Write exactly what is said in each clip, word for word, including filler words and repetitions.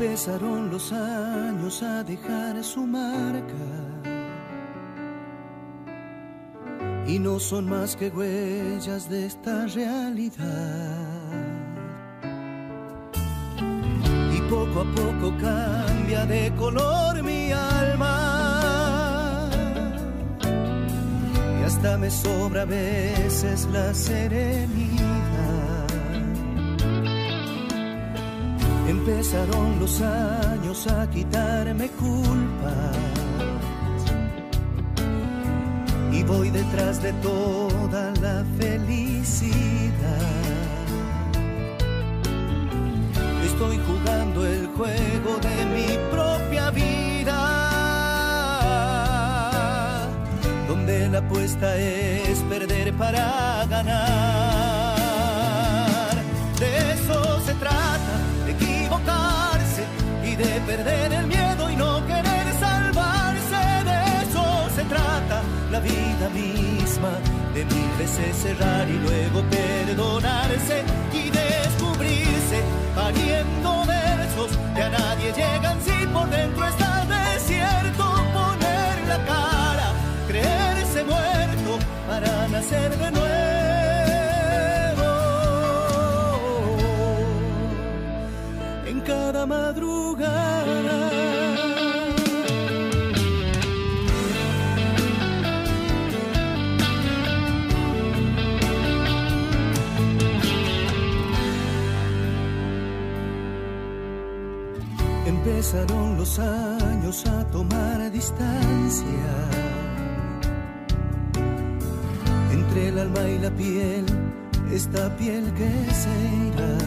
Empezaron los años a dejar su marca y no son más que huellas de esta realidad. Y poco a poco cambia de color mi alma y hasta me sobra a veces la serenidad. Empezaron los años a quitarme culpas y voy detrás de toda la felicidad. Estoy jugando el juego de mi propia vida, donde la apuesta es perder para ganar. De eso se trata. De perder el miedo y no querer salvarse, de eso se trata la vida misma, de mil veces cerrar y luego perdonarse y descubrirse, pariendo versos que a nadie llegan si por dentro está desierto, poner la cara, creerse muerto para nacer de nuevo. Cada madrugada empezaron los años a tomar distancia entre el alma y la piel, esta piel que se irá.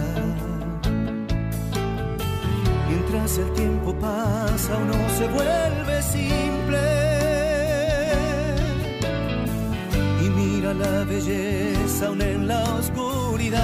Mientras el tiempo pasa, uno se vuelve simple y mira la belleza aún en la oscuridad.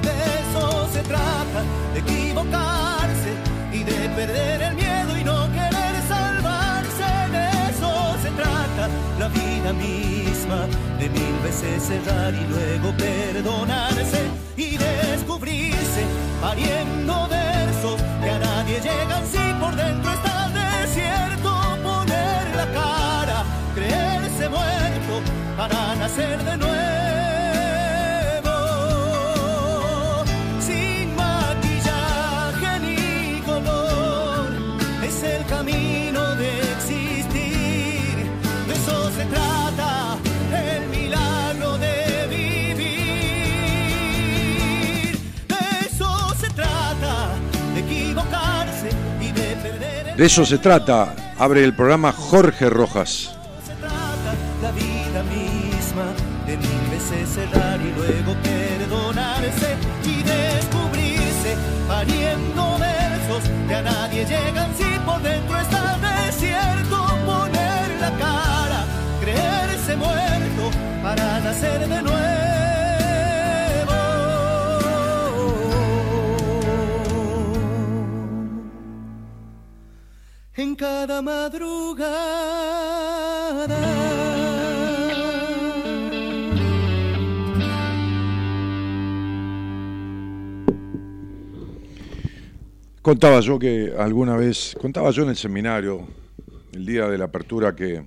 De eso se trata, de equivocarse y de perder el miedo y no querer salvarse. De eso se trata la vida misma, de mil veces cerrar y luego perdonarse y descubrirse, pariendo versos que a nadie llegan si por dentro está desierto, poner la cara, creerse muerto para nacer de nuevo, sin maquillaje ni color, es el camino de existir, de eso se trata el milagro de De eso se trata, abre el programa Jorge Rojas. Se trata la vida misma, de mil veces cerrar y luego perdonarse y descubrirse, pariendo versos que a nadie llegan si por dentro está desierto, poner la cara, creerse muerto para nacer de nuevo. En cada madrugada. Contaba yo que alguna vez, contaba yo en el seminario, el día de la apertura que,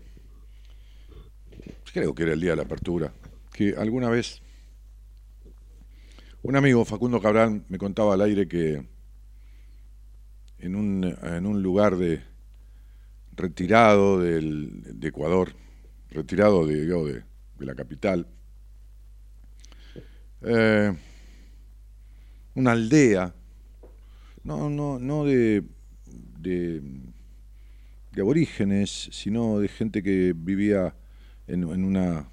creo que era el día de la apertura, que alguna vez un amigo, Facundo Cabral, me contaba al aire que en un, en un lugar de retirado del, de Ecuador, retirado de, digamos, de, de la capital, eh, una aldea, no, no, no de, de, de aborígenes, sino de gente que vivía en, en una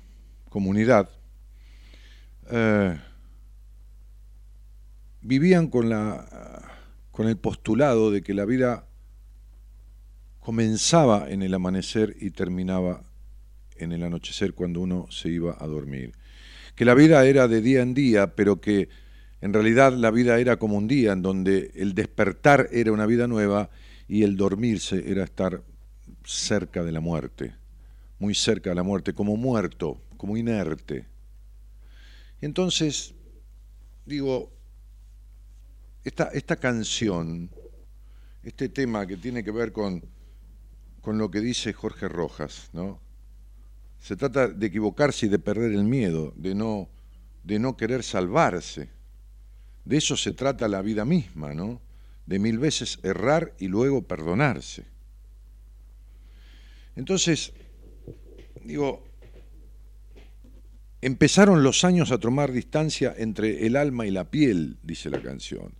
comunidad, eh, vivían con, la, con el postulado de que la vida comenzaba en el amanecer y terminaba en el anochecer cuando uno se iba a dormir. Que la vida era de día en día, pero que en realidad la vida era como un día en donde el despertar era una vida nueva y el dormirse era estar cerca de la muerte, muy cerca de la muerte, como muerto, como inerte. Y entonces, digo, esta, esta canción, este tema que tiene que ver con, con lo que dice Jorge Rojas, ¿no? Se trata de equivocarse y de perder el miedo, de no, de no querer salvarse. De eso se trata la vida misma, ¿no? De mil veces errar y luego perdonarse. Entonces, digo, empezaron los años a tomar distancia entre el alma y la piel, dice la canción.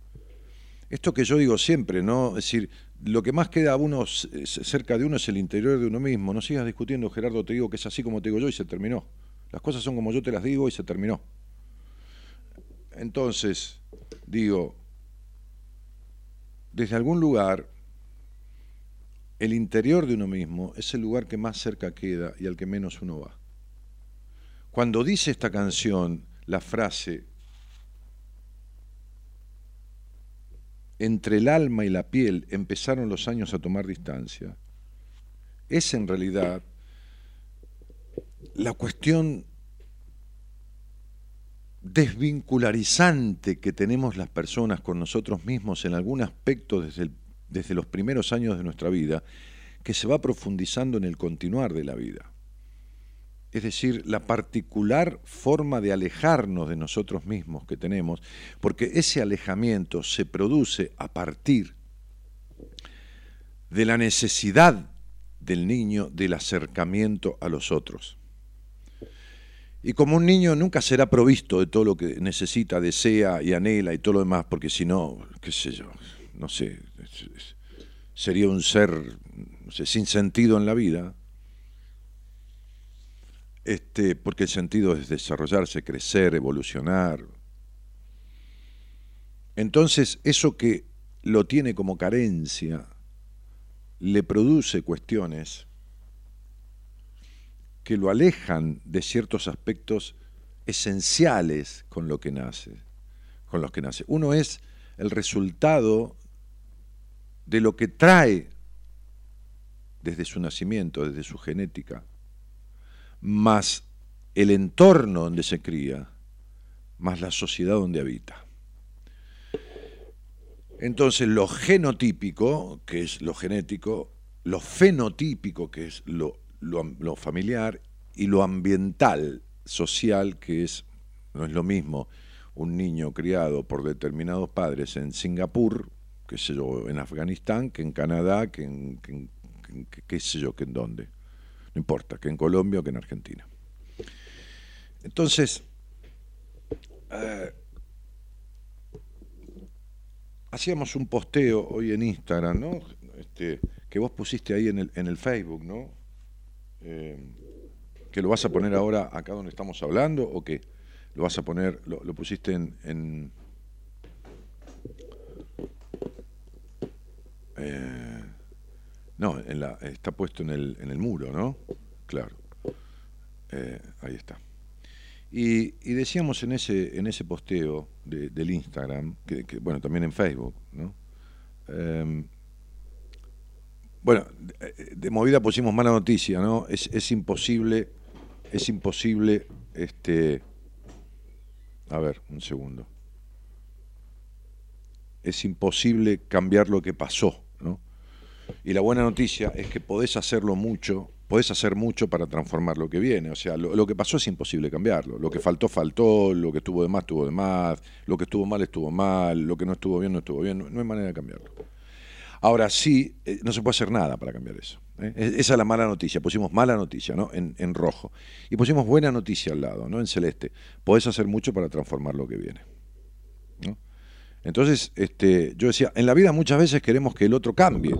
Esto que yo digo siempre, ¿no? Es decir, lo que más queda a uno, cerca de uno, es el interior de uno mismo. No sigas discutiendo, Gerardo, te digo que es así como te digo yo y se terminó. Las cosas son como yo te las digo y se terminó. Entonces, digo, desde algún lugar, el interior de uno mismo es el lugar que más cerca queda y al que menos uno va. Cuando dice esta canción la frase entre el alma y la piel empezaron los años a tomar distancia, es en realidad la cuestión desvincularizante que tenemos las personas con nosotros mismos en algún aspecto desde, el, desde los primeros años de nuestra vida, que se va profundizando en el continuar de la vida. Es decir, la particular forma de alejarnos de nosotros mismos que tenemos, porque ese alejamiento se produce a partir de la necesidad del niño del acercamiento a los otros. Y como un niño nunca será provisto de todo lo que necesita, desea y anhela y todo lo demás, porque si no, qué sé yo, no sé, sería un ser, no sé, sin sentido en la vida, este, porque el sentido es desarrollarse, crecer, evolucionar. Entonces, eso que lo tiene como carencia le produce cuestiones que lo alejan de ciertos aspectos esenciales con lo que nace, con los que nace. Uno es el resultado de lo que trae desde su nacimiento, desde su genética, más el entorno donde se cría, más la sociedad donde habita. Entonces, lo genotípico, que es lo genético, lo fenotípico, que es lo Lo, lo familiar, y lo ambiental, social, que es, no es lo mismo un niño criado por determinados padres en Singapur, qué sé yo, en Afganistán, que en Canadá, que en, que en que, qué sé yo, que en dónde, no importa, que en Colombia o que en Argentina. Entonces, eh, hacíamos un posteo hoy en Instagram, ¿no? Este, que vos pusiste ahí en el, en el Facebook, ¿no? Eh, ¿Que lo vas a poner ahora acá donde estamos hablando o qué? ¿Lo vas a poner, lo, lo pusiste en, en eh, no, en la, está puesto en el, en el muro, ¿no? Claro. Eh, ahí está. Y, y decíamos en ese, en ese posteo de, del Instagram, que, que bueno, también en Facebook, ¿no? Eh, Bueno, de movida pusimos mala noticia, ¿no? Es, es imposible, es imposible, este... A ver, un segundo. Es imposible cambiar lo que pasó, ¿no? Y la buena noticia es que podés hacerlo mucho, podés hacer mucho para transformar lo que viene. O sea, lo, lo que pasó es imposible cambiarlo. Lo que faltó, faltó. Lo que estuvo de más, estuvo de más. Lo que estuvo mal, estuvo mal. Lo que no estuvo bien, no estuvo bien. No, no hay manera de cambiarlo. Ahora sí, eh, no se puede hacer nada para cambiar eso. ¿eh? Esa es la mala noticia. Pusimos mala noticia, ¿no? En, en rojo. Y pusimos buena noticia al lado, ¿no? En celeste. Podés hacer mucho para transformar lo que viene, ¿no? Entonces, este, yo decía, en la vida muchas veces queremos que el otro cambie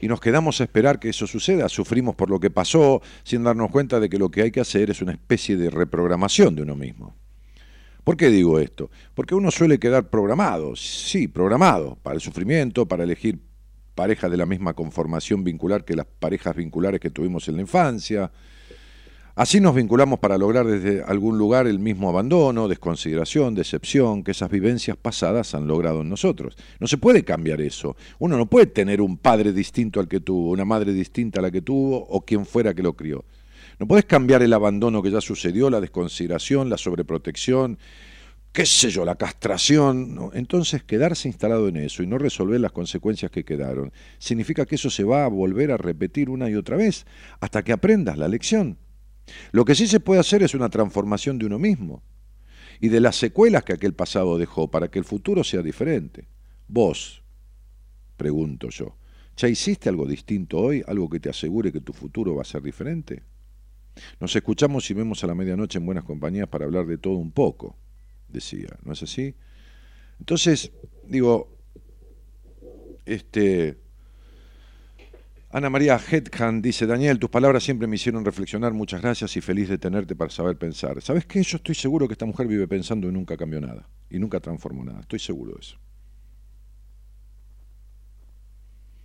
y nos quedamos a esperar que eso suceda. Sufrimos por lo que pasó sin darnos cuenta de que lo que hay que hacer es una especie de reprogramación de uno mismo. ¿Por qué digo esto? Porque uno suele quedar programado, sí, programado, para el sufrimiento, para elegir parejas de la misma conformación vincular que las parejas vinculares que tuvimos en la infancia. Así nos vinculamos para lograr desde algún lugar el mismo abandono, desconsideración, decepción que esas vivencias pasadas han logrado en nosotros. No se puede cambiar eso. Uno no puede tener un padre distinto al que tuvo, una madre distinta a la que tuvo o quien fuera que lo crió. No podés cambiar el abandono que ya sucedió, la desconsideración, la sobreprotección, qué sé yo, la castración, ¿no? Entonces quedarse instalado en eso y no resolver las consecuencias que quedaron significa que eso se va a volver a repetir una y otra vez hasta que aprendas la lección. Lo que sí se puede hacer es una transformación de uno mismo y de las secuelas que aquel pasado dejó para que el futuro sea diferente. Vos, pregunto yo, ¿ya hiciste algo distinto hoy? ¿Algo que te asegure que tu futuro va a ser diferente? Nos escuchamos y vemos a la medianoche en Buenas Compañías para hablar de todo un poco, decía, ¿no es así? Entonces, digo, este... Ana María Hedhan dice, Daniel, tus palabras siempre me hicieron reflexionar, muchas gracias y feliz de tenerte para saber pensar. ¿Sabes qué? Yo estoy seguro que esta mujer vive pensando y nunca cambió nada, y nunca transformó nada, estoy seguro de eso.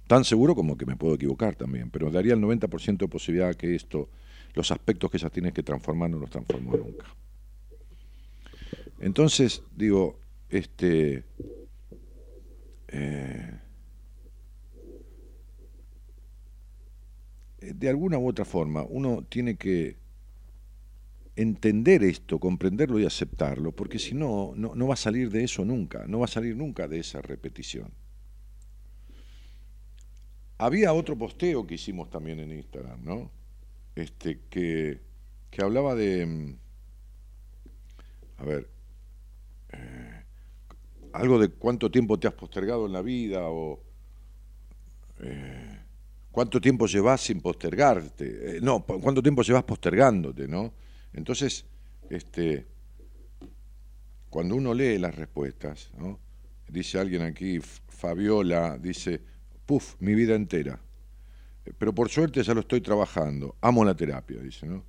Tan seguro como que me puedo equivocar también, pero daría el noventa por ciento de posibilidad que esto, los aspectos que ella tiene que transformar no los transformó nunca. Entonces, digo, este... Eh, de alguna u otra forma, uno tiene que entender esto, comprenderlo y aceptarlo, porque si no, no, no va a salir de eso nunca, no va a salir nunca de esa repetición. Había otro posteo que hicimos también en Instagram, ¿no? Este, que, que hablaba de... A ver... Eh, algo de cuánto tiempo te has postergado en la vida o... Eh, ¿Cuánto tiempo llevas sin postergarte? Eh, no, ¿cuánto tiempo llevas postergándote, no? Entonces, este, cuando uno lee las respuestas, ¿no? Dice alguien aquí, Fabiola, dice, puf, mi vida entera. Pero por suerte ya lo estoy trabajando. Amo la terapia, dice, ¿no?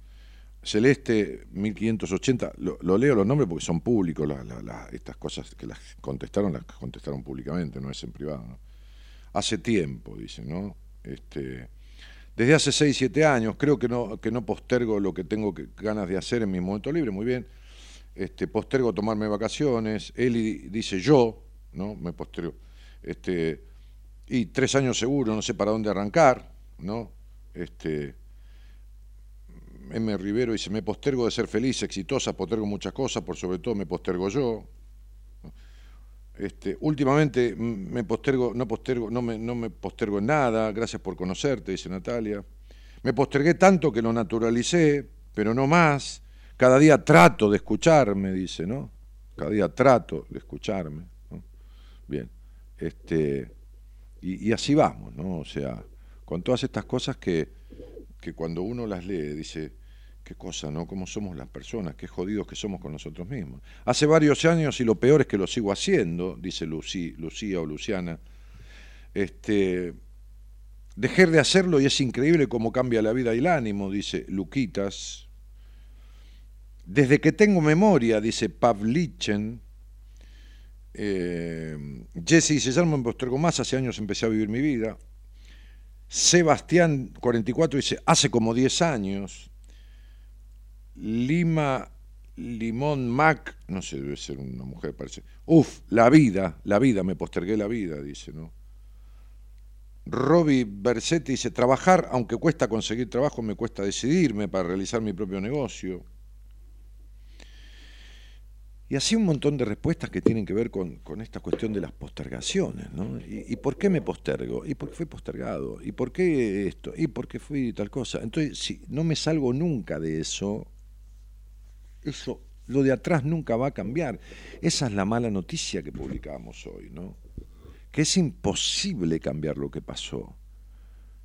Celeste, mil quinientos ochenta, lo, lo leo los nombres porque son públicos, la, la, la, estas cosas que las contestaron, las contestaron públicamente, no es en privado, ¿no? Hace tiempo, dice, ¿no? Este, desde hace seis, siete años creo que no, que no postergo lo que tengo que, ganas de hacer en mi momento libre, muy bien. Este, postergo tomarme vacaciones. Eli dice yo, ¿no? Me postergo. Este, y tres años seguro, no sé para dónde arrancar, ¿no? Este, M. Rivero dice, me postergo de ser feliz, exitosa, postergo muchas cosas, por sobre todo me postergo yo. Este, últimamente me postergo, no postergo, no me, no me postergo en nada, gracias por conocerte, dice Natalia. Me postergué tanto que lo naturalicé, pero no más. Cada día trato de escucharme, dice, ¿no? Cada día trato de escucharme, ¿no? Bien. Este, y, y así vamos, ¿no? O sea, con todas estas cosas que, que cuando uno las lee, dice, qué cosa, ¿no? Cómo somos las personas, qué jodidos que somos con nosotros mismos. Hace varios años y lo peor es que lo sigo haciendo, dice Lucí, Lucía o Luciana. Este, dejé de hacerlo y es increíble cómo cambia la vida y el ánimo, dice Luquitas. Desde que tengo memoria, dice Pavlichen. Eh, Jesse dice, ya no me postergo más, hace años empecé a vivir mi vida. Sebastián, cuarenta y cuatro, dice, hace como diez años... Lima, Limón, Mac, no sé, debe ser una mujer, parece. Uf, la vida, la vida, me postergué la vida, dice, ¿no? Roby Bersetti dice, trabajar, aunque cuesta conseguir trabajo, me cuesta decidirme para realizar mi propio negocio. Y así un montón de respuestas que tienen que ver con, con esta cuestión de las postergaciones, ¿no? ¿Y, ¿Y por qué me postergo? ¿Y por qué fui postergado? ¿Y por qué esto? ¿Y por qué fui tal cosa? Entonces, si no me salgo nunca de eso, eso, lo de atrás nunca va a cambiar. Esa es la mala noticia que publicamos hoy, ¿no? que es imposible cambiar lo que pasó.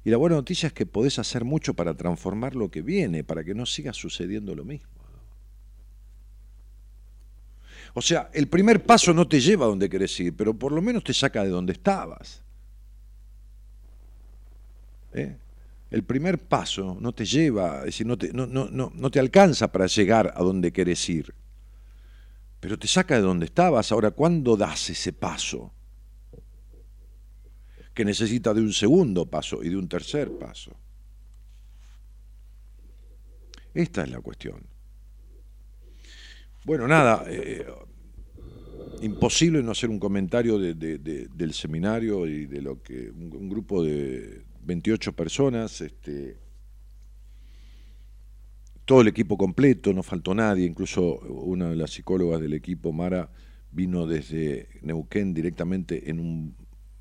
Y la buena noticia es que podés hacer mucho para transformar lo que viene, para que no siga sucediendo lo mismo. O sea, el primer paso no te lleva a donde querés ir, pero por lo menos te saca de donde estabas. ¿Eh? El primer paso no te lleva, es decir, no te, no, no, no, no te alcanza para llegar a donde querés ir, pero te saca de donde estabas. Ahora, ¿cuándo das ese paso? Que necesita de un segundo paso y de un tercer paso. Esta es la cuestión. Bueno, nada, eh, imposible no hacer un comentario de, de, de, del seminario y de lo que un, un grupo de veintiocho personas, este, todo el equipo completo, no faltó nadie, incluso una de las psicólogas del equipo, Mara, vino desde Neuquén directamente en un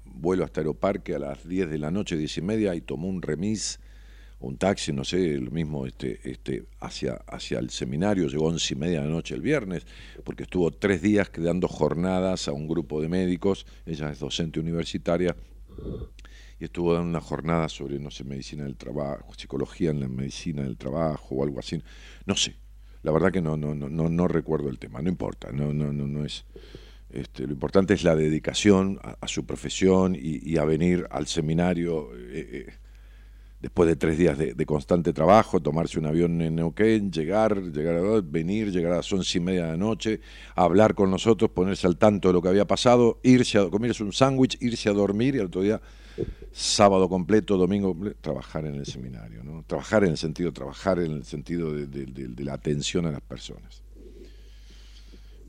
vuelo hasta Aeroparque a las diez de la noche, diez y media, y tomó un remis, un taxi, no sé, lo mismo este, este, hacia, hacia el seminario, llegó once y media de la noche el viernes, porque estuvo tres días dando jornadas a un grupo de médicos, ella es docente universitaria, y estuvo dando una jornada sobre, no sé, medicina del trabajo, psicología en la medicina del trabajo o algo así, no sé, la verdad que no, no, no, no, no recuerdo el tema, no importa, no, no, no, no es... Este, lo importante es la dedicación a, a su profesión y, y a venir al seminario eh, eh, después de tres días de, de constante trabajo, tomarse un avión en Neuquén, llegar, llegar a, venir, llegar a las once y media de la noche, hablar con nosotros, ponerse al tanto de lo que había pasado, irse a comerse un sándwich, irse a dormir y al otro día, sábado completo, domingo completo, trabajar en el seminario, ¿no? Trabajar en el sentido, trabajar en el sentido de, de, de, de la atención a las personas.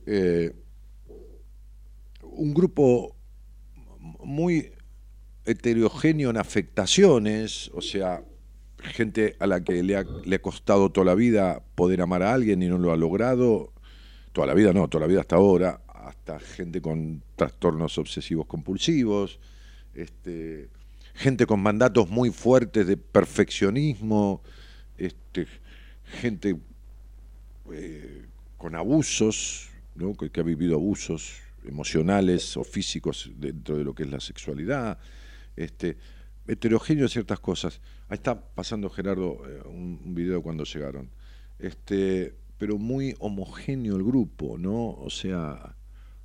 Eh, Un grupo muy heterogéneo en afectaciones, o sea, gente a la que le ha, le ha costado toda la vida poder amar a alguien y no lo ha logrado, toda la vida no, toda la vida hasta ahora, hasta gente con trastornos obsesivos compulsivos, este, gente con mandatos muy fuertes de perfeccionismo, este, gente eh, con abusos, ¿no? que, que ha vivido abusos emocionales o físicos dentro de lo que es la sexualidad, este, heterogéneo de ciertas cosas. Ahí está pasando Gerardo eh, un, un video cuando llegaron, este, pero muy homogéneo el grupo, ¿no? O sea,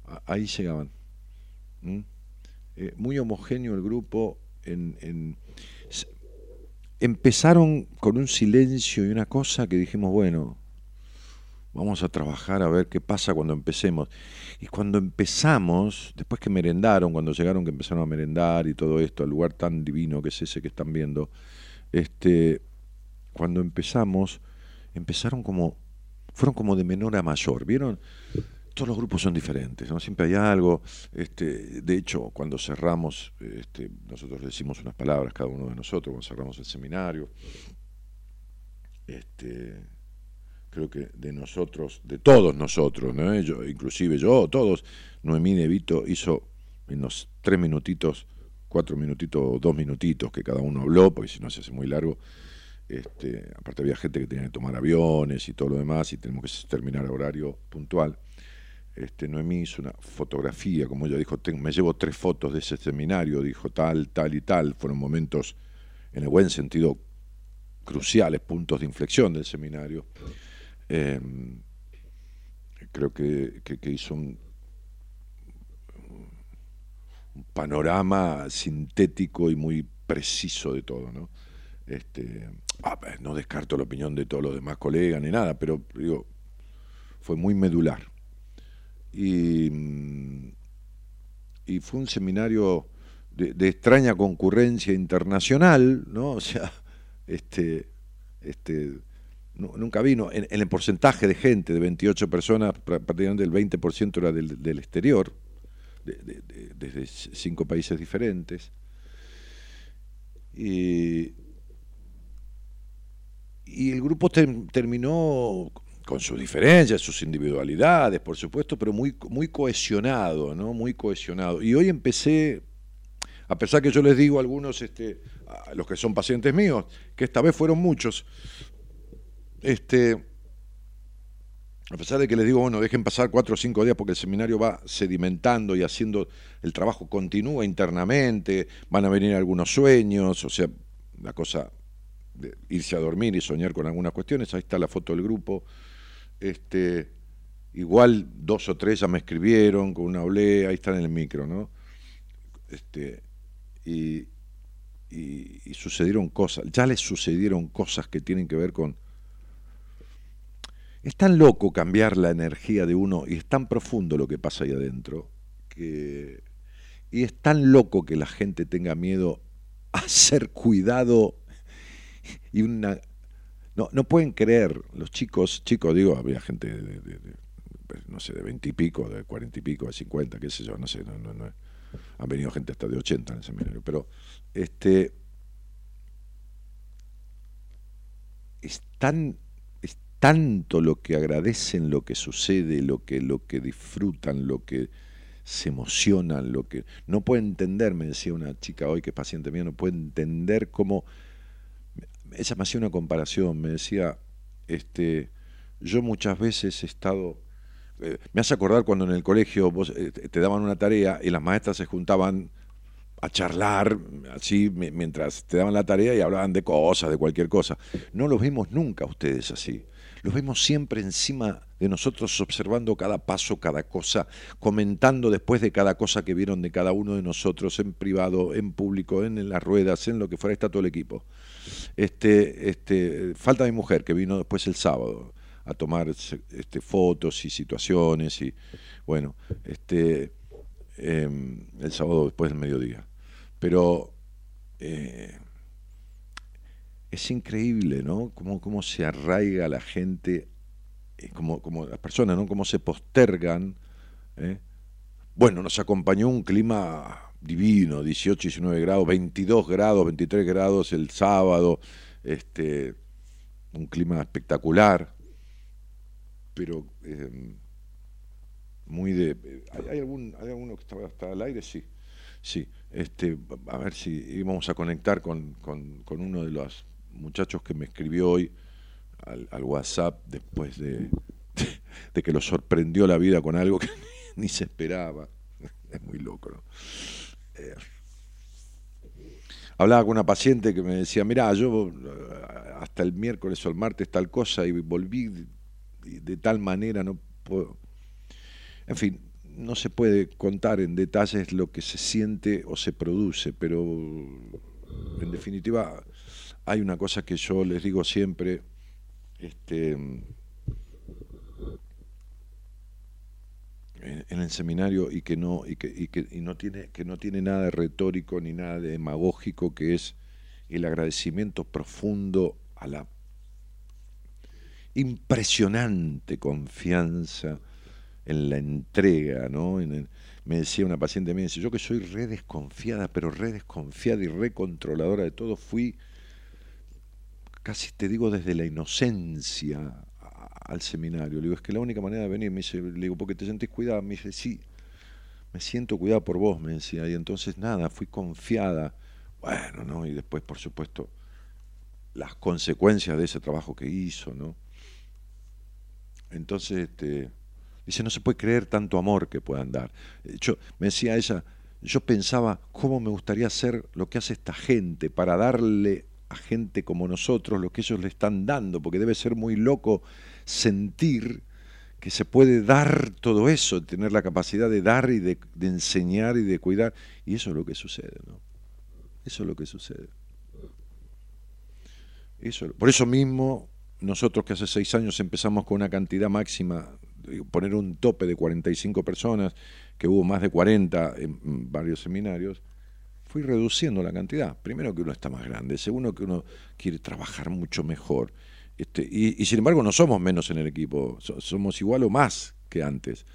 a, ahí llegaban. ¿Mm? Eh, muy homogéneo el grupo. En, en, empezaron con un silencio y una cosa que dijimos, bueno, vamos a trabajar a ver qué pasa cuando empecemos. Y cuando empezamos, después que merendaron, cuando llegaron que empezaron a merendar y todo esto, el lugar tan divino que es ese que están viendo, este, cuando empezamos, empezaron como, fueron como de menor a mayor, ¿vieron? Todos los grupos son diferentes, ¿no? Siempre hay algo. Este, de hecho, cuando cerramos, este, nosotros le decimos unas palabras cada uno de nosotros, cuando cerramos el seminario, este... creo que de nosotros, de todos nosotros, ¿no? Yo, inclusive yo, todos, Noemí Nebito hizo en los tres minutitos, cuatro minutitos o dos minutitos que cada uno habló, porque si no se hace muy largo, este, aparte había gente que tenía que tomar aviones y todo lo demás, y tenemos que terminar a horario puntual. Este, Noemí hizo una fotografía, como ella dijo, me llevo tres fotos de ese seminario, dijo tal, tal y tal, fueron momentos, en el buen sentido, cruciales, puntos de inflexión del seminario. Eh, creo que, que, que hizo un, un panorama sintético y muy preciso de todo, ¿no? Este, ah, no descarto la opinión de todos los demás colegas ni nada, pero digo, fue muy medular. Y, y fue un seminario de, de extraña concurrencia internacional, ¿no? O sea, este... este nunca vino, en, en el porcentaje de gente, de veintiocho personas, prácticamente el veinte por ciento era del, del exterior, de, de, de, desde cinco países diferentes. Y, y el grupo ter, terminó con sus diferencias, sus individualidades, por supuesto, pero muy, muy cohesionado, ¿no? Muy cohesionado. Y hoy empecé, a pesar que yo les digo a algunos, este, a los que son pacientes míos, que esta vez fueron muchos, Este, A pesar de que les digo, bueno, dejen pasar cuatro o cinco días porque el seminario va sedimentando y haciendo, el trabajo continúa internamente, van a venir algunos sueños, o sea, la cosa de irse a dormir y soñar con algunas cuestiones. Ahí está la foto del grupo. Este, igual dos o tres ya me escribieron con una olea, ahí están en el micro, ¿no? Este, y, y, y sucedieron cosas, ya les sucedieron cosas que tienen que ver con... Es tan loco cambiar la energía de uno y es tan profundo lo que pasa ahí adentro que... y es tan loco que la gente tenga miedo a ser cuidado y una... No, no pueden creer, los chicos, chicos digo, había gente de, de, de, de no sé, de veinte y pico, de cuarenta y pico, de cincuenta, qué sé yo, no sé, no, no, no. Han venido gente hasta de ochenta en el seminario, pero este es tan... tanto lo que agradecen, lo que sucede, lo que, lo que disfrutan, lo que se emocionan, lo que... No puede entender, me decía una chica hoy que es paciente mía, no puede entender cómo... Ella me hacía una comparación, me decía, este, yo muchas veces he estado... Eh, me hace acordar cuando en el colegio vos, eh, te daban una tarea y las maestras se juntaban a charlar, así, mientras te daban la tarea y hablaban de cosas, de cualquier cosa. No los vimos nunca ustedes así. Los vemos siempre encima de nosotros, observando cada paso, cada cosa, comentando después de cada cosa que vieron de cada uno de nosotros, en privado, en público, en, en las ruedas, en lo que fuera, está todo el equipo. Este, este, falta mi mujer, que vino después el sábado a tomar este, fotos y situaciones, y bueno, este, eh, el sábado después del mediodía. Pero... Eh, es increíble, ¿no? Cómo, cómo se arraiga la gente, eh, como, como las personas, ¿no? Cómo se postergan. ¿eh? Bueno, nos acompañó un clima divino, dieciocho, diecinueve grados, veintidós grados, veintitrés grados el sábado, este, un clima espectacular, pero eh, muy de... ¿Hay, hay, algún, ¿Hay alguno que estaba hasta al aire? Sí, sí. Este, a ver si íbamos a conectar con, con, con uno de los... muchachos que me escribió hoy al, al WhatsApp después de, de, de que lo sorprendió la vida con algo que ni se esperaba. Es muy loco, ¿no? Eh, hablaba con una paciente que me decía, mirá, yo hasta el miércoles o el martes tal cosa y volví de, de tal manera, no puedo... En fin, no se puede contar en detalles lo que se siente o se produce, pero en definitiva... Hay una cosa que yo les digo siempre, este, en, en el seminario y que no y que, y que y no tiene que no tiene nada de retórico ni nada de demagógico, que es el agradecimiento profundo a la impresionante confianza en la entrega, ¿no? En el, me decía una paciente, me dice, yo que soy re desconfiada, pero re desconfiada y re controladora de todo, fui casi te digo desde la inocencia al seminario. Le digo, es que la única manera de venir, me dice, le digo, porque te sentís cuidada. Me dice, sí, me siento cuidada por vos, me decía. Y entonces, nada, fui confiada. Bueno, ¿no? Y después, por supuesto, las consecuencias de ese trabajo que hizo, ¿no? Entonces, este, dice, no se puede creer tanto amor que puedan dar. Yo, me decía ella, yo pensaba, ¿cómo me gustaría hacer lo que hace esta gente para darle a gente como nosotros lo que ellos le están dando? Porque debe ser muy loco sentir que se puede dar todo eso, tener la capacidad de dar y de, de enseñar y de cuidar. Y eso es lo que sucede, ¿no? Eso es lo que sucede. Eso, por eso mismo, nosotros que hace seis años empezamos con una cantidad máxima, poner un tope de cuarenta y cinco personas, que hubo más de cuarenta en varios seminarios, fui reduciendo la cantidad. Primero que uno está más grande, segundo que uno quiere trabajar mucho mejor. Este, y, y sin embargo no somos menos en el equipo, so, somos igual o más que antes,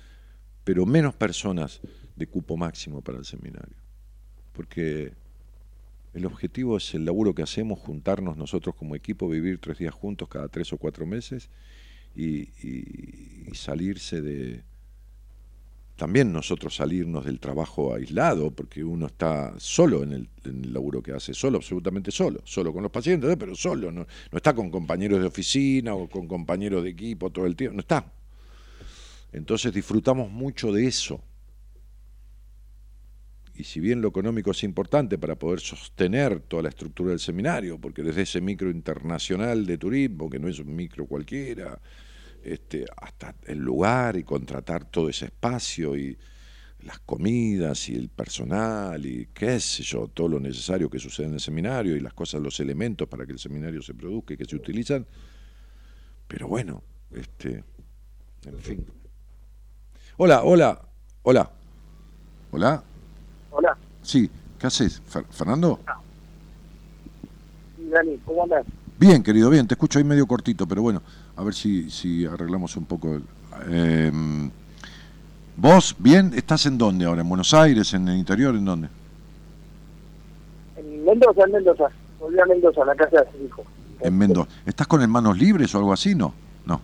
pero menos personas de cupo máximo para el seminario. Porque el objetivo es el laburo que hacemos, juntarnos nosotros como equipo, vivir tres días juntos cada tres o cuatro meses y, y, y salirse de... También nosotros salirnos del trabajo aislado, porque uno está solo en el, en el laburo que hace, solo, absolutamente solo, solo con los pacientes, pero solo, no, no está con compañeros de oficina o con compañeros de equipo todo el tiempo, no está. Entonces disfrutamos mucho de eso. Y si bien lo económico es importante para poder sostener toda la estructura del seminario, porque desde ese micro internacional de turismo, que no es un micro cualquiera, este, hasta el lugar y contratar todo ese espacio y las comidas y el personal y qué sé yo, todo lo necesario que sucede en el seminario y las cosas, los elementos para que el seminario se produzca y que se utilizan. Pero bueno, este, en fin. Hola, hola, hola. Hola. Hola. Sí, ¿qué haces, Fer- Fernando? Dani, ¿cómo andas? Bien, querido, bien, te escucho ahí medio cortito, pero bueno, a ver si, si arreglamos un poco. El, eh, ¿Vos, bien? ¿Estás en dónde ahora? ¿En Buenos Aires? ¿En el interior? ¿En dónde? En Mendoza, en Mendoza. Volví a Mendoza, a la casa de su hijo. En Mendoza. ¿Estás con hermanos libres o algo así, no? No.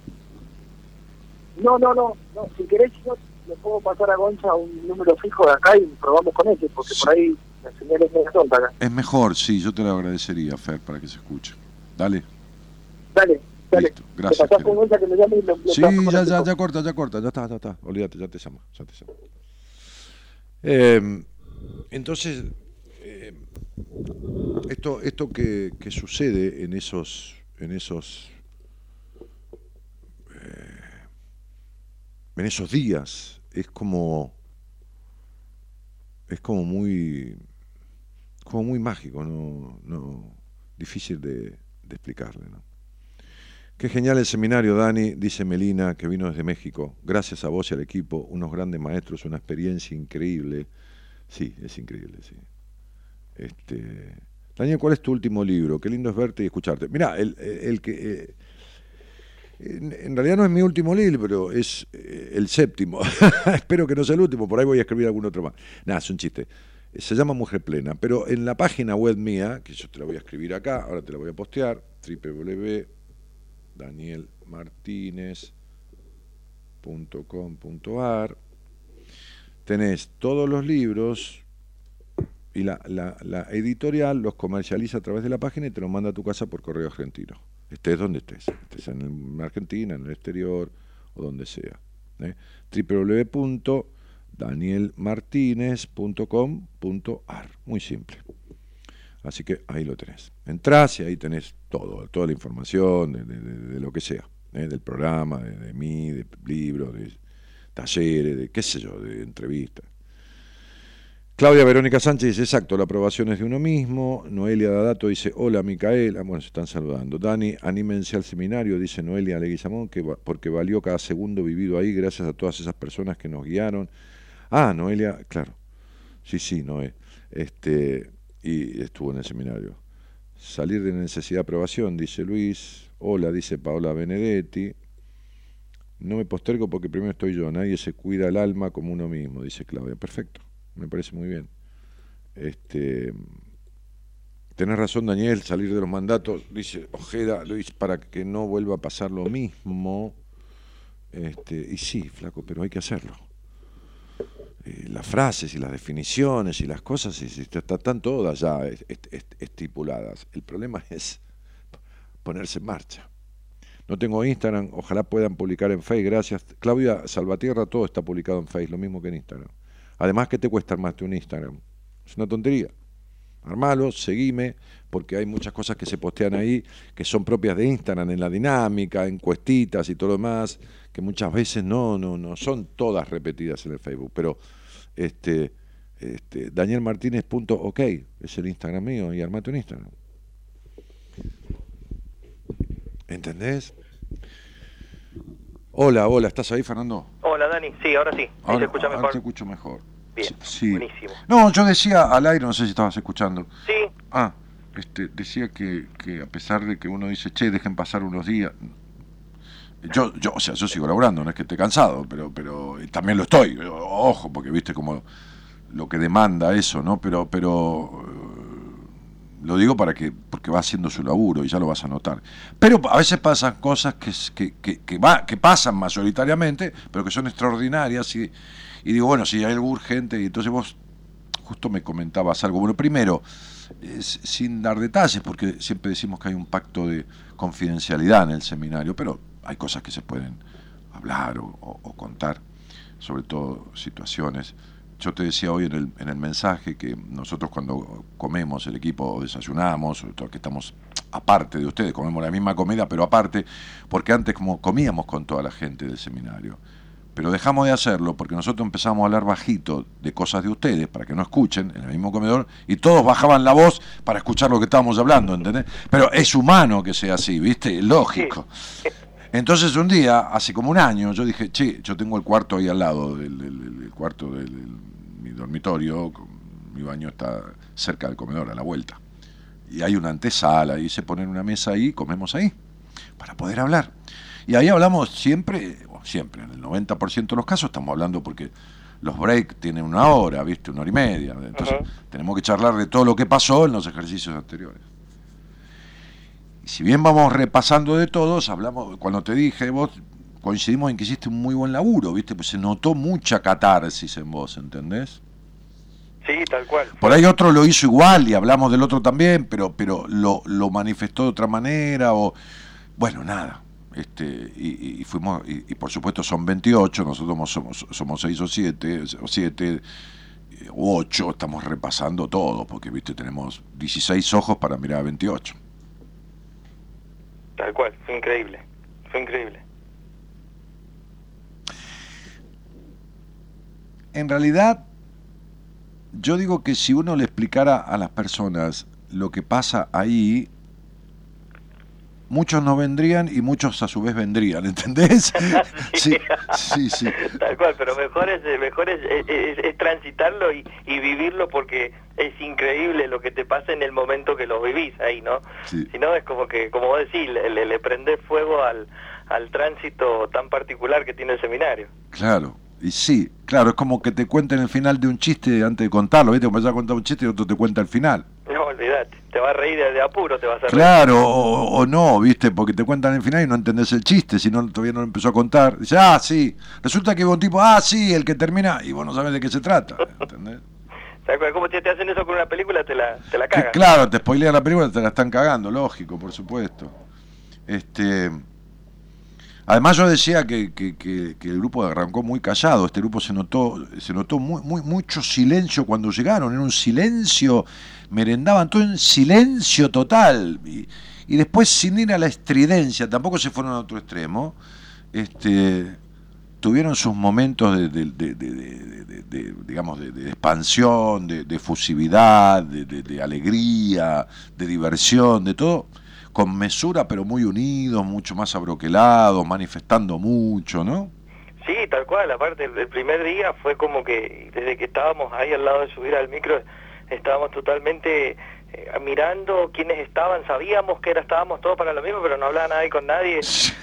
No, no, no, no. Si querés, yo le puedo pasar a Gonza un número fijo de acá y probamos con ese, porque sí, por ahí la señal es medio tonta acá. Es mejor, sí, yo te lo agradecería, Fer, para que se escuche. Dale. Dale, dale. Listo, gracias. Te pasás con Gonza que me llame y lo, lo sí, ya, ya, ya corta, ya corta, ya está, ya está. Olvídate, ya te llamo, ya te llamo. Eh, entonces, eh, esto, esto que, que sucede en esos, en esos, eh, en esos días es como es como muy como muy mágico, no, no difícil de, de explicarle, ¿no? Qué genial el seminario, Dani, dice Melina, que vino desde México. Gracias a vos y al equipo, unos grandes maestros, una experiencia increíble. Sí, es increíble, sí. Este, Daniel, ¿cuál es tu último libro? Qué lindo es verte y escucharte. Mirá, el, el, el que... Eh, En, en realidad no es mi último libro, es eh, el séptimo. Espero que no sea el último, por ahí voy a escribir algún otro más. Nada, es un chiste. Se llama Mujer Plena, pero en la página web mía, que yo te la voy a escribir acá, ahora te la voy a postear, doble u doble u doble u punto daniel martínez punto com punto a r, tenés todos los libros y la, la, la editorial los comercializa a través de la página y te los manda a tu casa por correo argentino. Estés donde estés, estés en Argentina, en el exterior o donde sea. ¿eh? doble u doble u doble u punto daniel martínez punto com punto a r, muy simple. Así que ahí lo tenés. Entrás y ahí tenés todo, toda la información de, de, de, de lo que sea, ¿eh? del programa, de, de mí, de libros, de talleres, de qué sé yo, de entrevistas. Claudia Verónica Sánchez dice, exacto, la aprobación es de uno mismo. Noelia Dadato dice, hola Micaela, bueno, se están saludando. Dani, anímense al seminario, dice Noelia Leguizamón, que va, porque valió cada segundo vivido ahí, gracias a todas esas personas que nos guiaron. Ah, Noelia, claro, sí, sí, Noé, este, y estuvo en el seminario. Salir de necesidad de aprobación, dice Luis, hola, dice Paola Benedetti. No me postergo porque primero estoy yo, nadie se cuida el alma como uno mismo, dice Claudia, perfecto. Me parece muy bien. Este, tenés razón, Daniel, salir de los mandatos, dice Ojeda, Luis, para que no vuelva a pasar lo mismo. Este, y sí, flaco, pero hay que hacerlo. Eh, las frases y las definiciones y las cosas y, y, están todas ya est, est, estipuladas. El problema es ponerse en marcha. No tengo Instagram, ojalá puedan publicar en Face, gracias. Claudia Salvatierra, todo está publicado en Face, lo mismo que en Instagram. Además, ¿qué te cuesta armarte un Instagram? Es una tontería. Armalo, seguime, porque hay muchas cosas que se postean ahí que son propias de Instagram, en la dinámica, en cuestitas y todo lo demás, que muchas veces no, no, no son todas repetidas en el Facebook. Pero este, este daniel martínez punto ok es el Instagram mío y armate un Instagram. ¿Entendés? Hola, hola, ¿estás ahí, Fernando? Hola, Dani, sí, ahora sí, ahora te escucho mejor. Ahora te escucho mejor. Bien, sí. Buenísimo. No, yo decía al aire, no sé si estabas escuchando. Sí. Ah, este, decía que, que a pesar de que uno dice, che, dejen pasar unos días, yo, yo, o sea, yo sigo laburando, no es que esté cansado, pero, pero también lo estoy, ojo, porque viste como lo que demanda eso, ¿no? Pero, pero... Lo digo para que porque va haciendo su laburo y ya lo vas a notar. Pero a veces pasan cosas que, que, que, que, va, que pasan mayoritariamente, pero que son extraordinarias. Y, y digo, bueno, si hay algo urgente, y entonces vos justo me comentabas algo. Bueno, primero, es, sin dar detalles, porque siempre decimos que hay un pacto de confidencialidad en el seminario, pero hay cosas que se pueden hablar o, o, o contar, sobre todo situaciones. Yo te decía hoy en el, en el mensaje que nosotros cuando comemos el equipo, desayunamos, sobre todo que estamos aparte de ustedes, comemos la misma comida, pero aparte, porque antes como comíamos con toda la gente del seminario, pero dejamos de hacerlo porque nosotros empezamos a hablar bajito de cosas de ustedes para que no escuchen en el mismo comedor y todos bajaban la voz para escuchar lo que estábamos hablando, ¿entendés? Pero es humano que sea así, ¿viste? Lógico. Entonces un día, hace como un año, yo dije, che, yo tengo el cuarto ahí al lado, el, el, el cuarto de mi dormitorio, mi baño está cerca del comedor, a la vuelta. Y hay una antesala, y se ponen una mesa ahí, comemos ahí, para poder hablar. Y ahí hablamos siempre, bueno, siempre, en el noventa por ciento de los casos estamos hablando porque los breaks tienen una hora, ¿viste? Una hora y media. Entonces, uh-huh. tenemos que charlar de todo lo que pasó en los ejercicios anteriores. Y si bien vamos repasando de todos, hablamos, cuando te dije, vos coincidimos en que hiciste un muy buen laburo, ¿viste? Pues se notó mucha catarsis en vos, ¿entendés? Sí, tal cual. Por ahí otro lo hizo igual y hablamos del otro también, pero pero lo, lo manifestó de otra manera o... Bueno, nada. Este, y, y fuimos y, y por supuesto son veintiocho, nosotros somos somos seis o siete, o siete u ocho, estamos repasando todo, porque viste tenemos dieciséis ojos para mirar a veintiocho. Tal cual, fue increíble, fue increíble. En realidad... Yo digo que si uno le explicara a las personas lo que pasa ahí, muchos no vendrían y muchos a su vez vendrían, ¿entendés? Sí, sí, sí. Tal cual, pero mejor es, mejor es, es, es transitarlo y, y vivirlo porque es increíble lo que te pasa en el momento que lo vivís ahí, ¿no? Sí. Si no, es como que, como vos decís, le, le, le prendés fuego al, al tránsito tan particular que tiene el seminario. Claro. Y sí, claro, es como que te cuenten el final de un chiste antes de contarlo, ¿viste? Como empezás a contar un chiste y otro te cuenta el final. No, olvidate, te vas a reír de apuro, te vas a reír. Claro, o, o no, ¿viste? Porque te cuentan el final y no entendés el chiste, si no todavía no lo empezó a contar. Dice, ah, sí. Resulta que hubo un tipo, ah, sí, el que termina, y vos no sabés de qué se trata, ¿entendés? ¿Cómo te hacen eso con una película? Te la, te la cagan. Que, claro, te spoilean la película, te la están cagando, lógico, por supuesto. Este... Además yo decía que, que, que, que el grupo arrancó muy callado, este grupo se notó se notó muy, muy, mucho silencio cuando llegaron, era un silencio, merendaban todo en silencio total, y, y después sin ir a la estridencia, tampoco se fueron a otro extremo, este, tuvieron sus momentos de, de, de, de, de, de, de digamos de, de expansión, de, de efusividad, de, de, de alegría, de diversión, de todo, con mesura, pero muy unidos, mucho más abroquelados, manifestando mucho, ¿no? Sí, tal cual, aparte, el primer día fue como que, desde que estábamos ahí al lado de subir al micro, estábamos totalmente eh, mirando quiénes estaban, sabíamos que era, estábamos todos para lo mismo, pero no hablaba nadie con nadie,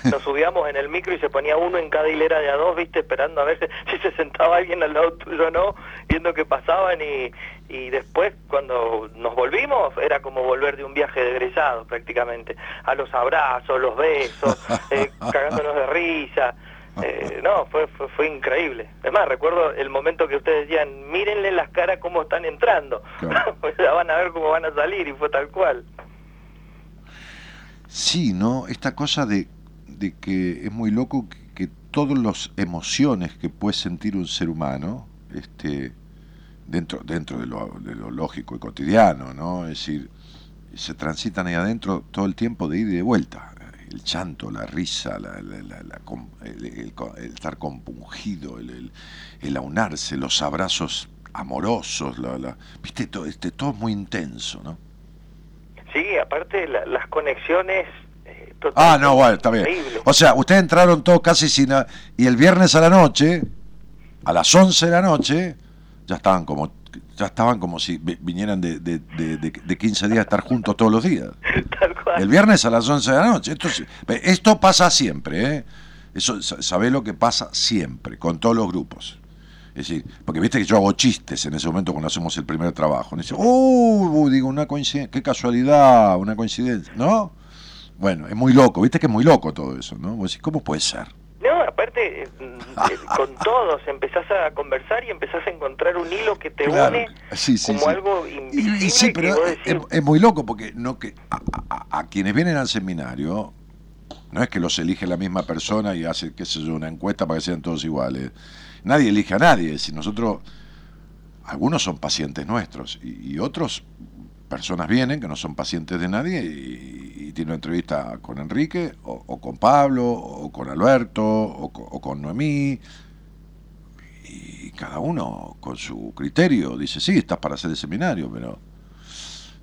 nos subíamos en el micro y se ponía uno en cada hilera de a dos, viste, esperando a ver si se sentaba alguien al lado tuyo o no, viendo qué pasaban y... Y después, cuando nos volvimos, era como volver de un viaje de egresados prácticamente. A los abrazos, los besos, eh, cagándonos de risa. Eh, no, fue, fue fue increíble. Además, recuerdo el momento que ustedes decían, mírenle las caras cómo están entrando. Claro. Pues ya van a ver cómo van a salir, y fue tal cual. Sí, ¿no? Esta cosa de, de que es muy loco que, que todas las emociones que puede sentir un ser humano... este dentro dentro de lo, de lo lógico y cotidiano, ¿no? Es decir, se transitan ahí adentro todo el tiempo de ida y de vuelta. El llanto, la risa, la, la, la, la, el, el, el estar compungido, el, el, el aunarse, los abrazos amorosos, la, la, viste, todo, este, todo es muy intenso, ¿no? Sí, aparte la, las conexiones... Eh, ah, no, bueno, está bien. Increíble. O sea, ustedes entraron todos casi sin... A... Y el viernes a la noche, a las once de la noche... Ya estaban como ya estaban como si vinieran de, de, de, de quince días a estar juntos todos los días. Tal cual. El viernes a las once de la noche. Esto, esto pasa siempre, ¿eh? Eso, sabés lo que pasa siempre, con todos los grupos. Es decir, porque viste que yo hago chistes en ese momento cuando hacemos el primer trabajo. Me dice, ¡uh! Digo, una coincidencia, qué casualidad, una coincidencia, ¿no? Bueno, es muy loco, viste que es muy loco todo eso, ¿no? Vos decís, ¿cómo puede ser? No, aparte, con todos empezás a conversar y empezás a encontrar un hilo que te claro, une sí, sí, como sí. algo invisible. Y, y sí, pero es, decís... es muy loco porque no que a, a, a quienes vienen al seminario, No es que los elige la misma persona y hace, qué sé yo, una encuesta para que sean todos iguales. Nadie elige a nadie. Si nosotros, algunos son pacientes nuestros y, y otros, personas vienen que no son pacientes de nadie y, y tienen una entrevista con Enrique o, o con Pablo o con Alberto o, o con Noemí. Y cada uno con su criterio dice, sí, estás para hacer el seminario, pero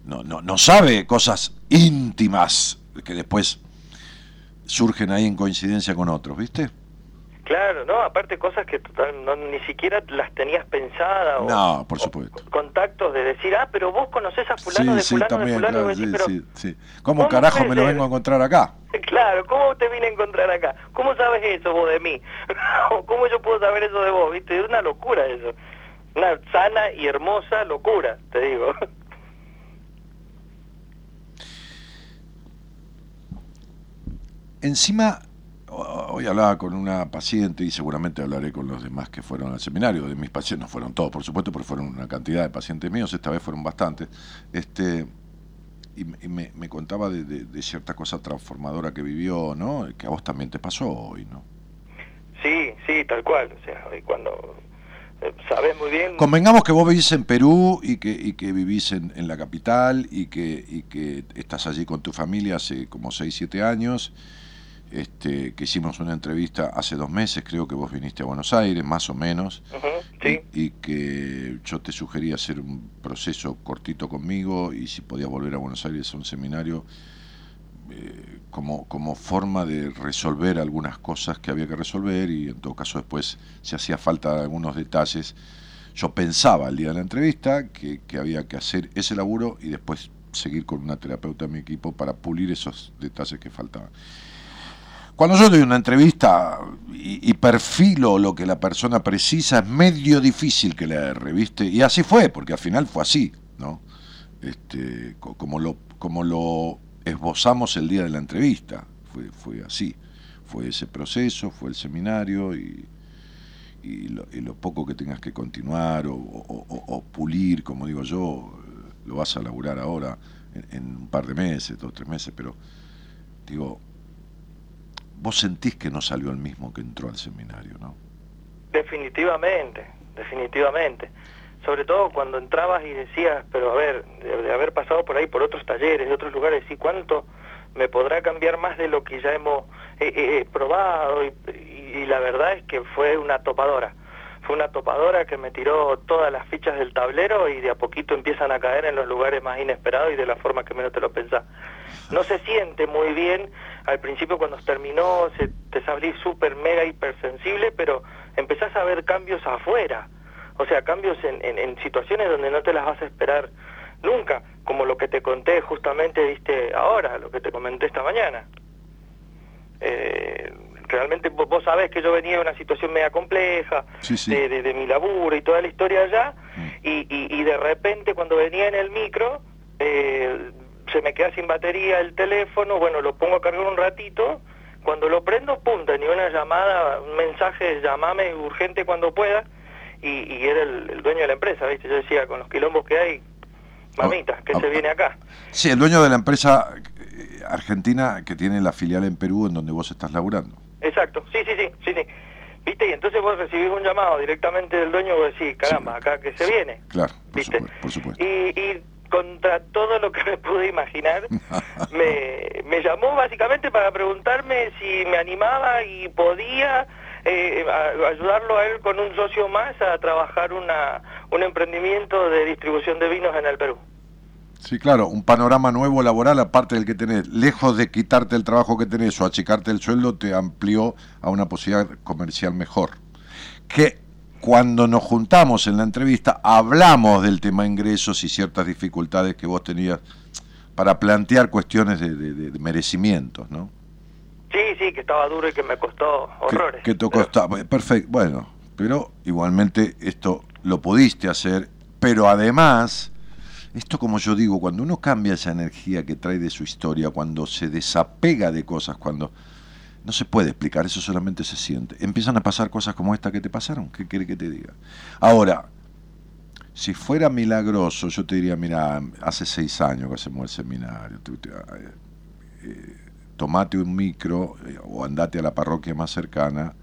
no, no, no sabe cosas íntimas que después surgen ahí en coincidencia con otros, ¿viste? Claro, no, aparte cosas que total, no, ni siquiera las tenías pensadas. No, por supuesto. O contactos de decir, ah, pero vos conocés a fulano, sí, de fulano, sí, también, de fulano. Claro, decís, sí, sí, sí. ¿Cómo, ¿Cómo carajo me lo vengo a encontrar acá? Claro, ¿cómo te vine a encontrar acá? ¿Cómo sabes eso vos de mí? ¿Cómo yo puedo saber eso de vos? ¿Viste? Es una locura eso. Una sana y hermosa locura, te digo. Encima... Hoy hablaba con una paciente y seguramente hablaré con los demás que fueron al seminario. De mis pacientes, no fueron todos, por supuesto, pero fueron una cantidad de pacientes míos, esta vez fueron bastantes. Este, y, y me, me contaba de, de, de cierta cosa transformadora que vivió, ¿no? Que a vos también te pasó hoy, ¿no? Sí, sí, tal cual. O sea, cuando eh, sabés muy bien... Convengamos que vos vivís en Perú y que, y que vivís en, en la capital y que, y que estás allí con tu familia hace como seis, siete años... Este, que hicimos una entrevista hace dos meses, creo que vos viniste a Buenos Aires, más o menos, uh-huh, sí. y, y que yo te sugerí hacer un proceso cortito conmigo y si podías volver a Buenos Aires a un seminario eh, como, como forma de resolver algunas cosas que había que resolver y en todo caso después, si hacía falta algunos detalles, yo pensaba el día de la entrevista que, que había que hacer ese laburo y después seguir con una terapeuta de mi equipo para pulir esos detalles que faltaban. Cuando yo doy una entrevista y, y perfilo lo que la persona precisa, es medio difícil que la reviste. Y así fue, porque al final fue así, ¿no? Este, como lo, como lo esbozamos el día de la entrevista, fue, fue así. Fue ese proceso, fue el seminario y, y, lo, y lo poco que tengas que continuar o, o, o, o pulir, como digo yo, lo vas a laburar ahora en, en un par de meses, dos, tres meses, pero digo... Vos sentís que no salió el mismo que entró al seminario, ¿no? Definitivamente, definitivamente. Sobre todo cuando entrabas y decías, pero a ver, de, de haber pasado por ahí, por otros talleres, de otros lugares, ¿y cuánto me podrá cambiar más de lo que ya hemos eh, eh, probado? Y, y, y la verdad es que fue una topadora. Fue una topadora que me tiró todas las fichas del tablero y de a poquito empiezan a caer en los lugares más inesperados y de la forma que menos te lo pensás. No se siente muy bien, al principio cuando terminó se, te salís súper mega hipersensible, pero empezás a ver cambios afuera, o sea, cambios en, en, en situaciones donde no te las vas a esperar nunca, como lo que te conté justamente, viste, ahora, lo que te comenté esta mañana. Eh, realmente vos, vos sabés que yo venía de una situación media compleja, sí, sí. De, de, de mi laburo y toda la historia allá, y, y, y de repente cuando venía en el micro... Eh, se me queda sin batería el teléfono, bueno, lo pongo a cargar un ratito, cuando lo prendo, pum, tenía una llamada, un mensaje, llamame urgente cuando pueda, y, y era el, el dueño de la empresa, ¿viste? Yo decía, con los quilombos que hay, mamita, ¿qué se viene acá? Sí, el dueño de la empresa argentina que tiene la filial en Perú en donde vos estás laburando. Exacto, sí, sí, sí, sí, sí. ¿Viste? Y entonces vos recibís un llamado directamente del dueño, vos decís, caramba, acá que se sí, viene. Claro, por, ¿viste? Supuesto, por supuesto. Y... y contra todo lo que me pude imaginar, me, me llamó básicamente para preguntarme si me animaba y podía eh, a, ayudarlo a él con un socio más a trabajar una un emprendimiento de distribución de vinos en el Perú. Sí, claro, un panorama nuevo laboral aparte del que tenés. Lejos de quitarte el trabajo que tenés o achicarte el sueldo, te amplió a una posibilidad comercial mejor. Que... Cuando nos juntamos en la entrevista, hablamos del tema ingresos y ciertas dificultades que vos tenías para plantear cuestiones de, de, de merecimientos, ¿no? Sí, sí, que estaba duro y que me costó horrores. Que, que te costaba, pero... perfecto, bueno, pero igualmente esto lo pudiste hacer, pero además, esto como yo digo, cuando uno cambia esa energía que trae de su historia, cuando se desapega de cosas, cuando... No se puede explicar, eso solamente se siente. Empiezan a pasar cosas como esta que te pasaron, ¿qué quiere que te diga? Ahora, si fuera milagroso, yo te diría, mira, hace seis años que hacemos el seminario, eh, eh, tomate un micro eh, o andate a la parroquia más cercana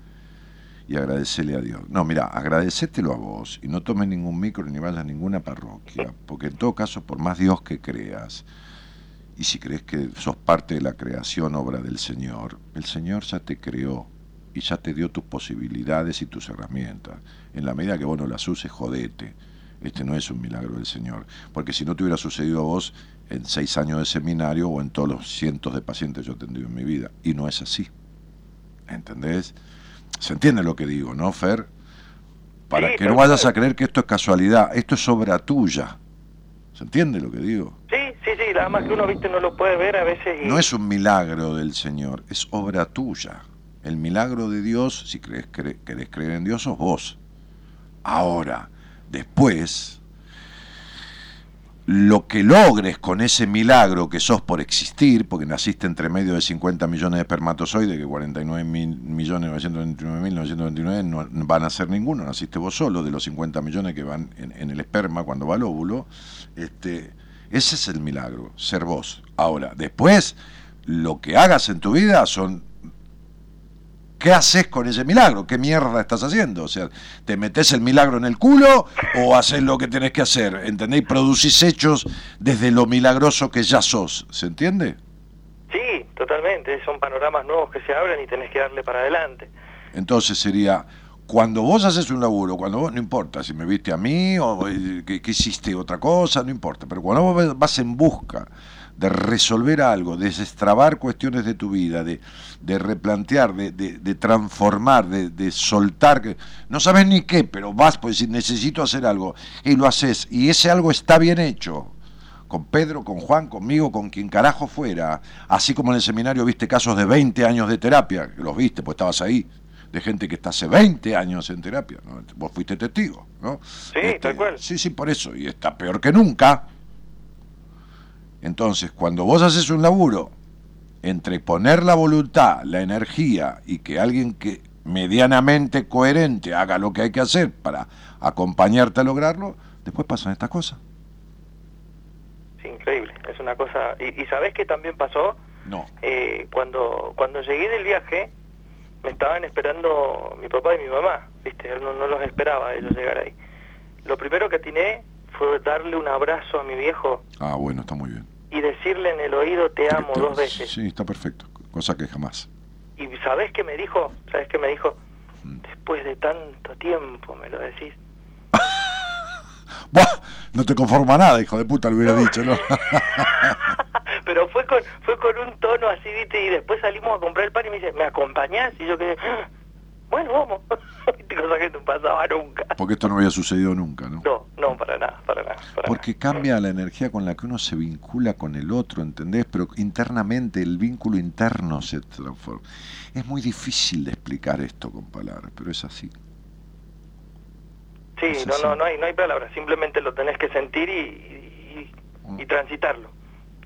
y agradecele a Dios. No, mira, agradecételo a vos y no tomes ningún micro ni vayas a ninguna parroquia, porque en todo caso, por más Dios que creas, y si crees que sos parte de la creación, obra del Señor, el Señor ya te creó y ya te dio tus posibilidades y tus herramientas. En la medida que vos no las uses, jodete. Este no es un milagro del Señor, porque si no te hubiera sucedido a vos en seis años de seminario o en todos los cientos de pacientes que yo he tenido en mi vida, y no es así, ¿entendés? ¿Se entiende lo que digo, no, Fer? Para sí, que no vayas a creer que esto es casualidad, esto es obra tuya. ¿Se entiende lo que digo? Sí, sí, sí, nada más que uno, viste, no lo puede ver a veces. Y... no es un milagro del Señor, es obra tuya. El milagro de Dios, si crees, cre- querés creer en Dios, sos vos. Ahora, después, lo que logres con ese milagro que sos por existir, porque naciste entre medio de cincuenta millones de espermatozoides, que cuarenta y nueve millones novecientos veintinueve mil novecientos veintinueve no van a ser ninguno, naciste vos solo, de los cincuenta millones que van en, en el esperma cuando va al óvulo, este, ese es el milagro, ser vos. Ahora, después, lo que hagas en tu vida son... ¿qué haces con ese milagro? ¿Qué mierda estás haciendo? O sea, ¿te metes el milagro en el culo o haces lo que tenés que hacer? ¿Entendés? Producís hechos desde lo milagroso que ya sos. ¿Se entiende? Sí, totalmente. Son panoramas nuevos que se abren y tenés que darle para adelante. Entonces sería, cuando vos haces un laburo, cuando vos, no importa si me viste a mí o que, que hiciste otra cosa, no importa, pero cuando vos vas en busca de resolver algo, de destrabar cuestiones de tu vida, de, de replantear, de, de, de transformar, de, de soltar, que no sabes ni qué, pero vas, pues si necesito hacer algo, y lo haces, y ese algo está bien hecho, con Pedro, con Juan, conmigo, con quien carajo fuera, así como en el seminario viste casos de veinte años de terapia, que los viste, pues estabas ahí, de gente que está hace veinte años en terapia, ¿no? Vos fuiste testigo, ¿no? Sí, este, tal cual. Sí, sí, por eso, y está peor que nunca. Entonces, cuando vos haces un laburo, entre poner la voluntad, la energía, y que alguien que medianamente coherente haga lo que hay que hacer para acompañarte a lograrlo, después pasan estas cosas. Sí, increíble, es una cosa... ¿Y, y sabés qué también pasó? No. Eh, cuando, cuando llegué del viaje, me estaban esperando mi papá y mi mamá, ¿viste? No, no los esperaba ellos llegar ahí. Lo primero que atiné fue darle un abrazo a mi viejo. Ah, bueno, está muy bien. Y decirle en el oído, te amo, te, dos veces. Sí, está perfecto, cosa que jamás. ¿Y sabés qué me dijo? ¿Sabés qué me dijo? Mm. Después de tanto tiempo me lo decís. Buah, no te conforma nada, hijo de puta, lo hubiera no. dicho, ¿no? Pero fue con fue con un tono así, ¿viste? Y después salimos a comprar el pan y me dice, ¿me acompañás? Y yo quedé, ¡ah! Bueno, vamos. Cosa que no pasaba nunca. Porque esto no había sucedido nunca, ¿no? No, no, para nada, para nada. Para Porque nada. Cambia la energía con la que uno se vincula con el otro, ¿entendés? Pero internamente, el vínculo interno se transforma. Es muy difícil de explicar esto con palabras, pero es así. Sí, es no, así. no, no hay, no hay palabras. Simplemente lo tenés que sentir y, y, y transitarlo.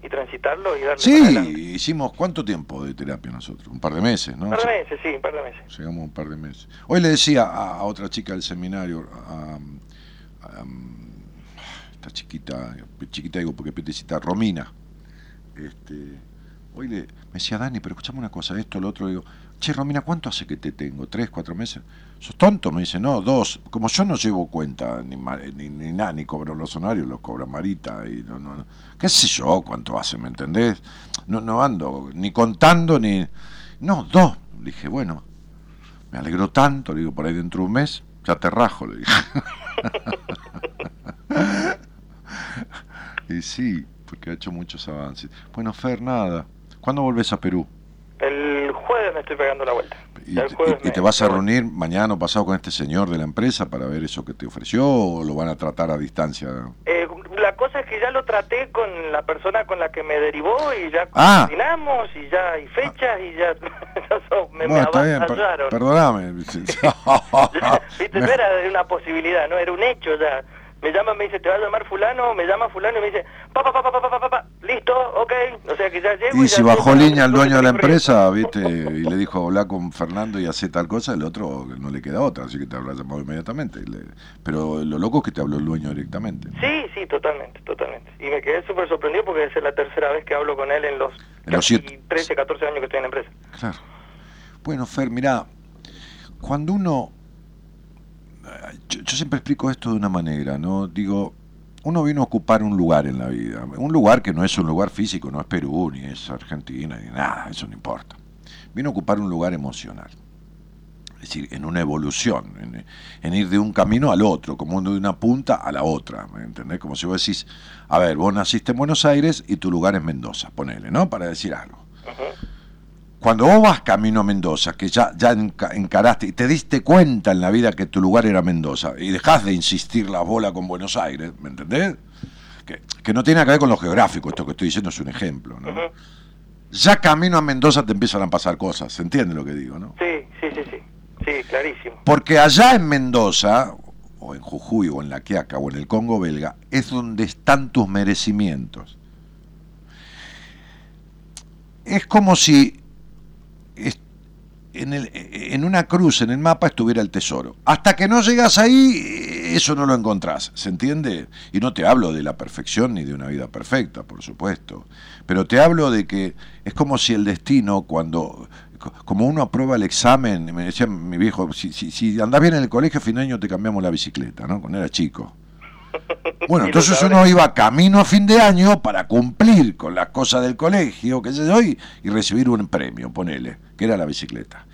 Y transitarlo y darle. Sí, hicimos ¿cuánto tiempo de terapia nosotros? Un par de meses, ¿no? Un par de meses, sí, un par de meses. Llegamos a un par de meses. Hoy le decía a, a otra chica del seminario, a, a, a esta chiquita, chiquita digo porque petecita, Romina. Este, hoy le, me decía, Dani, pero escuchame una cosa, esto, lo otro, digo, che, Romina, ¿cuánto hace que te tengo? ¿Tres, cuatro meses? ¿Sos tonto? Me dice, no, dos. Como yo no llevo cuenta, ni nada, ni, ni, ni, ni cobro los honorarios, los cobra Marita, y no, no, no, qué sé yo cuánto hace, ¿me entendés? No, no ando ni contando, ni... No, dos. Le dije, bueno, me alegró tanto, le digo, por ahí dentro de un mes, ya te rajo, le dije. Y sí, porque ha hecho muchos avances. Bueno, Fer, nada. ¿Cuándo volvés a Perú? El jueves me estoy pegando la vuelta. ¿Y, el jueves y, me... ¿y te vas a reunir mañana o pasado con este señor de la empresa para ver eso que te ofreció o lo van a tratar a distancia? Eh, la cosa es que ya lo traté con la persona con la que me derivó y ya ah. coordinamos y ya hay fechas ah. y ya me, bueno, me avanzaron. Per perdóname. Viste, me... no era una posibilidad, no era un hecho ya. Me llama, me dice, te va a llamar fulano, me llama fulano y me dice, papá, papá, papá, papá, papá, listo, ok, o sea que ya llego. Y, y ya si bajó llego, línea el dueño de la empresa, viste, y le dijo, habla con Fernando y hace tal cosa, el otro no le queda otra, así que te habrá llamado inmediatamente. Pero lo loco es que te habló el dueño directamente, ¿no? Sí, sí, totalmente, totalmente. Y me quedé súper sorprendido porque es la tercera vez que hablo con él en los en los siete... trece, catorce años que estoy en la empresa. Claro. Bueno, Fer, mirá, cuando uno... Yo, yo siempre explico esto de una manera, ¿no? Digo, uno viene a ocupar un lugar en la vida, un lugar que no es un lugar físico, no es Perú, ni es Argentina, ni nada, eso no importa. Viene a ocupar un lugar emocional, es decir, en una evolución, en, en ir de un camino al otro, como de una punta a la otra, ¿me entendés? Como si vos decís, a ver, vos naciste en Buenos Aires y tu lugar es Mendoza, ponele, ¿no? Para decir algo. Uh-huh. Cuando vos vas camino a Mendoza, que ya, ya encaraste y te diste cuenta en la vida que tu lugar era Mendoza, y dejás de insistir la bola con Buenos Aires, ¿me entendés? Que, que no tiene nada que ver con lo geográfico, esto que estoy diciendo es un ejemplo, ¿no? Uh-huh. Ya camino a Mendoza te empiezan a pasar cosas, ¿se entiende lo que digo, no? Sí, sí, sí, sí, sí, clarísimo. Porque allá en Mendoza, o en Jujuy, o en La Quiaca, o en el Congo belga, es donde están tus merecimientos. Es como si... En, el, en una cruz, en el mapa, estuviera el tesoro. Hasta que no llegas ahí, eso no lo encontrás, ¿se entiende? Y no te hablo de la perfección ni de una vida perfecta, por supuesto. Pero te hablo de que es como si el destino, cuando... Como uno aprueba el examen, me decía mi viejo, si, si, si andás bien en el colegio, a fin de año te cambiamos la bicicleta, ¿no? Cuando era chico. Bueno, entonces uno iba camino a fin de año para cumplir con las cosas del colegio, qué sé yo, y recibir un premio, ponele, que era la bicicleta.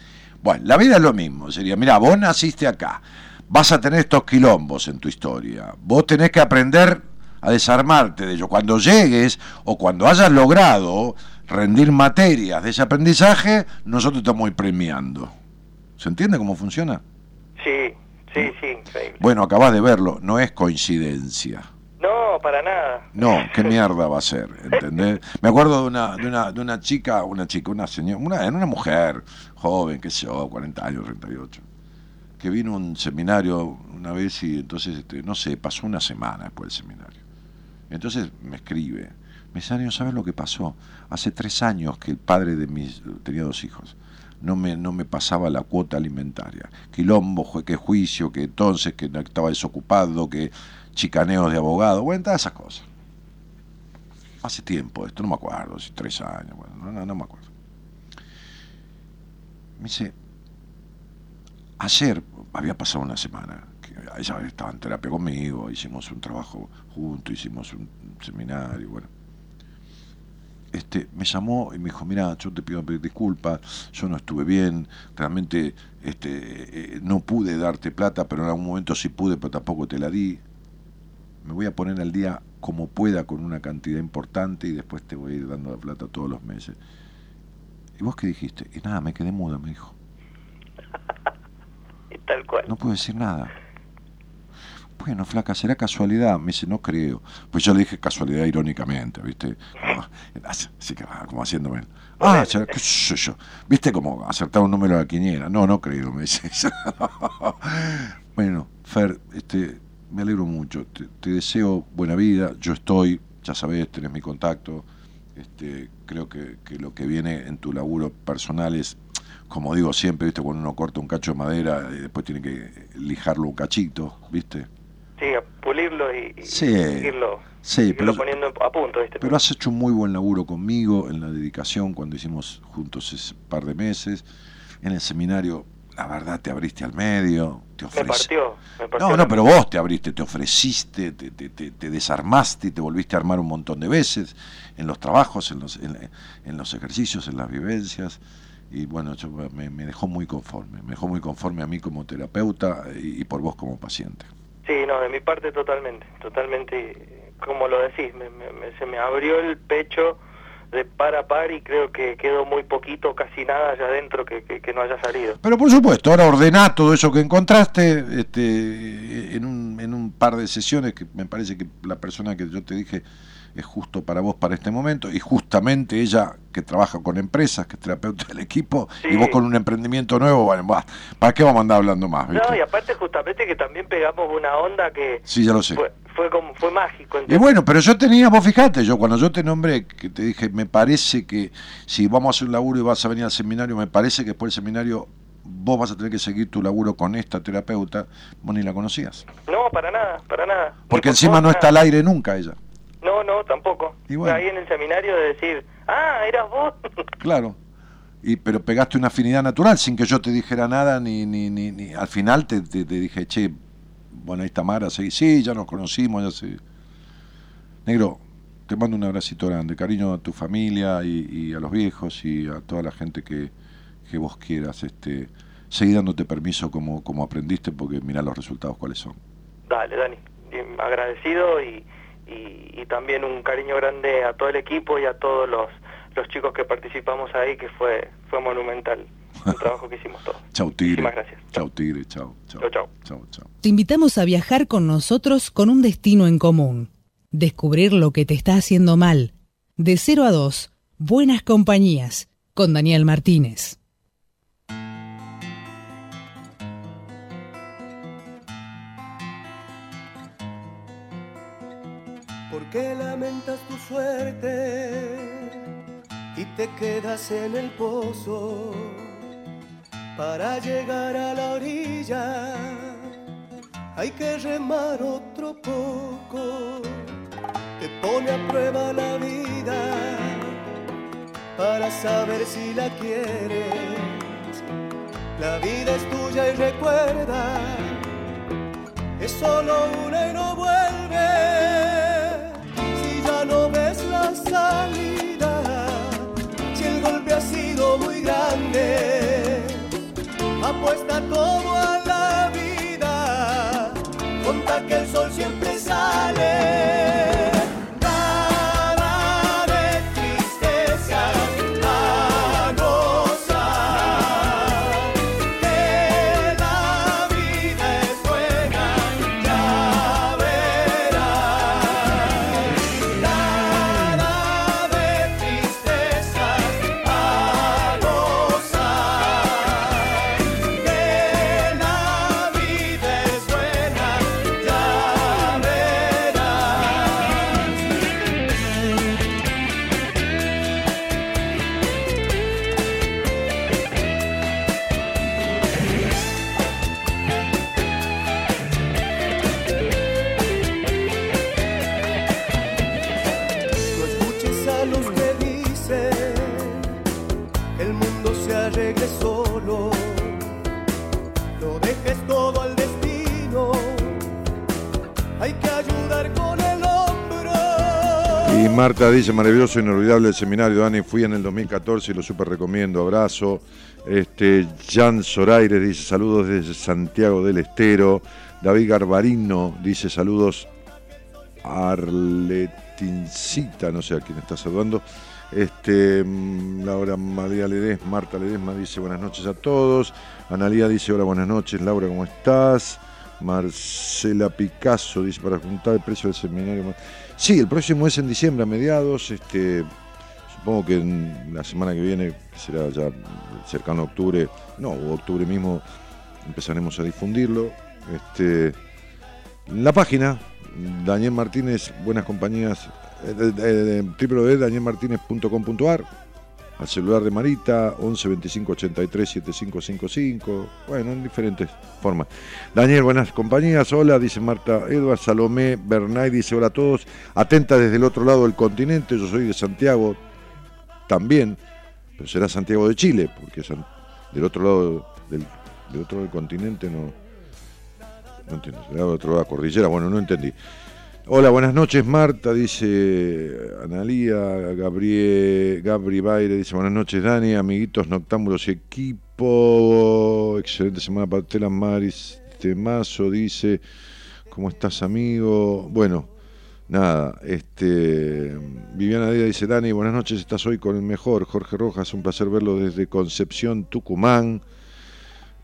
Bueno, la vida es lo mismo, sería, mirá, vos naciste acá, vas a tener estos quilombos en tu historia, vos tenés que aprender a desarmarte de ellos. Cuando llegues o cuando hayas logrado rendir materias de ese aprendizaje, nosotros te estamos premiando. ¿Se entiende cómo funciona? Sí. Sí, sí, increíble. Bueno, acabás de verlo, no es coincidencia. No, para nada. No, qué mierda va a ser, ¿entendés? Me acuerdo de una, de una, de una chica, una chica, una señora, una, una mujer joven, qué sé yo, cuarenta años, treinta y ocho, que vino a un seminario una vez y entonces, este, no sé, pasó una semana después del seminario. Entonces me escribe, me dice, ¿no sabes lo que pasó? Hace tres años que el padre de mis, tenía dos hijos, No me, no me pasaba la cuota alimentaria. Quilombo, que juicio, que entonces, que estaba desocupado, que chicaneos de abogado, bueno, todas esas cosas. Hace tiempo esto, no me acuerdo, si tres años, bueno, no, no, no me acuerdo. Me dice, ayer, había pasado una semana, que ella estaba en terapia conmigo, hicimos un trabajo juntos, hicimos un seminario, bueno. Este, me llamó y me dijo, mira, yo te pido disculpas, yo no estuve bien, realmente este, eh, no pude darte plata, pero en algún momento sí pude, pero tampoco te la di. Me voy a poner al día como pueda con una cantidad importante y después te voy a ir dando la plata todos los meses. ¿Y vos qué dijiste? Y nada, me quedé muda, me dijo. Y tal cual. No puedo decir nada. Bueno, flaca, ¿será casualidad? Me dice, no creo. Pues yo le dije casualidad irónicamente, ¿viste? Como, así que, como haciéndome. Ah, ¿será? ¿Qué sé yo? ¿Viste como acertar un número a la quiniela? No, no creo, me dice. Bueno, Fer, este, me alegro mucho. Te, te deseo buena vida. Yo estoy, ya sabés, tenés mi contacto. Este, creo que, que lo que viene en tu laburo personal es, como digo siempre, ¿viste? Cuando uno corta un cacho de madera y después tiene que lijarlo un cachito, ¿viste? Sí, a pulirlo y, y sí, seguirlo, sí, seguirlo pero, poniendo a punto. ¿Viste? Pero has hecho un muy buen laburo conmigo en la dedicación cuando hicimos juntos ese par de meses. En el seminario, la verdad, te abriste al medio. Te ofreci... me, partió, me partió. No, no, pero vos te abriste, te ofreciste, te, te, te, te desarmaste, te volviste a armar un montón de veces en los trabajos, en los, en, en los ejercicios, en las vivencias. Y bueno, yo, me, me dejó muy conforme. Me dejó muy conforme a mí como terapeuta y, y por vos como paciente. Sí, no, de mi parte totalmente, totalmente, como lo decís, me, me, me, se me abrió el pecho de par a par y creo que quedó muy poquito, casi nada allá adentro que, que, que no haya salido. Pero por supuesto, ahora ordená todo eso que encontraste este, en, un, en un par de sesiones, que me parece que la persona que yo te dije es justo para vos para este momento, y justamente ella que trabaja con empresas, que es terapeuta del equipo, sí. Y vos con un emprendimiento nuevo, bueno, bah, ¿para qué vamos a andar hablando más? ¿Viste? No, y aparte justamente que también pegamos una onda que sí, ya lo sé. Fue, fue, como, fue mágico. ¿Entendés? Y bueno, pero yo tenía, vos fijate, yo cuando yo te nombré, que te dije, me parece que si vamos a hacer un laburo y vas a venir al seminario, me parece que después del seminario vos vas a tener que seguir tu laburo con esta terapeuta, vos ni la conocías. No, para nada, para nada. Porque por encima no nada. Está al aire nunca ella. No, no, tampoco. Y bueno. Ahí en el seminario de decir, ah, eras vos. Claro. Y, pero pegaste una afinidad natural sin que yo te dijera nada, ni ni, ni, ni. Al final te, te, te dije, che, bueno, ahí está Mara, sí, sí, ya nos conocimos, ya sé. Negro, te mando un abracito grande, cariño a tu familia y, y a los viejos y a toda la gente que, que vos quieras. Este, seguí dándote permiso como, como aprendiste, porque mirá los resultados cuáles son. Dale, Dani, agradecido y, y, y también un cariño grande a todo el equipo y a todos los, los chicos que participamos ahí, que fue, fue monumental el trabajo que hicimos todos. Chau, Tigre. Muchísimas gracias. Chau, Tigre. Chau, chau. Chau, chau. Chau, chau. Te invitamos a viajar con nosotros con un destino en común. Descubrir lo que te está haciendo mal. De cero a dos, Buenas Compañías, con Daniel Martínez. ¿Por qué lamentas tu suerte y te quedas en el pozo para llegar a la orilla? Hay que remar otro poco. Te pone a prueba la vida para saber si la quieres. La vida es tuya y recuerda, es solo una y no vuelve. Si ya no ves la salida, si el golpe ha sido muy grande, apuesta todo a la vida, conta que el sol siempre sale. Marta dice, maravilloso, inolvidable el seminario, Dani, fui en el dos mil catorce y lo súper recomiendo, abrazo. Este, Jan Zoraires dice, saludos desde Santiago del Estero. David Garbarino dice, saludos a Arletincita, no sé a quién está saludando. Este, Laura María Ledesma, Marta Ledesma dice, buenas noches a todos. Analía dice, hola, buenas noches, Laura, ¿cómo estás? Marcela Picasso dice, para juntar el precio del seminario. Sí, el próximo es en diciembre, a mediados, este, supongo que en la semana que viene, será ya cercano a octubre, no, octubre mismo empezaremos a difundirlo. Este, la página, Daniel Martínez, Buenas Compañías, eh, eh, doble u doble u doble u punto daniel martinez punto com punto a r, al celular de Marita, once veinticinco ochenta y tres setenta y cinco cincuenta y cinco, bueno, en diferentes formas. Daniel, Buenas Compañías, hola, dice Marta Edwards. Salomé Bernay dice, hola a todos, atenta desde el otro lado del continente, yo soy de Santiago también, pero será Santiago de Chile, porque San... del otro lado del, del otro lado del continente no, no entiendo, será del otro lado de la cordillera, bueno, no entendí. Hola, buenas noches, Marta, dice Analía. Gabriel, Gabri Baire dice, buenas noches, Dani, amiguitos noctámbulos y equipo. Excelente semana para Telas. Maris Temazo dice, ¿cómo estás, amigo? Bueno, nada, este Viviana Díaz dice, Dani, buenas noches, estás hoy con el mejor. Jorge Rojas, un placer verlo desde Concepción, Tucumán.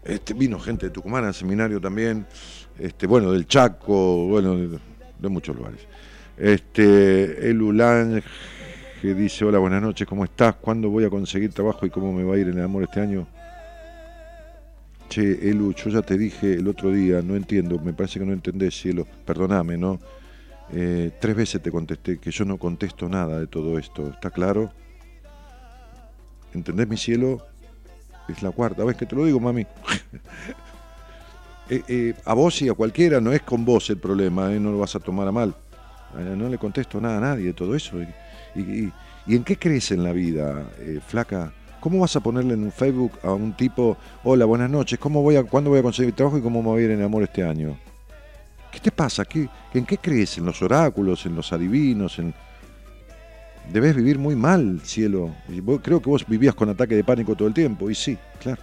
Este, vino gente de Tucumán al seminario también. Este, bueno, del Chaco, bueno, de, de muchos lugares. Este, Elu Lange dice, hola, buenas noches, ¿cómo estás? ¿Cuándo voy a conseguir trabajo y cómo me va a ir en el amor este año? Che, Elu, yo ya te dije el otro día, no entiendo, me parece que no entendés, cielo, perdoname, ¿no? Eh, tres veces te contesté que yo no contesto nada de todo esto, ¿está claro? ¿Entendés, mi cielo? Es la cuarta vez que te lo digo, mami. Eh, eh, a vos y a cualquiera, no es con vos el problema, eh, no lo vas a tomar a mal. no le contesto nada a nadie de todo eso. ¿Y, y, y en qué crees en la vida, eh, flaca? ¿Cómo vas a ponerle en un Facebook a un tipo, hola, buenas noches, ¿cómo voy a, cuándo voy a conseguir trabajo y cómo me voy a ir en amor este año? ¿Qué te pasa? ¿Qué, ¿En qué crees? ¿En los oráculos? ¿En los adivinos? En... Debes vivir muy mal, cielo. Y vos, creo que vos vivías con ataque de pánico todo el tiempo. Y sí, claro.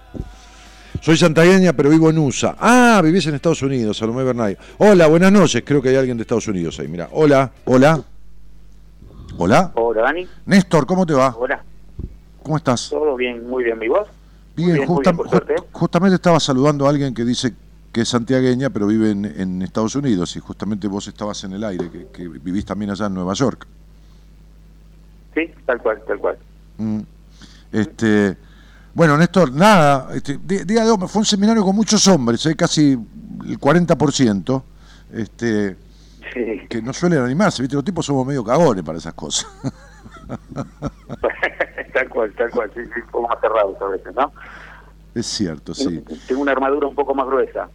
Soy santagueña, pero vivo en U S A. Ah, vivís en Estados Unidos, Salomé Bernay. Hola, buenas noches. Creo que hay alguien de Estados Unidos ahí. Mirá, hola, hola. Hola. Hola, Dani. Néstor, ¿cómo te va? Hola. ¿Cómo estás? Todo bien, muy bien. ¿Y vos? Bien, bien, justa bien just justamente estaba saludando a alguien que dice... que es santiagueña, pero vive en, en Estados Unidos, y justamente vos estabas en el aire, que, que vivís también allá en Nueva York. Sí, tal cual, tal cual. Mm. Este, bueno, Néstor, nada, este, día de hoy fue un seminario con muchos hombres, ¿eh? Casi el cuarenta por ciento, este, sí. Que no suelen animarse, ¿viste? Los tipos somos medio cagones para esas cosas. Tal cual, tal cual, sí, sí, un poco más cerrados a veces, ¿no? Es cierto, sí. Tengo una armadura un poco más gruesa.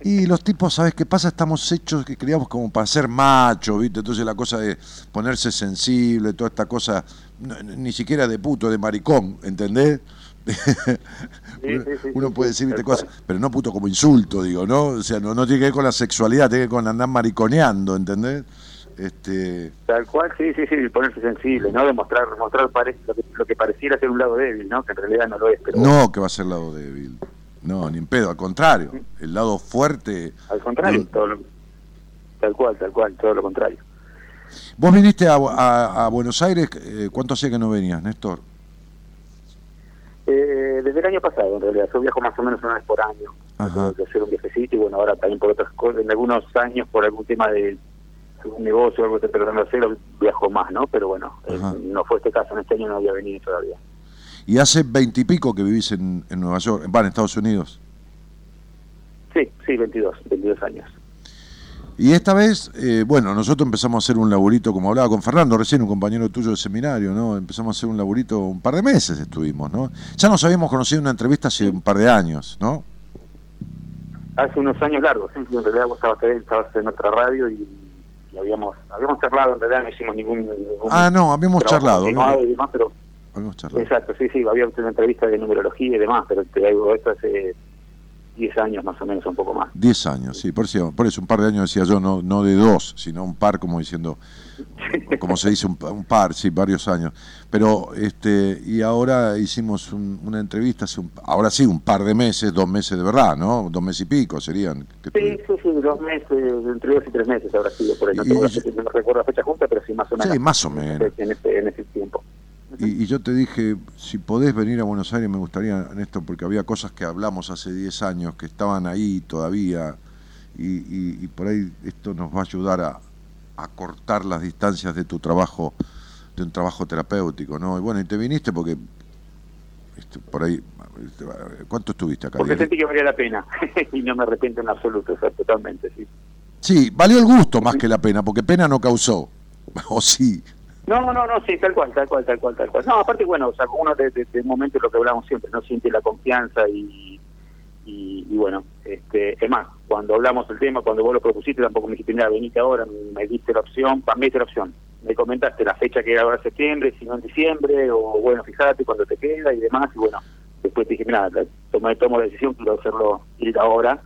Y los tipos, ¿sabes qué pasa? Estamos hechos, que creíamos como para ser macho, ¿viste? Entonces la cosa de ponerse sensible, toda esta cosa, no, ni siquiera de puto, de maricón, ¿entendés? Sí, uno, sí, sí, uno puede decir, ¿viste? Cosas, pero no puto como insulto, digo, ¿no? O sea, no, no tiene que ver con la sexualidad, tiene que ver con andar mariconeando, ¿entendés? Este... Tal cual, sí, sí, sí, ponerse sensible, ¿no? Demostrar mostrar pare... lo, que, lo que pareciera ser un lado débil, ¿no? Que en realidad no lo es. Pero... No, que va a ser lado débil. No, ni en pedo, al contrario. El lado fuerte... Al contrario, todo lo... tal cual, tal cual, todo lo contrario. Vos viniste a, a, a Buenos Aires, eh, ¿cuánto hacía que no venías, Néstor? Eh, desde el año pasado, en realidad. Yo viajo más o menos una vez por año. Ajá. De hacer un viajecito y bueno, ahora también por otras cosas. En algunos años, por algún tema de... un negocio o algo que estoy tratando de hacer, viajó más, ¿no? Pero bueno, eh, no fue este caso, en este año no había venido todavía. ¿Y hace veintipico que vivís en, en Nueva York, en, en Estados Unidos? Sí, sí, veintidós, veintidós años. Y esta vez, eh, bueno, nosotros empezamos a hacer un laburito, como hablaba con Fernando recién, un compañero tuyo de seminario, ¿no? Empezamos a hacer un laburito, un par de meses estuvimos, ¿no? Ya nos habíamos conocido en una entrevista hace un par de años, ¿no? Hace unos años largos, sí, en realidad vos estabas, estabas en otra radio y Habíamos, habíamos charlado, en realidad no hicimos ningún... ningún ah, no, habíamos charlado. No. Y demás, pero, habíamos charlado. Exacto, sí, sí, había una entrevista de numerología y demás, pero te digo, esto hace diez años más o menos, un poco más. diez años, sí, por eso, por eso un par de años decía yo, no no de dos, sino un par, como diciendo, como se dice, un, un par, sí, varios años. Pero, este, y ahora hicimos un, una entrevista, hace un, ahora sí, un par de meses, dos meses de verdad, ¿no? Dos meses y pico serían. Que sí, tú... sí, sí, dos meses, entre dos y tres meses habrá sido, por ahí no, y, tengo, yo, no recuerdo la fecha justa, pero sí, más o menos. Sí, más o menos. En ese, en ese tiempo. Y, y yo te dije, si podés venir a Buenos Aires me gustaría, Néstor, porque había cosas que hablamos hace diez años que estaban ahí todavía y, y, y por ahí esto nos va a ayudar a, a cortar las distancias de tu trabajo, de un trabajo terapéutico, ¿no? Y bueno, y te viniste porque este, por ahí, ¿cuánto estuviste acá? Porque sentí que valía la pena y no me arrepiento en absoluto, o sea, totalmente, sí. Sí, valió el gusto más que la pena, porque pena no causó, o sí. No, no, no, sí, tal cual, tal cual, tal cual, tal cual. No, aparte, bueno, o sea, uno desde el momento lo que hablamos siempre, no siente la confianza y, y, y bueno, este, es más, cuando hablamos el tema, cuando vos lo propusiste, tampoco me dijiste, mira, venite ahora, me diste la opción, para mí diste la opción, me comentaste la fecha que era ahora septiembre, si no en diciembre, o bueno, fíjate cuando te queda y demás, y bueno, después te dije, mira, tomo, tomo la decisión, quiero hacerlo, ir ahora,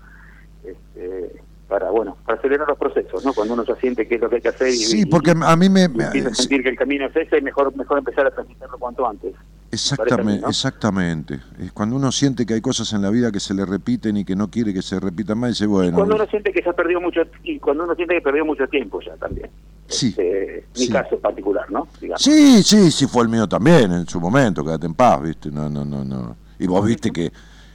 este... para bueno para acelerar los procesos, ¿no? Cuando uno ya siente que es lo que hay que hacer y, sí, porque a mí me, me empieza a sentir sí. que el camino es ese y mejor mejor empezar a transitarlo cuanto antes. Exactamente, mí, ¿no? Exactamente. Es cuando uno siente que hay cosas en la vida que se le repiten y que no quiere que se repitan más, dice, bueno. Y cuando uno siente que se ha perdido mucho y cuando uno siente que perdió mucho tiempo ya también. Sí. Este, mi sí. caso en particular, ¿no? Digamos. Sí, sí, sí fue el mío también en su momento, quédate en paz, ¿viste? No, no, no, no. Y vos viste que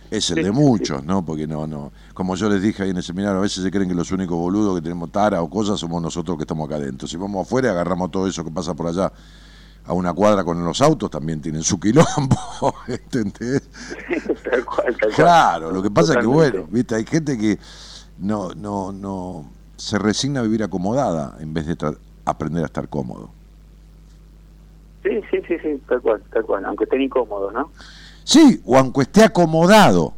es el de muchos, ¿no? Porque no, no. Como yo les dije ahí en el seminario, a veces se creen que los únicos boludos que tenemos tara o cosas somos nosotros que estamos acá adentro. Si vamos afuera, agarramos todo eso que pasa por allá a una cuadra con los autos, también tienen su quilombo, ¿entendés? Tal cual, tal cual. Claro, lo que pasa Totalmente. Es que, bueno, viste, hay gente que no, no, no se resigna a vivir acomodada en vez de tra aprender a estar cómodo. Sí, sí, sí, sí, tal cual, tal cual, aunque estén incómodos, ¿no? Sí, o aunque esté acomodado,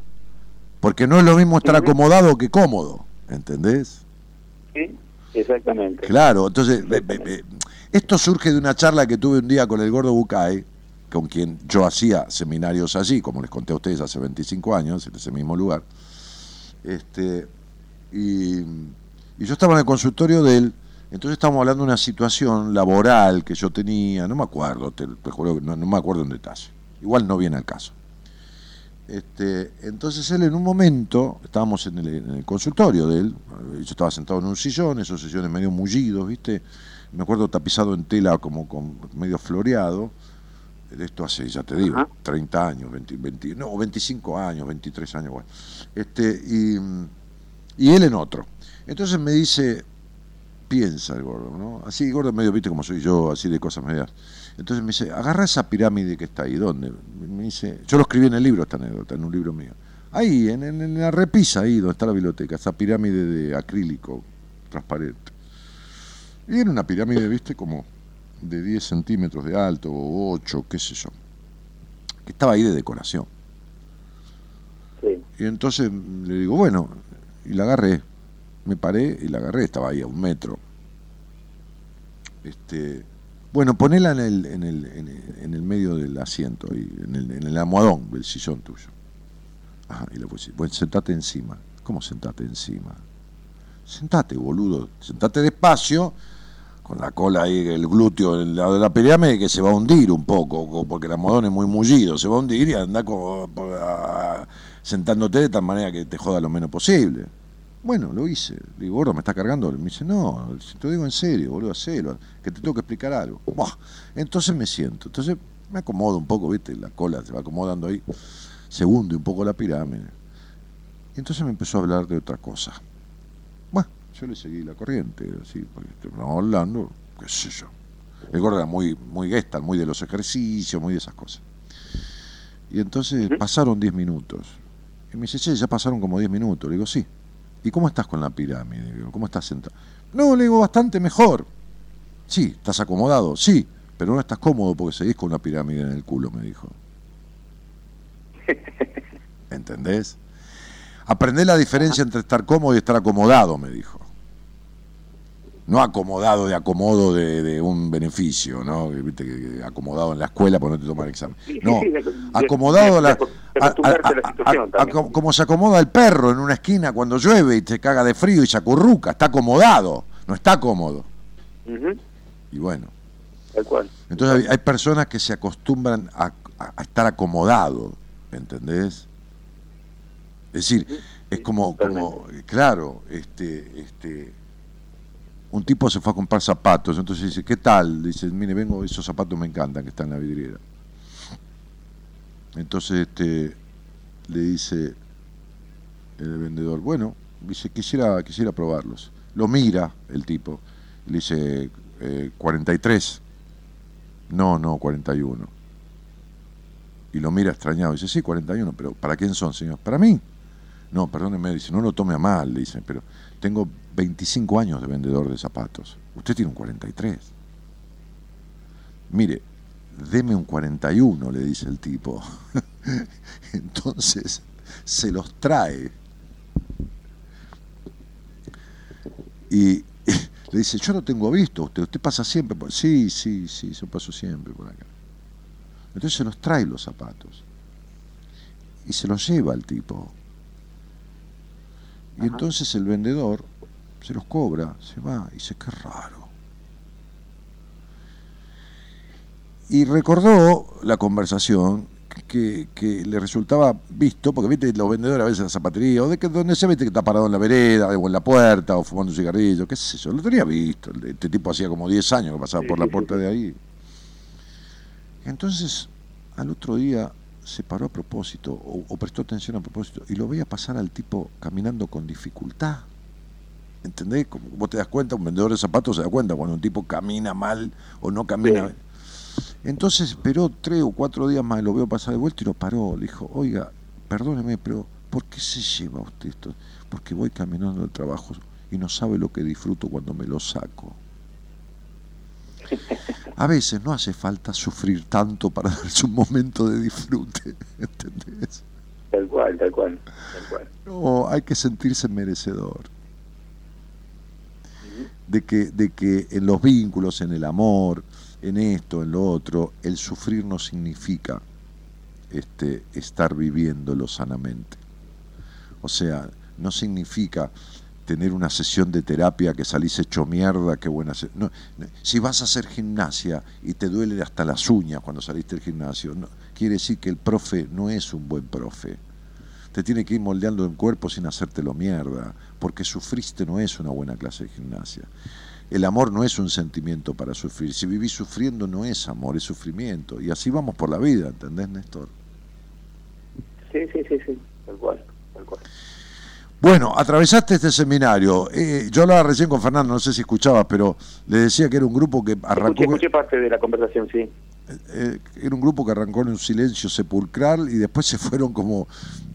porque no es lo mismo estar acomodado que cómodo, ¿entendés? Sí, Exactamente. Claro, entonces, exactamente. Eh, eh, esto surge de una charla que tuve un día con el Gordo Bucay, con quien yo hacía seminarios allí, como les conté a ustedes hace veinticinco años, en ese mismo lugar. Este, y, y yo estaba en el consultorio de él, entonces estábamos hablando de una situación laboral que yo tenía, no me acuerdo, te, te juro, no, no me acuerdo en detalle, igual no viene al caso. Este, entonces él en un momento, estábamos en el, en el consultorio de él, yo estaba sentado en un sillón, esos sillones medio mullidos, ¿viste? Me acuerdo tapizado en tela como con, medio floreado, de esto hace, ya te digo, uh-huh. treinta años, veinte, veinte, no, veinticinco años, veintitrés años, bueno. Este, y, y él en otro. Entonces me dice, piensa el Gordo, ¿no? Así, Gordo medio, viste como soy yo, así de cosas medias. Entonces me dice, agarra esa pirámide que está ahí, ¿dónde? Me dice, yo lo escribí en el libro, esta anécdota, en un libro mío. Ahí, en, en, en la repisa, ahí donde está la biblioteca, esa pirámide de acrílico transparente. Y era una pirámide, viste, como de diez centímetros de alto, o ocho, qué sé yo, que estaba ahí de decoración. Sí. Y entonces le digo, bueno, y la agarré, me paré y la agarré, estaba ahí a un metro. Este, bueno, ponela en el, en el, en el, en el medio del asiento, ahí, en, el, en el almohadón del sillón tuyo. Ajá, y le puse, bueno, sentate encima. ¿Cómo sentate encima? Sentate, boludo, sentate despacio, con la cola ahí, el glúteo, el lado de la pirámide, que se va a hundir un poco, porque el almohadón es muy mullido, se va a hundir y anda como, a, sentándote de tal manera que te joda lo menos posible. Bueno, lo hice. Le digo, Gordo, ¿me está cargando? Me dice, no, te lo digo en serio, boludo, hacelo, que te tengo que explicar algo. Buah. Entonces me siento, entonces me acomodo un poco, viste, la cola se va acomodando ahí, se hunde un poco la pirámide. Y entonces me empezó a hablar de otra cosa. Bueno, yo le seguí la corriente, así, porque estábamos hablando, qué sé yo. El Gordo era muy, muy gestal, muy de los ejercicios, muy de esas cosas. Y entonces pasaron diez minutos. Y me dice, che, ya pasaron como diez minutos. Le digo, sí. ¿Y cómo estás con la pirámide? Le digo, ¿cómo estás sentado? No, le digo, bastante mejor. Sí, estás acomodado, sí, pero no estás cómodo porque seguís con una pirámide en el culo, me dijo. ¿Entendés? Aprendé la diferencia entre estar cómodo y estar acomodado, me dijo. No acomodado de acomodo de, de un beneficio, ¿no? Viste que acomodado en la escuela porque no te toman el examen. No, acomodado a la, a, a, a, a, a, como se acomoda el perro en una esquina cuando llueve y se caga de frío y se acurruca, está acomodado, no está cómodo. Uh-huh. Y bueno. Tal cual. Entonces hay, hay personas que se acostumbran a, a, a estar acomodado, ¿entendés? Es decir, uh-huh. es como, como claro, este, este. un tipo se fue a comprar zapatos, entonces dice, ¿qué tal? Dice, mire, vengo, esos zapatos me encantan que están en la vidriera. Entonces este, le dice el vendedor, bueno, dice, quisiera quisiera probarlos. Lo mira el tipo, le dice, eh, cuarenta y tres. No, no, cuarenta y uno. Y lo mira extrañado, dice, sí, cuarenta y uno, pero ¿para quién son, señor? Para mí. No, perdóneme, dice, no lo tome a mal, le dice, pero tengo veinticinco años de vendedor de zapatos. Usted tiene un cuarenta y tres. Mire, deme un cuarenta y uno, le dice el tipo. Entonces, se los trae. Y le dice, yo no tengo visto a usted, usted pasa siempre por... Sí, sí, sí, yo paso siempre por acá. Entonces se los trae los zapatos. Y se los lleva el tipo. Y entonces el vendedor se los cobra, se va, y dice, qué raro. Y recordó la conversación que, que le resultaba visto, porque viste, los vendedores a veces en la zapatería, o de que donde se viste que está parado en la vereda, o en la puerta, o fumando un cigarrillo, qué sé yo, lo tenía visto. Este tipo hacía como diez años que pasaba por la puerta de ahí. Y entonces, al otro día se paró a propósito, o, o prestó atención a propósito, y lo veía pasar al tipo caminando con dificultad. ¿Entendés? Como vos te das cuenta, un vendedor de zapatos se da cuenta cuando un tipo camina mal o no camina. Sí. Entonces esperó tres o cuatro días más, lo veo pasar de vuelta y lo paró. Le dijo, oiga, perdóneme, pero ¿por qué se lleva usted esto? Porque voy caminando al trabajo y no sabe lo que disfruto cuando me lo saco. A veces no hace falta sufrir tanto para darse un momento de disfrute, ¿entendés? Tal cual, tal cual, tal cual. No, hay que sentirse merecedor. de que, de que en los vínculos, en el amor, en esto, en lo otro, el sufrir no significa este, estar viviéndolo sanamente. O sea, no significa tener una sesión de terapia que salís hecho mierda, qué buena... No, no. Si vas a hacer gimnasia y te duele hasta las uñas cuando saliste del gimnasio, no, quiere decir que el profe no es un buen profe. Te tiene que ir moldeando el cuerpo sin hacértelo mierda, porque sufriste no es una buena clase de gimnasia. El amor no es un sentimiento para sufrir. Si vivís sufriendo no es amor, es sufrimiento. Y así vamos por la vida, ¿entendés, Néstor? Sí, sí, sí, sí, tal cual, tal cual. Bueno, atravesaste este seminario. Eh, yo hablaba recién con Fernando, no sé si escuchabas, pero le decía que era un grupo que arrancó... Escuché, escuché parte de la conversación, sí. Eh, eh, era un grupo que arrancó en un silencio sepulcral y después se fueron como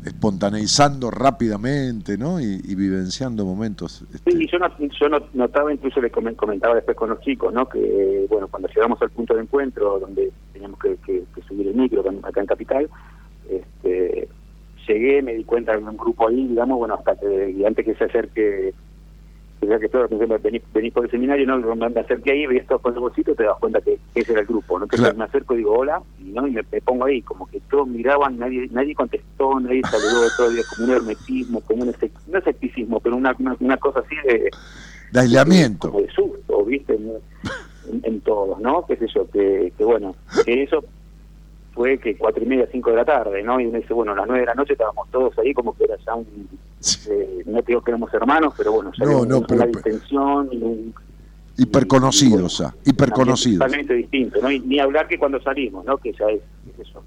espontaneizando rápidamente, ¿no? Y, y vivenciando momentos. Este... Sí, y yo, no, yo no, notaba, incluso les comentaba después con los chicos, ¿no? Que, bueno, cuando llegamos al punto de encuentro, donde teníamos que, que, que subir el micro acá en Capital, este... llegué, me di cuenta de un grupo ahí, digamos, bueno, hasta que, y antes que se acerque, que todos venís, venís por el seminario, no, me acerqué ahí, veías todos con el bolsito, te das cuenta que ese era el grupo, ¿no? Entonces claro, me acerco y digo hola, y, ¿no? y me, me pongo ahí, como que todos miraban, nadie nadie contestó, nadie saludó, todo el día, como un hermetismo, como un no escepticismo, pero una, una, una cosa así de... de aislamiento. Como de susto, ¿viste? En, en, en todos, ¿no? Qué sé yo, que, que bueno, que eso... fue que cuatro y media, cinco de la tarde, ¿no? Y me dice, bueno, a las nueve de la noche estábamos todos ahí, como que era ya un... Sí. Eh, no digo que éramos hermanos, pero bueno, ya no, había no, una pero, distensión... Un, hiperconocidos, bueno, hiperconocidos. Totalmente distinto, ¿no? Y ni hablar que cuando salimos, ¿no? Que ya es, es eso.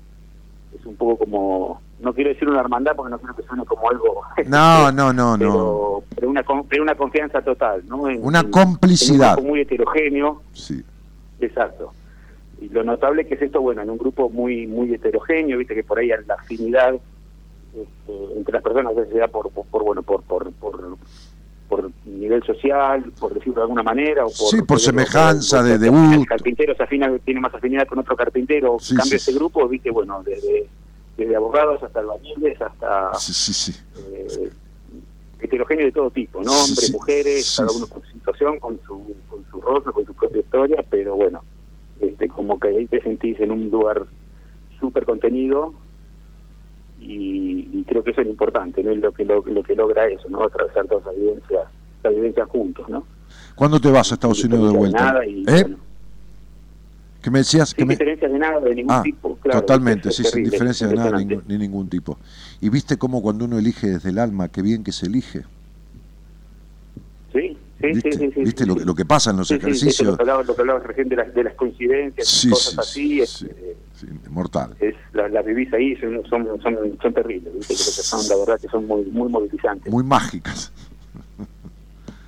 Es un poco como... No quiero decir una hermandad porque no quiero que suene como algo... No, no, no, pero, no. Pero una, pero una confianza total, ¿no? En, una en, complicidad. En un grupo muy heterogéneo. Sí. Exacto. Y lo notable que es esto, bueno, en un grupo muy muy heterogéneo, viste que por ahí la afinidad este, entre las personas se da por, por, por bueno por por, por por nivel social, por decirlo de alguna manera, o por, sí, por semejanza de debut. El carpintero se afina, tiene más afinidad con otro carpintero, sí, cambia sí, ese grupo, viste, bueno, desde, desde abogados hasta albañiles, hasta sí, sí, sí. Eh, heterogéneo de todo tipo, ¿no? Hombres, sí, mujeres, sí, cada uno con su situación, con su, con su rostro, con su propia historia, pero bueno. Este, como que ahí te sentís en un lugar súper contenido y, y creo que eso es importante, ¿no? Lo que, lo, lo que logra eso, ¿no? Atravesar todas las vivencias, las vivencias juntos, ¿no? ¿Cuándo te vas a Estados Unidos no de vuelta? Nada y, ¿eh? Bueno, ¿qué me decías? Sin diferencias de nada, de ningún ah, tipo, claro. Totalmente, sí, sin diferencias de nada, ni, ni ningún tipo. ¿Y viste cómo cuando uno elige desde el alma, qué bien que se elige? Sí. Sí, ¿Viste, sí, sí, sí, ¿viste sí, lo, sí. lo que pasa en los sí, ejercicios? Sí, lo que hablabas recién de las, de las coincidencias, sí, cosas sí, así. Es, sí, eh, sí, mortal. Es, la, la vivís ahí, son, son, son, son terribles, ¿viste? Creo que son, la verdad que son muy, muy movilizantes. Muy mágicas.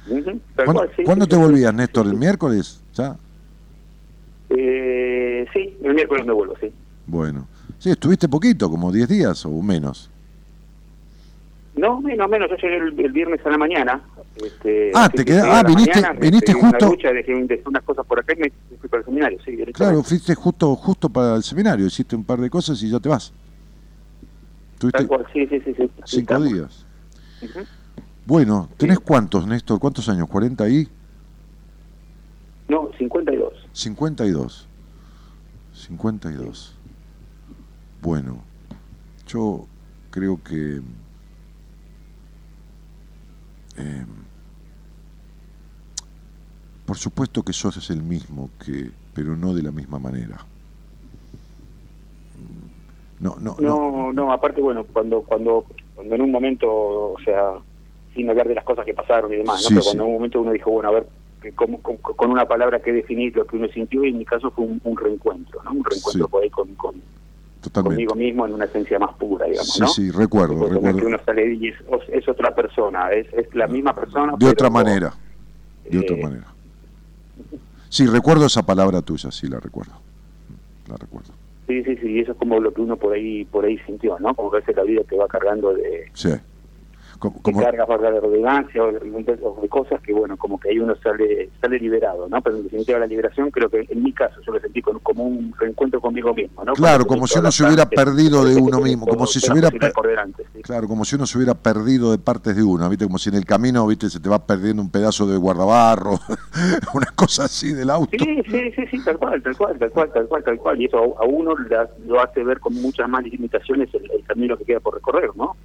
Uh-huh. ¿Cuándo, cual, sí, ¿cuándo sí, te sí, volvías, Néstor? Sí, sí. ¿El miércoles? ¿Ya? Eh, sí, el miércoles me vuelvo, sí. Bueno. Sí, estuviste poquito, como diez días o menos. No, menos, menos. Yo llegué el, el viernes a la mañana. Este, ah, te quedaste. Ah, viniste, mañana, viniste este, justo. Una lucha, dejé, dejé unas cosas por acá y me fui para el seminario. Sí, claro, fuiste justo justo para el seminario. Hiciste un par de cosas y ya te vas. ¿Tuviste cual, sí, sí, sí, sí. Cinco estamos. días. Uh-huh. Bueno, ¿tenés sí. cuántos, Néstor? ¿Cuántos años? ¿cuarenta y? No, cincuenta y dos. cincuenta y dos. cincuenta y dos. Sí. Bueno, yo creo que... Eh, por supuesto que sos el mismo, que, pero no de la misma manera. No, no, no, no, no aparte, bueno, cuando, cuando, cuando en un momento, o sea, sin hablar de las cosas que pasaron y demás, sí, ¿no? Pero sí, cuando en un momento uno dijo, bueno, a ver, que con, con, con una palabra que definís lo que uno sintió, y en mi caso fue un, un reencuentro, ¿no? Un reencuentro sí. por ahí con... con Totalmente. Conmigo mismo en una esencia más pura, digamos, sí, ¿no? Sí, recuerdo, Porque recuerdo. Que uno sale y es, es otra persona, es, es la misma persona. De pero otra manera, eh... de otra manera. Sí, recuerdo esa palabra tuya, sí, la recuerdo. La recuerdo. Sí, sí, sí, eso es como lo que uno por ahí por ahí sintió, ¿no? Como que a veces la vida te va cargando de... Sí. Como, como... cargas de redundancia o de cosas que, bueno, como que ahí uno sale sale liberado, ¿no? Pero en definitiva la liberación, creo que en mi caso yo lo sentí con, como un reencuentro conmigo mismo, ¿no? Claro, como, como si uno se hubiera perdido de uno mismo, como si se hubiera... Por delante, sí. Claro, como si uno se hubiera perdido de partes de uno, ¿viste? Como si en el camino, ¿viste? Se te va perdiendo un pedazo de guardabarro, una cosa así del auto. Sí, sí, sí, sí, tal cual, tal cual, tal cual, tal cual, tal cual. Y eso a uno la, lo hace ver con muchas más limitaciones el, el camino que queda por recorrer, ¿no?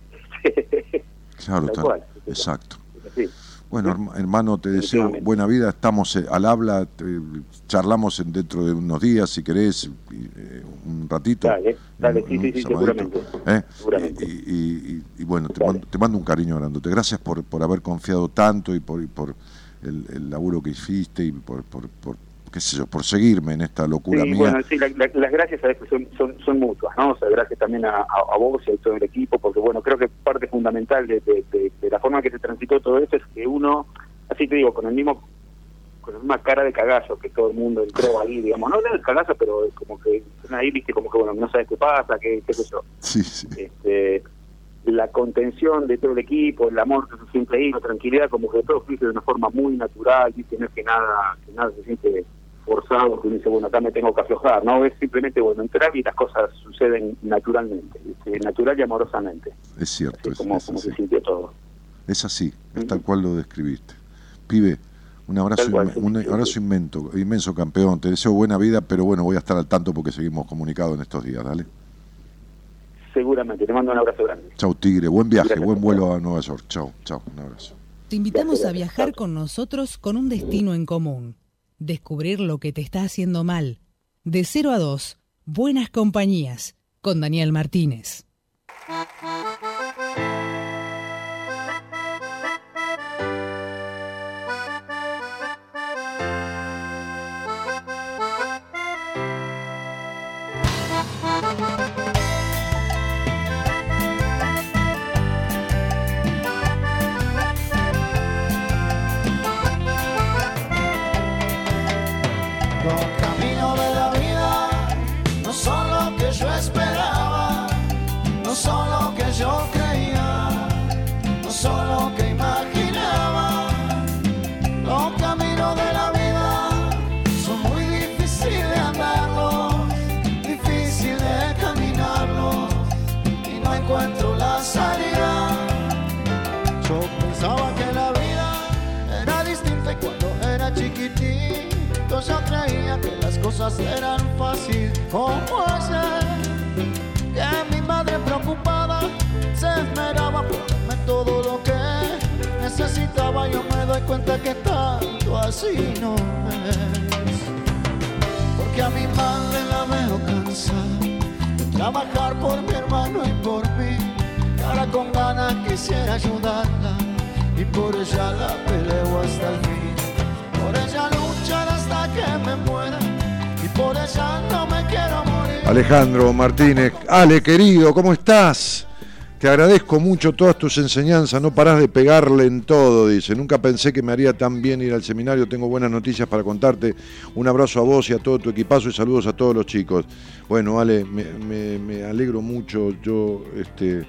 Claro, tal cual. Exacto. Sí. Bueno, hermano, te deseo buena vida, estamos al habla, te, charlamos dentro de unos días, si querés, un ratito. Dale, dale, un, sí, un sí, seguramente. ¿Eh? seguramente. Y, y, y, y bueno, te mando, te mando un cariño grandote. Gracias por, por haber confiado tanto y por, y por el, el laburo que hiciste y por, por, por, qué sé yo, por seguirme en esta locura sí, mía. Bueno, sí, la, la, las gracias a eso son, son, son mutuas, ¿no? O sea, gracias también a, a vos y a todo el equipo, porque bueno, creo que parte fundamental de, de, de, de la forma que se transitó todo esto es que uno, así te digo, con el mismo, con la misma cara de cagazo que todo el mundo entró ahí, digamos, no de cagazo, pero como que ahí viste como que bueno, no sabes qué pasa, qué, qué sé yo. Sí, sí. Este, la contención de todo el equipo, el amor que se siente ahí, la tranquilidad, como que todo fluye de una forma muy natural, viste, no es que nada, que nada se siente forzado, que dice, bueno, acá me tengo que aflojar, ¿no? Es simplemente, bueno, entrar y las cosas suceden naturalmente, natural y amorosamente. Es cierto. Así es, como, es como se sintió todo. Es así, es uh-huh. tal cual lo describiste. Pibe, un abrazo, cual, inme- un abrazo inmenso, inmenso, campeón. Te deseo buena vida, pero bueno, voy a estar al tanto porque seguimos comunicados en estos días, ¿dale? Seguramente, te mando un abrazo grande. Chau, Tigre, buen viaje, gracias, buen vuelo gracias. a Nueva York. Chau, chau, un abrazo. Te invitamos gracias, a viajar gracias. con nosotros con un destino en común. Descubrir lo que te está haciendo mal. De cero a dos, Buenas Compañías, con Daniel Martínez. Yo creía que las cosas eran fácil. ¿Cómo hacer? Que mi madre preocupada se esmeraba por darme todo lo que necesitaba. Yo me doy cuenta que tanto así no es, porque a mi madre la veo cansada de trabajar por mi hermano y por mí. Y ahora con ganas quisiera ayudarla, y por ella la peleo hasta el fin. Por ella lucharé hasta que me muera, y por ella no me quiero morir. Alejandro Martínez, Ale querido, ¿cómo estás? Te agradezco mucho todas tus enseñanzas, no parás de pegarle en todo, dice. Nunca pensé que me haría tan bien ir al seminario, tengo buenas noticias para contarte. Un abrazo a vos y a todo tu equipazo y saludos a todos los chicos. Bueno, Ale, me, me, me alegro mucho, yo este,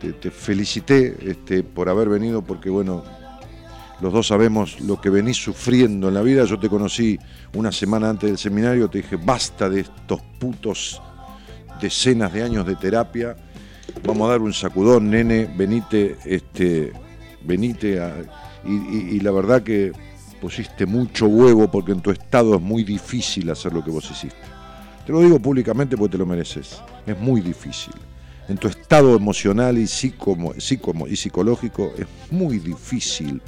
te, te felicité este, por haber venido porque, bueno, los dos sabemos lo que venís sufriendo en la vida. Yo te conocí una semana antes del seminario, te dije, basta de estos putos decenas de años de terapia, vamos a dar un sacudón, nene, venite, este, venite a... Y, y, y la verdad que pusiste mucho huevo porque en tu estado es muy difícil hacer lo que vos hiciste. Te lo digo públicamente porque te lo mereces, es muy difícil. En tu estado emocional y, psicomo, psicomo, y psicológico es muy difícil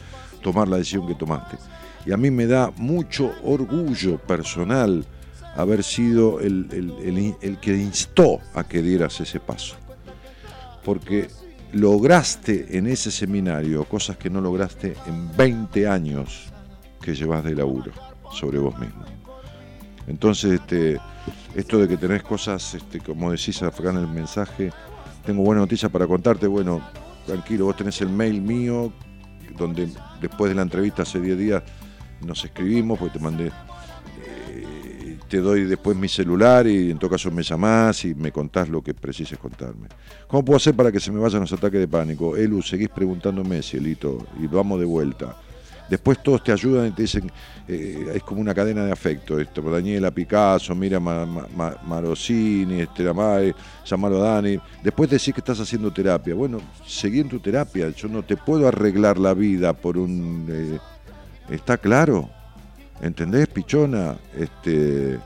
tomar la decisión que tomaste. Y a mí me da mucho orgullo personal haber sido el, el, el, el que instó a que dieras ese paso. Porque lograste en ese seminario cosas que no lograste en veinte años que llevas de laburo sobre vos mismo. Entonces, este, esto de que tenés cosas, este, como decís acá en el mensaje, tengo buena noticia para contarte. Bueno, tranquilo, vos tenés el mail mío, donde después de la entrevista hace diez días nos escribimos, porque te mandé, eh, te doy después mi celular y en todo caso me llamás y me contás lo que precises contarme. ¿Cómo puedo hacer para que se me vayan los ataques de pánico? Elu, seguís preguntándome, cielito, y lo amo de vuelta. Después todos te ayudan y te dicen, eh, es como una cadena de afecto esto. Daniela Picasso, mira Ma, Ma, Ma, Marosini, Estela May, Samaro Dani. Después decís que estás haciendo terapia. Bueno, seguí en tu terapia. Yo no te puedo arreglar la vida por un... Eh, ¿está claro? ¿Entendés, pichona? Este...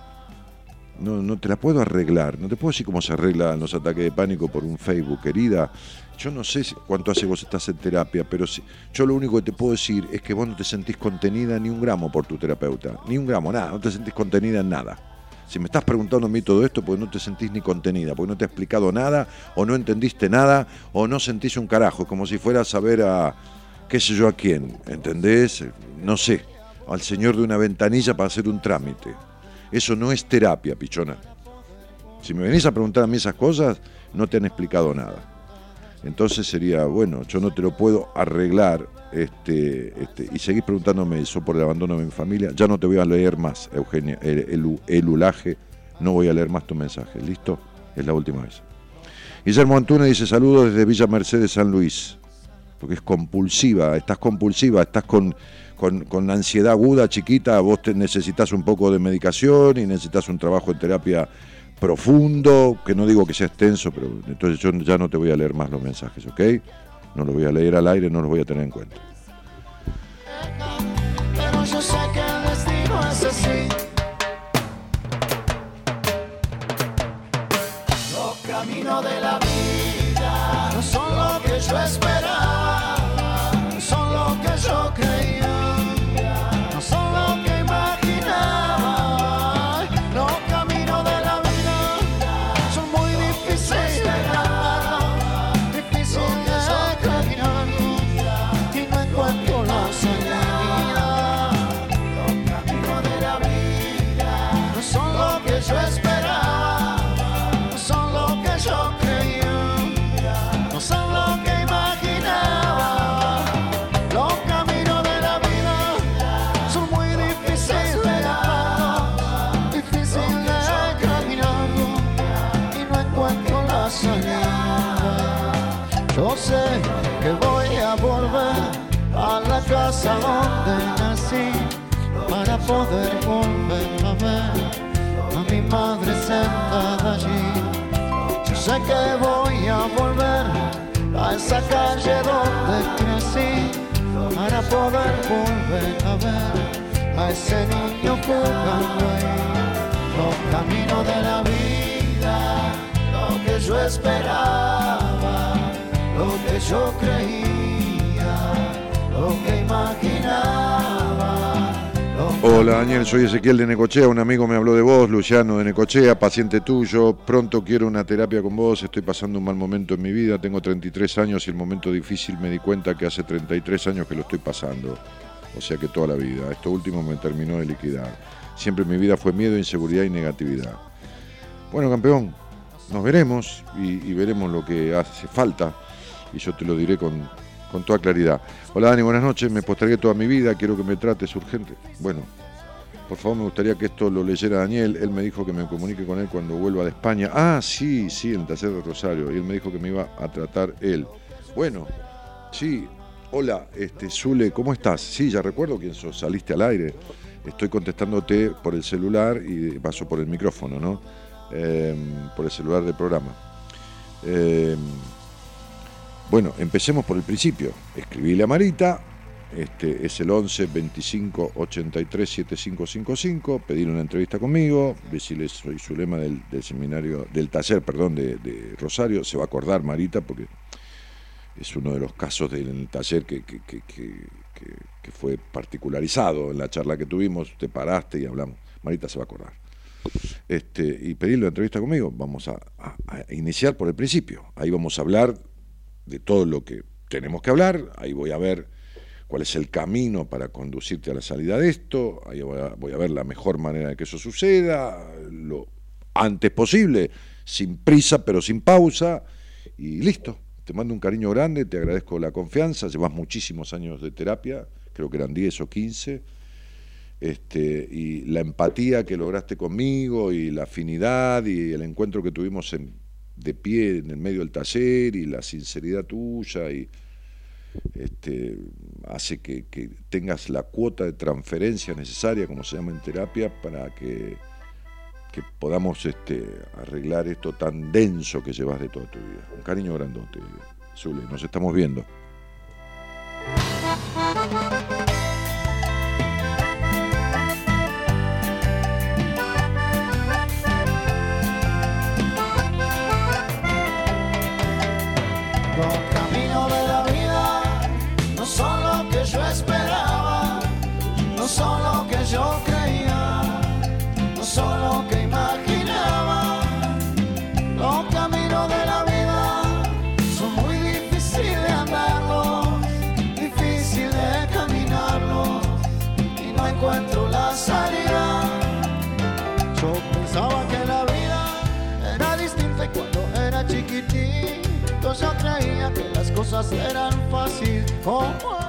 No, no te la puedo arreglar. No te puedo decir cómo se arreglan los ataques de pánico por un Facebook, querida. Yo no sé cuánto hace vos estás en terapia, pero si, yo lo único que te puedo decir es que vos no te sentís contenida ni un gramo por tu terapeuta. Ni un gramo, nada. No te sentís contenida en nada. Si me estás preguntando a mí todo esto, pues no te sentís ni contenida, porque no te ha explicado nada, o no entendiste nada, o no sentís un carajo. Es como si fueras a ver a qué sé yo a quién, ¿entendés? No sé. Al señor de una ventanilla para hacer un trámite. Eso no es terapia, pichona. Si me venís a preguntar a mí esas cosas, no te han explicado nada. Entonces sería, bueno, yo no te lo puedo arreglar, este, este, y seguís preguntándome eso por el abandono de mi familia. Ya no te voy a leer más, Eugenia, el, el ulaje, no voy a leer más tu mensaje. ¿Listo? Es la última vez. Guillermo Antunes dice, saludos desde Villa Mercedes, San Luis. Porque es compulsiva, estás compulsiva, estás con... Con, con ansiedad aguda, chiquita, vos te necesitas un poco de medicación y necesitas un trabajo en terapia profundo, que no digo que sea extenso, pero entonces yo ya no te voy a leer más los mensajes, ¿ok? No los voy a leer al aire, no los voy a tener en cuenta. Pero yo sé que el destino es así. Los caminos de la vida no son lo que yo esperaba, son lo que yo creía. Casa donde nací para poder volver a ver a mi madre sentada allí. Yo sé que voy a volver a esa calle donde crecí para poder volver a ver a ese niño jugando ahí. Los caminos de la vida, lo que yo esperaba, lo que yo creía, lo que imaginaba. Hola Daniel, soy Ezequiel de Necochea, un amigo me habló de vos, Luciano de Necochea, paciente tuyo, pronto quiero una terapia con vos, estoy pasando un mal momento en mi vida, tengo treinta y tres años y el momento difícil me di cuenta que hace treinta y tres años que lo estoy pasando, o sea que toda la vida, esto último me terminó de liquidar, siempre en mi vida fue miedo, inseguridad y negatividad. Bueno campeón, nos veremos y, y veremos lo que hace falta y yo te lo diré con... con toda claridad. Hola Dani, buenas noches, me postergué toda mi vida, quiero que me trates urgente. Bueno, por favor me gustaría que esto lo leyera Daniel, él me dijo que me comunique con él cuando vuelva de España. Ah, sí, sí, en el taller de Rosario, y él me dijo que me iba a tratar él. Bueno, sí, hola, este Zule, ¿cómo estás? Sí, ya recuerdo quién sos, saliste al aire. Estoy contestándote por el celular y paso por el micrófono, ¿no? Eh, por el celular del programa. Eh... Bueno, empecemos por el principio. Escribile a Marita, este, es el once veinticinco ochenta y tres setenta y cinco cincuenta y cinco, pedir una entrevista conmigo, decirle soy Zulema del, del seminario, del taller, perdón, de, de Rosario, se va a acordar Marita porque es uno de los casos del taller que, que, que, que, que, que fue particularizado en la charla que tuvimos, te paraste y hablamos, Marita se va a acordar. Este, y pedirle una entrevista conmigo, vamos a, a, a iniciar por el principio, ahí vamos a hablar de todo lo que tenemos que hablar, ahí voy a ver cuál es el camino para conducirte a la salida de esto, ahí voy a, voy a ver la mejor manera de que eso suceda, lo antes posible, sin prisa pero sin pausa, y listo. Te mando un cariño grande, te agradezco la confianza, llevas muchísimos años de terapia, creo que eran diez o quince, este, y la empatía que lograste conmigo, y la afinidad, y el encuentro que tuvimos en... de pie en el medio del taller y la sinceridad tuya y este, hace que, que tengas la cuota de transferencia necesaria, como se llama en terapia, para que, que podamos este, arreglar esto tan denso que llevas de toda tu vida. Un cariño grandote, Zule, nos estamos viendo.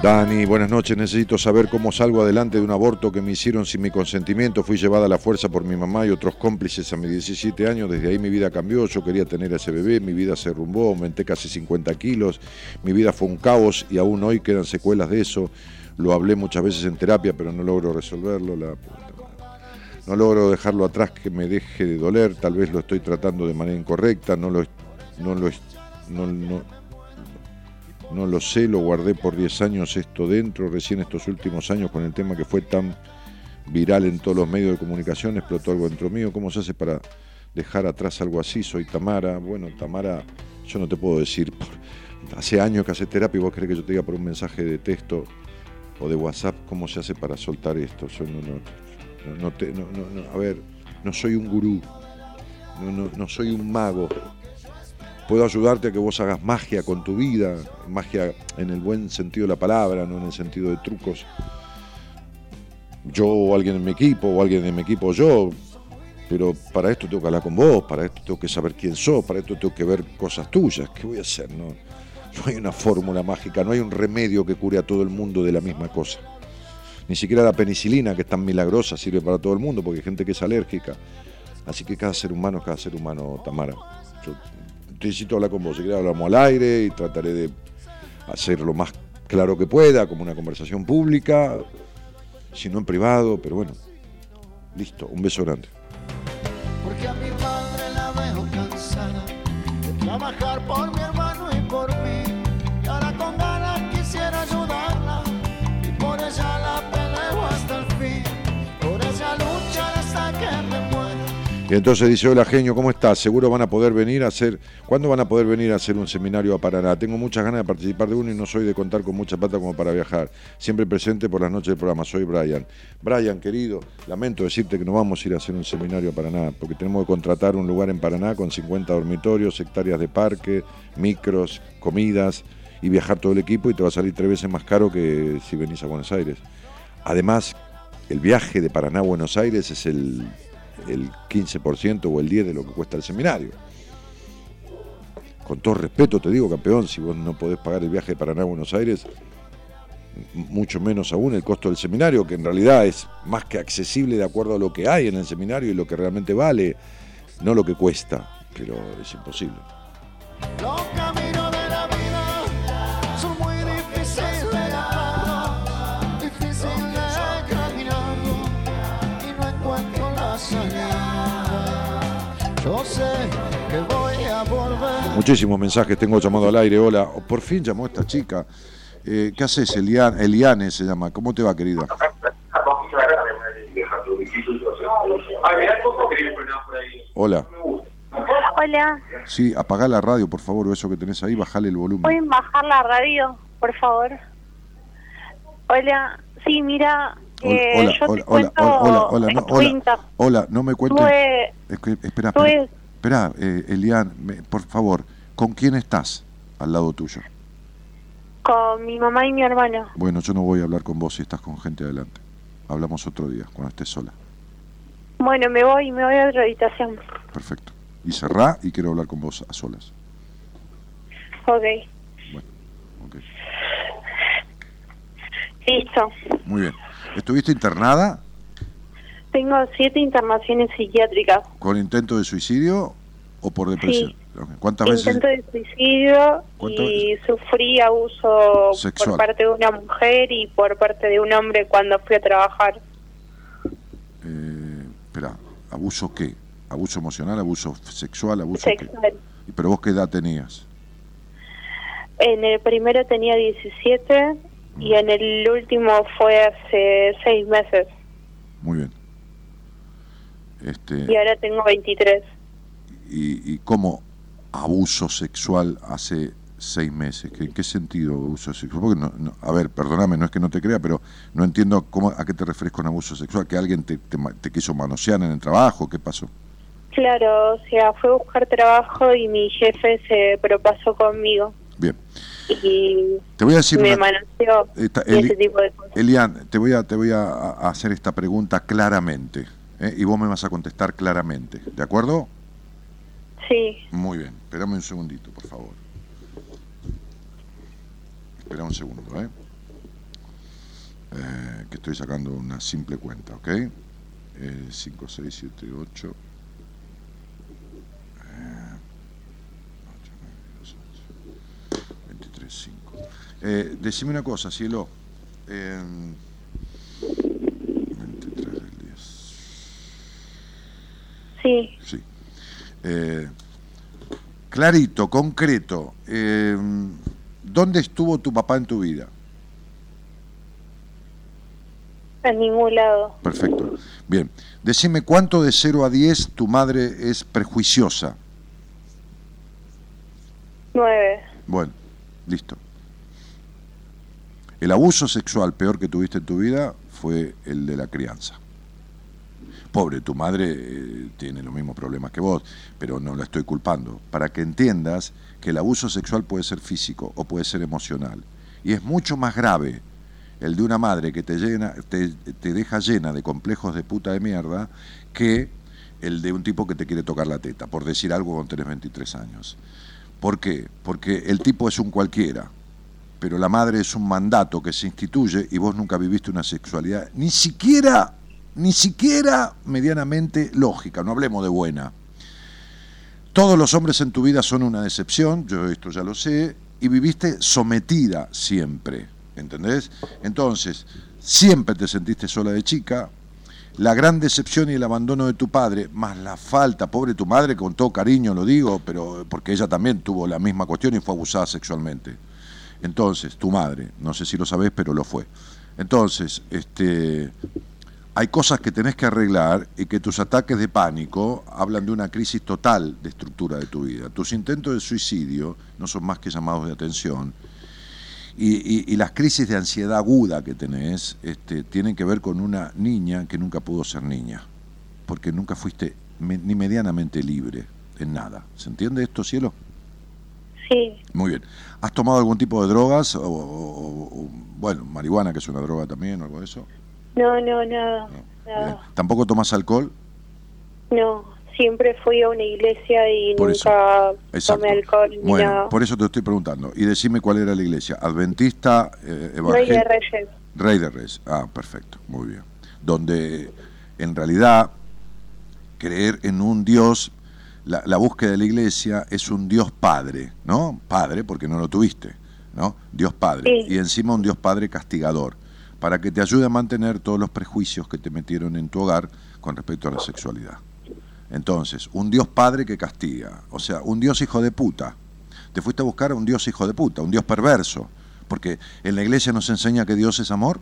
Dani, buenas noches. Necesito saber cómo salgo adelante de un aborto que me hicieron sin mi consentimiento. Fui llevada a la fuerza por mi mamá y otros cómplices a mis diecisiete años. Desde ahí mi vida cambió. Yo quería tener a ese bebé. Mi vida se derrumbó. Aumenté casi cincuenta kilos. Mi vida fue un caos y aún hoy quedan secuelas de eso. Lo hablé muchas veces en terapia, pero no logro resolverlo. La puta madre. No logro dejarlo atrás, que me deje de doler. Tal vez lo estoy tratando de manera incorrecta. No lo... No lo no, no, No lo sé, lo guardé por diez años esto dentro, recién estos últimos años con el tema que fue tan viral en todos los medios de comunicación, explotó algo dentro mío. ¿Cómo se hace para dejar atrás algo así? Soy Tamara. Bueno, Tamara, yo no te puedo decir, por... hace años que haces terapia y vos querés que yo te diga por un mensaje de texto o de WhatsApp cómo se hace para soltar esto. Yo no, no, no, te, no, no, no a ver, no soy un gurú, no, no, no soy un mago. Puedo ayudarte a que vos hagas magia con tu vida, magia en el buen sentido de la palabra, no en el sentido de trucos. Yo o alguien en mi equipo, o alguien en mi equipo o yo, pero para esto tengo que hablar con vos, para esto tengo que saber quién sos, para esto tengo que ver cosas tuyas. ¿Qué voy a hacer? No, no hay una fórmula mágica, no hay un remedio que cure a todo el mundo de la misma cosa. Ni siquiera la penicilina, que es tan milagrosa, sirve para todo el mundo, porque hay gente que es alérgica. Así que cada ser humano es cada ser humano, Tamara. Yo, te necesito hablar con vos, si querés hablamos al aire y trataré de hacer lo más claro que pueda, como una conversación pública, si no en privado, pero bueno, listo, un beso grande. Porque a mi madre la veo cansada de trabajar por mi hermano y por mí, y ahora con ganas quisiera ayudarla, y por ella la peleo hasta el fin, por ella luchar hasta que me muera. Y entonces dice, hola genio, ¿cómo estás? Seguro van a poder venir a hacer, ¿cuándo van a poder venir a hacer un seminario a Paraná? Tengo muchas ganas de participar de uno y no soy de contar con mucha plata como para viajar. Siempre presente por las noches del programa, soy Brian. Brian, querido, lamento decirte que no vamos a ir a hacer un seminario a Paraná, porque tenemos que contratar un lugar en Paraná con cincuenta dormitorios, hectáreas de parque, micros, comidas y viajar todo el equipo, y te va a salir tres veces más caro que si venís a Buenos Aires. Además, el viaje de Paraná a Buenos Aires es el... el quince por ciento o el diez por ciento de lo que cuesta el seminario. Con todo respeto te digo, campeón, si vos no podés pagar el viaje de Paraná a Buenos Aires, mucho menos aún el costo del seminario, que en realidad es más que accesible de acuerdo a lo que hay en el seminario y lo que realmente vale, no lo que cuesta, pero es imposible. Los caminos de la vida son muy difíciles. Muchísimos mensajes tengo llamado al aire. Hola, oh, por fin llamó esta chica. Eh, ¿Qué haces, Elian? Eliane se llama. ¿Cómo te va, querida? Hola. Hola. Sí, apagá la radio, por favor, o eso que tenés ahí, bajale el volumen. ¿Pueden bajar la radio, por favor? Hola. Sí, mira. Eh, hola, yo hola, te hola, cuento hola, hola, hola, no, hola, hola, no me cuentes. Es que, espera, espera, espera eh, Elian, me, por favor, ¿con quién estás al lado tuyo? Con mi mamá y mi hermano. Bueno, yo no voy a hablar con vos si estás con gente adelante. Hablamos otro día, cuando estés sola. Bueno, me voy, me voy a otra habitación. Perfecto. Y cerrá y quiero hablar con vos a solas. Ok. Bueno, ok. Listo. Muy bien. ¿Estuviste internada? Tengo siete internaciones psiquiátricas. ¿Con intento de suicidio o por depresión? Sí. ¿Cuántas veces? Intento de suicidio y veces? Sufrí abuso sexual por parte de una mujer y por parte de un hombre cuando fui a trabajar. Eh, espera, ¿abuso qué? ¿Abuso emocional, abuso sexual, abuso sexual? Qué? ¿Pero vos qué edad tenías? En el primero tenía diecisiete mm. y en el último fue hace seis meses. Muy bien. Este... Y ahora tengo veintitrés. ¿Y, y cómo abuso sexual hace seis meses? ¿Qué, qué sentido abuso sexual? Porque no, no, a ver, perdóname, no es que no te crea, pero no entiendo cómo, a qué te refieres con abuso sexual. ¿Que alguien te, te, te quiso manosear en el trabajo? ¿Qué pasó? Claro, o sea, fue a buscar trabajo y mi jefe se propasó conmigo. Bien. Y te voy a decir me una... manoseó esta, Eli... ese tipo de cosas. Elian, te voy a, te voy a, a hacer esta pregunta claramente, ¿eh? Y vos me vas a contestar claramente, ¿de acuerdo? Sí. Muy bien, esperame un segundito, por favor. Espera un segundo, ¿eh? Eh, que estoy sacando una simple cuenta, ¿ok? cinco, seis, siete, ocho... Eh, veintitrés, cinco... Eh, decime una cosa, cielo. Eh, veintitrés del diez... Sí. Sí. Eh, clarito, concreto, eh, ¿dónde estuvo tu papá en tu vida? En ningún lado. Perfecto. Bien. Decime, ¿cuánto de cero a diez tu madre es prejuiciosa? nueve. Bueno, listo. El abuso sexual peor que tuviste en tu vida fue el de la crianza. Pobre, tu madre eh, tiene los mismos problemas que vos, pero no la estoy culpando. Para que entiendas que el abuso sexual puede ser físico o puede ser emocional. Y es mucho más grave el de una madre que te, llena, te, te deja llena de complejos de puta de mierda que el de un tipo que te quiere tocar la teta, por decir algo, cuando tenés veintitrés años. ¿Por qué? Porque el tipo es un cualquiera, pero la madre es un mandato que se instituye y vos nunca viviste una sexualidad, ni siquiera... ni siquiera medianamente lógica, no hablemos de buena. Todos los hombres en tu vida son una decepción, yo esto ya lo sé, y viviste sometida siempre, ¿entendés? Entonces, siempre te sentiste sola de chica, la gran decepción y el abandono de tu padre, más la falta, pobre tu madre, con todo cariño lo digo, pero porque ella también tuvo la misma cuestión y fue abusada sexualmente. Entonces, tu madre, no sé si lo sabés, pero lo fue. Entonces, este... hay cosas que tenés que arreglar y que tus ataques de pánico hablan de una crisis total de estructura de tu vida. Tus intentos de suicidio no son más que llamados de atención y, y, y las crisis de ansiedad aguda que tenés este, tienen que ver con una niña que nunca pudo ser niña, porque nunca fuiste me, ni medianamente libre en nada. ¿Se entiende esto, cielo? Sí. Muy bien. ¿Has tomado algún tipo de drogas o, o, o bueno, marihuana, que es una droga también o algo de eso? No, no, nada. No, no. ¿Tampoco tomás alcohol? No, siempre fui a una iglesia y por nunca tomé alcohol. Bueno, ni nada. Por eso te estoy preguntando. Y decime cuál era la iglesia. ¿Adventista? Eh, Rey de Reyes. Rey de Reyes. Ah, perfecto, muy bien. Donde en realidad creer en un Dios, la, la búsqueda de la iglesia es un Dios Padre, ¿no? Padre, porque no lo tuviste, ¿no? Dios Padre. Sí. Y encima un Dios Padre castigador, para que te ayude a mantener todos los prejuicios que te metieron en tu hogar con respecto a la sexualidad. Entonces, un Dios Padre que castiga, o sea, un Dios hijo de puta. Te fuiste a buscar a un Dios hijo de puta, un Dios perverso, porque en la iglesia nos enseña que Dios es amor.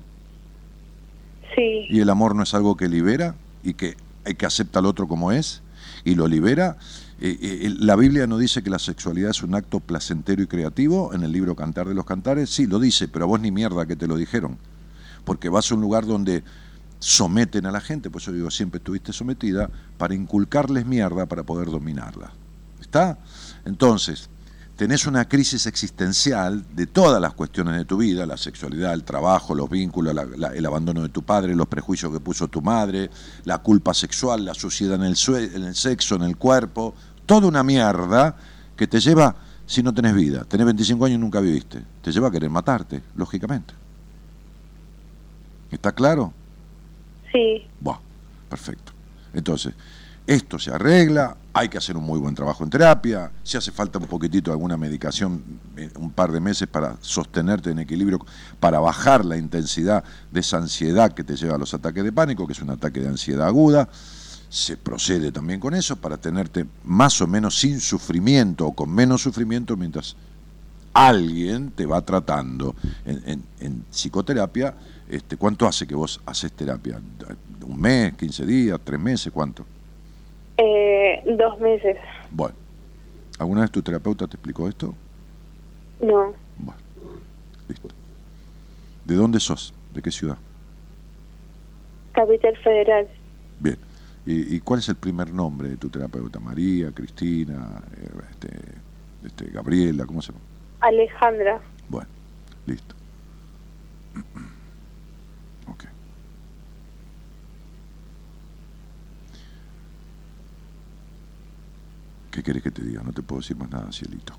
Sí. Y el amor no es algo que libera y que, y que acepta al otro como es y lo libera. Eh, eh, la Biblia no dice que la sexualidad es un acto placentero y creativo, en el libro Cantar de los Cantares, sí, lo dice, pero a vos ni mierda que te lo dijeron. Porque vas a un lugar donde someten a la gente, por eso digo, siempre estuviste sometida, para inculcarles mierda para poder dominarla. ¿Está? Entonces, tenés una crisis existencial de todas las cuestiones de tu vida, la sexualidad, el trabajo, los vínculos, la, la, el abandono de tu padre, los prejuicios que puso tu madre, la culpa sexual, la suciedad en el, sue- en el sexo, en el cuerpo, toda una mierda que te lleva, si no tenés vida, tenés veinticinco años y nunca viviste, te lleva a querer matarte, lógicamente. ¿Está claro? Sí. Buah, perfecto. Entonces, esto se arregla, hay que hacer un muy buen trabajo en terapia, si hace falta un poquitito alguna medicación, un par de meses para sostenerte en equilibrio, para bajar la intensidad de esa ansiedad que te lleva a los ataques de pánico, que es un ataque de ansiedad aguda, se procede también con eso para tenerte más o menos sin sufrimiento o con menos sufrimiento mientras alguien te va tratando. En, en, en psicoterapia, este, ¿cuánto hace que vos haces terapia? ¿Un mes, quince días, tres meses? ¿Cuánto? Eh, dos meses. Bueno. ¿Alguna vez tu terapeuta te explicó esto? No. Bueno, listo. ¿De dónde sos? ¿De qué ciudad? Capital Federal. Bien. ¿Y, y cuál es el primer nombre de tu terapeuta? María, Cristina, este, este, Gabriela, ¿cómo se llama? Alejandra. Bueno, listo. Ok. ¿Qué querés que te diga? No te puedo decir más nada, cielito.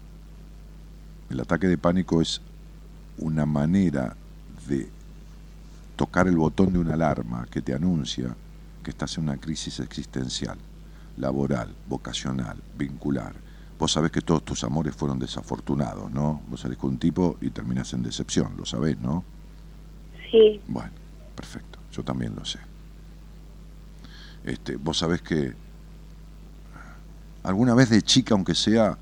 El ataque de pánico es una manera de tocar el botón de una alarma que te anuncia que estás en una crisis existencial, laboral, vocacional, vincular. Vos sabés que todos tus amores fueron desafortunados, ¿no? Vos salís con un tipo y terminás en decepción, lo sabés, ¿no? Sí. Bueno, perfecto, yo también lo sé. Este, vos sabés que alguna vez de chica, aunque sea,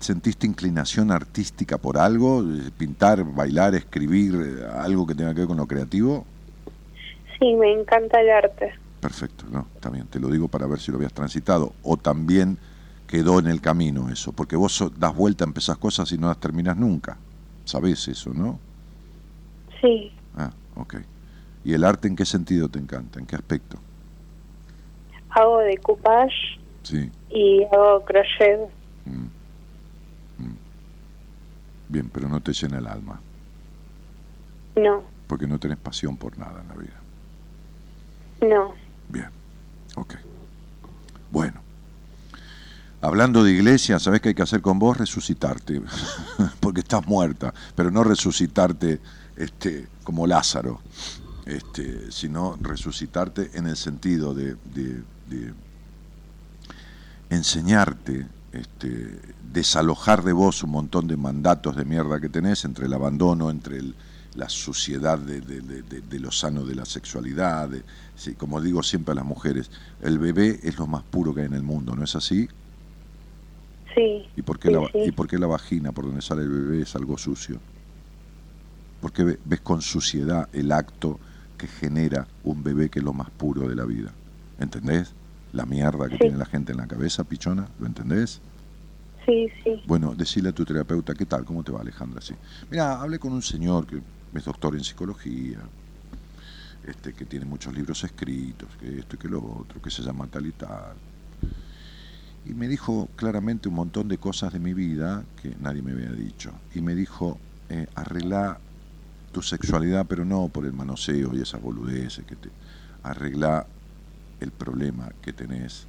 ¿sentiste inclinación artística por algo? ¿Pintar, bailar, escribir, algo que tenga que ver con lo creativo? Sí, me encanta el arte. Perfecto, no, está bien, te lo digo para ver si lo habías transitado o también quedó en el camino eso, porque vos das vuelta, empezás cosas y no las terminás nunca. ¿Sabés eso, no? Sí. Ah, ok. ¿Y el arte en qué sentido te encanta? ¿En qué aspecto? Hago decoupage. Sí. Y hago crochet. Mm. Mm. Bien, pero no te llena el alma. No. Porque no tenés pasión por nada en la vida. No. Bien, ok. Bueno. Hablando de iglesia, ¿sabés qué hay que hacer con vos? Resucitarte, porque estás muerta, pero no resucitarte este, como Lázaro, este, sino resucitarte en el sentido de, de, de enseñarte, este, desalojar de vos un montón de mandatos de mierda que tenés, entre el abandono, entre el, la suciedad de, de, de, de, de lo sano de la sexualidad, de, sí, como digo siempre a las mujeres, el bebé es lo más puro que hay en el mundo, ¿no es así? Sí, ¿Y, por qué sí, la, sí. ¿Y por qué la vagina por donde sale el bebé es algo sucio? Porque ves con suciedad el acto que genera un bebé que es lo más puro de la vida. ¿Entendés? La mierda que sí. tiene la gente en la cabeza, pichona, ¿lo entendés? Sí, sí. Bueno, decile a tu terapeuta, ¿qué tal? ¿Cómo te va, Alejandra? Sí. Mira, hablé con un señor que es doctor en psicología, este, que tiene muchos libros escritos, que esto y que lo otro, que se llama tal y tal. Y me dijo claramente un montón de cosas de mi vida que nadie me había dicho. Y me dijo, eh, arreglá tu sexualidad, pero no por el manoseo y esas boludeces que te... Arreglá el problema que tenés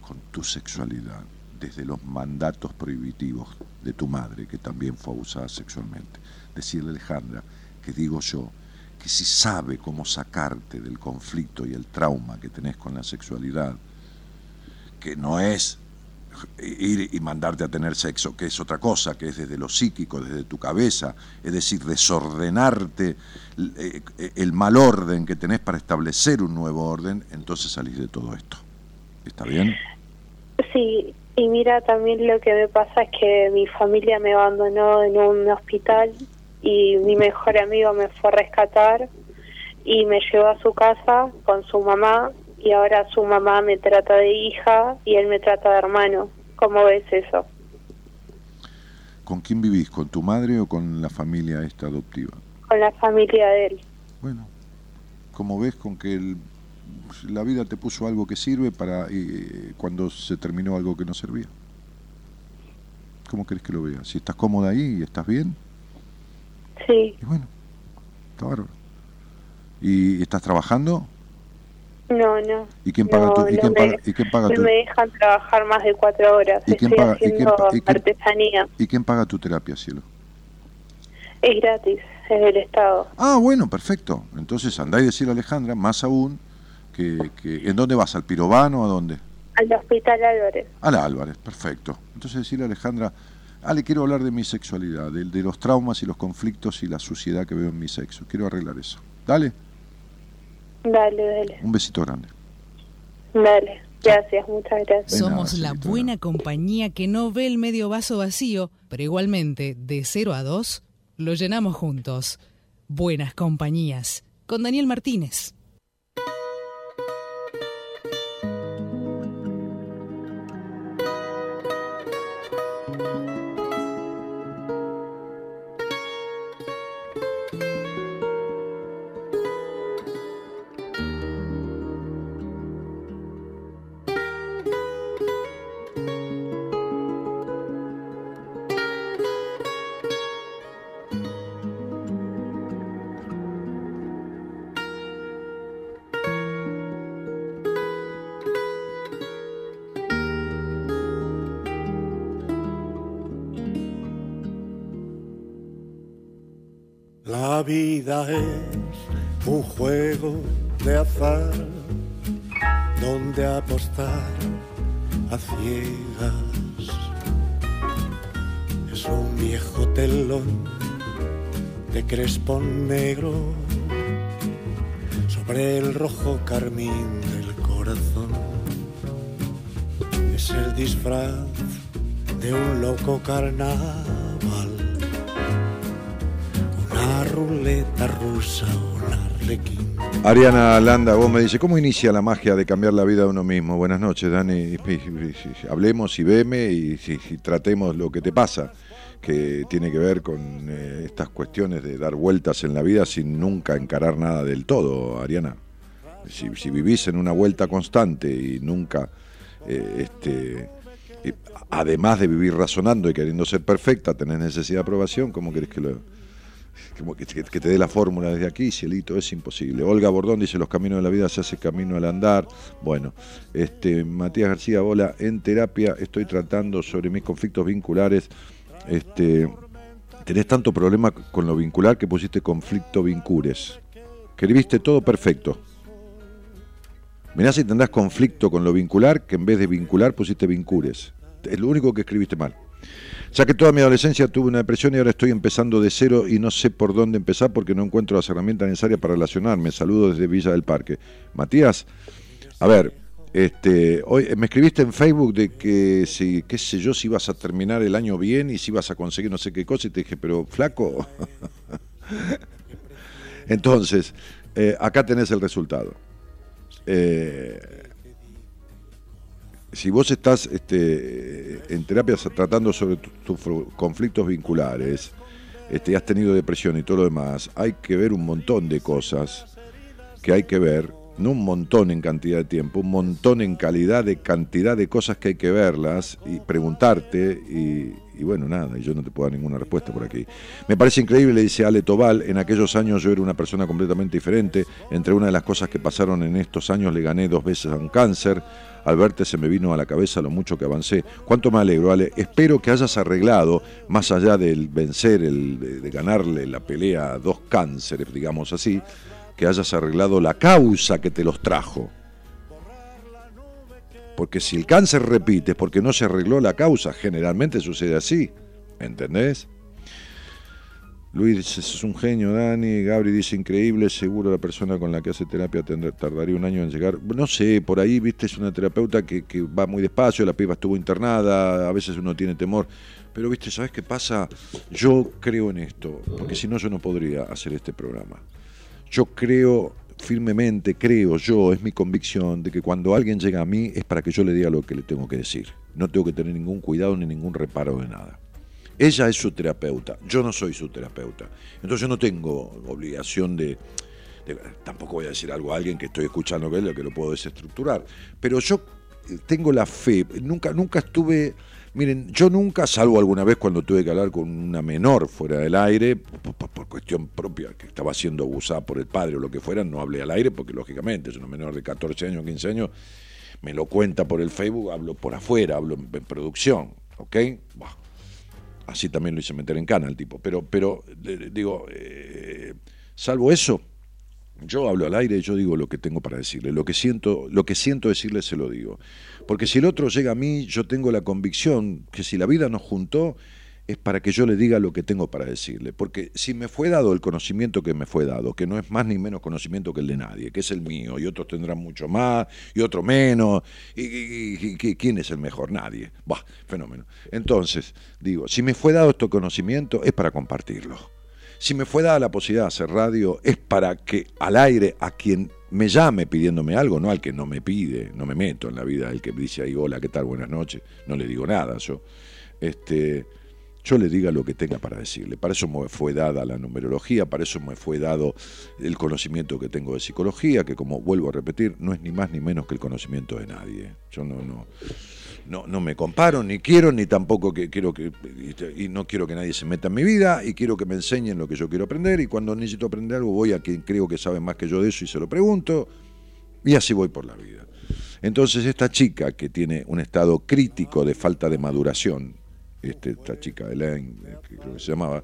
con tu sexualidad desde los mandatos prohibitivos de tu madre, que también fue abusada sexualmente. Decirle a Alejandra, que digo yo, que si sabe cómo sacarte del conflicto y el trauma que tenés con la sexualidad, que no es ir y mandarte a tener sexo, que es otra cosa, que es desde lo psíquico, desde tu cabeza, es decir, desordenarte el mal orden que tenés para establecer un nuevo orden, entonces salís de todo esto. ¿Está bien? Sí, y mira, también lo que me pasa es que mi familia me abandonó en un hospital y mi mejor amigo me fue a rescatar y me llevó a su casa con su mamá. Y ahora su mamá me trata de hija y él me trata de hermano. ¿Cómo ves eso? ¿Con quién vivís? ¿Con tu madre o con la familia esta adoptiva? Con la familia de él. Bueno, como ves con que el, la vida te puso algo que sirve para eh, cuando se terminó algo que no servía. ¿Cómo querés que lo veas? Si estás cómoda ahí y estás bien. Sí. Y bueno, está bárbaro. ¿Y estás trabajando? No, no. ¿Y quién paga no, tu, y no quién me, paga, ¿y quién paga no tu... me dejan trabajar más de cuatro horas. ¿Y quién Estoy paga, haciendo y quién, y quién, artesanía. ¿Y quién paga tu terapia, cielo? Es gratis, es del Estado. Ah, bueno, perfecto. Entonces andá y decirle a Alejandra, más aún, que, que ¿en dónde vas? ¿Al Pirobano o a dónde? Al Hospital Álvarez. Al Álvarez, perfecto. Entonces decirle a Alejandra, Ale, quiero hablar de mi sexualidad, de, de los traumas y los conflictos y la suciedad que veo en mi sexo. Quiero arreglar eso. Dale. Dale, dale. Un besito grande. Dale, gracias, muchas gracias. Somos nada, la señora. Buena compañía que no ve el medio vaso vacío, pero igualmente, de cero a dos, lo llenamos juntos. Buenas compañías, con Daniel Martínez. La vida es un juego de azar, donde apostar a ciegas. Es un viejo telón de crespón negro sobre el rojo carmín del corazón. Es el disfraz de un loco carnal, ruleta rusa, un arlequín. Ariana Landa Gómez dice, ¿cómo inicia la magia de cambiar la vida de uno mismo? Buenas noches, Dani. Hablemos y veme y, y, y tratemos lo que te pasa, que tiene que ver con eh, estas cuestiones de dar vueltas en la vida sin nunca encarar nada del todo, Ariana. Si, si vivís en una vuelta constante y nunca, eh, este, eh, además de vivir razonando y queriendo ser perfecta, tenés necesidad de aprobación, ¿cómo querés que lo... que te dé la fórmula desde aquí, cielito, es imposible. Olga Bordón dice, los caminos de la vida se hace camino al andar. Bueno, este Matías García, hola, en terapia estoy tratando sobre mis conflictos vinculares. Este, tenés tanto problema con lo vincular que pusiste conflicto vincures, que viste todo perfecto. Mirá si tendrás conflicto con lo vincular, que en vez de vincular pusiste vincures. Es lo único que escribiste mal. Ya que toda mi adolescencia tuve una depresión y ahora estoy empezando de cero y no sé por dónde empezar porque no encuentro las herramientas necesarias para relacionarme. Saludos desde Villa del Parque. Matías, a ver, este, hoy me escribiste en Facebook de que, si, qué sé yo, si ibas a terminar el año bien y si ibas a conseguir no sé qué cosa, y te dije, pero flaco. Entonces, eh, acá tenés el resultado. Eh... Si vos estás este, en terapia tratando sobre tus tu conflictos vinculares, este, y has tenido depresión y todo lo demás, hay que ver un montón de cosas que hay que ver, no un montón en cantidad de tiempo, un montón en calidad de cantidad de cosas que hay que verlas y preguntarte y, y bueno, nada, yo no te puedo dar ninguna respuesta por aquí. Me parece increíble, dice Ale Tobal, en aquellos años yo era una persona completamente diferente, entre una de las cosas que pasaron en estos años le gané dos veces a un cáncer. Al verte se me vino a la cabeza lo mucho que avancé. Cuánto me alegro, Ale. Espero que hayas arreglado, más allá del vencer, el, de, de ganarle la pelea a dos cánceres, digamos así, que hayas arreglado la causa que te los trajo. Porque si el cáncer repite, porque no se arregló la causa, generalmente sucede así, ¿entendés? Luis es un genio, Dani. Gabri dice, increíble, seguro la persona con la que hace terapia tendrá, tardaría un año en llegar. No sé, por ahí, viste, es una terapeuta que, que va muy despacio, la piba estuvo internada, a veces uno tiene temor. Pero, viste, ¿sabés qué pasa? Yo creo en esto, porque si no yo no podría hacer este programa. Yo creo firmemente, creo yo, es mi convicción, de que cuando alguien llega a mí es para que yo le diga lo que le tengo que decir. No tengo que tener ningún cuidado ni ningún reparo de nada. Ella es su terapeuta, yo no soy su terapeuta. Entonces yo no tengo obligación de, de... Tampoco voy a decir algo a alguien que estoy escuchando que es lo que lo puedo desestructurar. Pero yo tengo la fe, nunca, nunca estuve... Miren, yo nunca, salvo alguna vez cuando tuve que hablar con una menor fuera del aire, por, por, por cuestión propia, que estaba siendo abusada por el padre o lo que fuera, no hablé al aire porque lógicamente es una menor de catorce años, quince años, me lo cuenta por el Facebook, hablo por afuera, hablo en, en producción, ¿ok? Bah. Así también lo hice meter en cana el tipo. Pero, pero digo, eh, salvo eso, Yo hablo al aire, yo digo lo que tengo para decirle, lo que siento, lo que siento decirle se lo digo. Porque si el otro llega a mí, yo tengo la convicción que si la vida nos juntó, es para que yo le diga lo que tengo para decirle. Porque si me fue dado el conocimiento que me fue dado, que no es más ni menos conocimiento que el de nadie, que es el mío, y otros tendrán mucho más, y otro menos, y, y, y, y ¿quién es el mejor? Nadie. Bah, fenómeno. Entonces, digo, si me fue dado este conocimiento, es para compartirlo. Si me fue dada la posibilidad de hacer radio, es para que al aire, a quien me llame pidiéndome algo, no al que no me pide, no me meto en la vida del que dice ahí, hola, ¿qué tal? Buenas noches. No le digo nada, yo... este yo le diga lo que tenga para decirle. Para eso me fue dada la numerología, para eso me fue dado el conocimiento que tengo de psicología, que como vuelvo a repetir, no es ni más ni menos que el conocimiento de nadie. Yo no no no, no me comparo, ni quiero, ni tampoco que quiero que y, y no quiero que nadie se meta en mi vida, y quiero que me enseñen lo que yo quiero aprender, y cuando necesito aprender algo voy a quien creo que sabe más que yo de eso y se lo pregunto, y así voy por la vida. Entonces esta chica que tiene un estado crítico de falta de maduración, Este, esta chica Elian, que creo que se llamaba,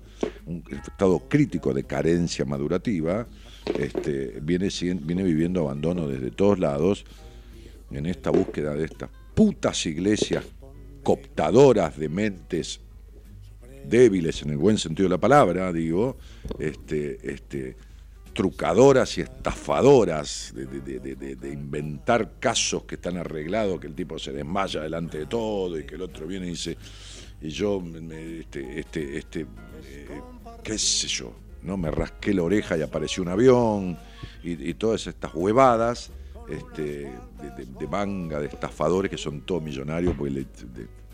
un estado crítico de carencia madurativa, este, viene, viene viviendo abandono desde todos lados en esta búsqueda de estas putas iglesias cooptadoras de mentes débiles en el buen sentido de la palabra, digo, este, este, trucadoras y estafadoras de, de, de, de, de inventar casos que están arreglados, que el tipo se desmaya delante de todo y que el otro viene y dice... Y yo, este, este, este, eh, qué sé yo, ¿no? Me rasqué la oreja y apareció un avión, y, y todas estas huevadas este, de, de, de manga, de estafadores que son todos millonarios, pues, de, de,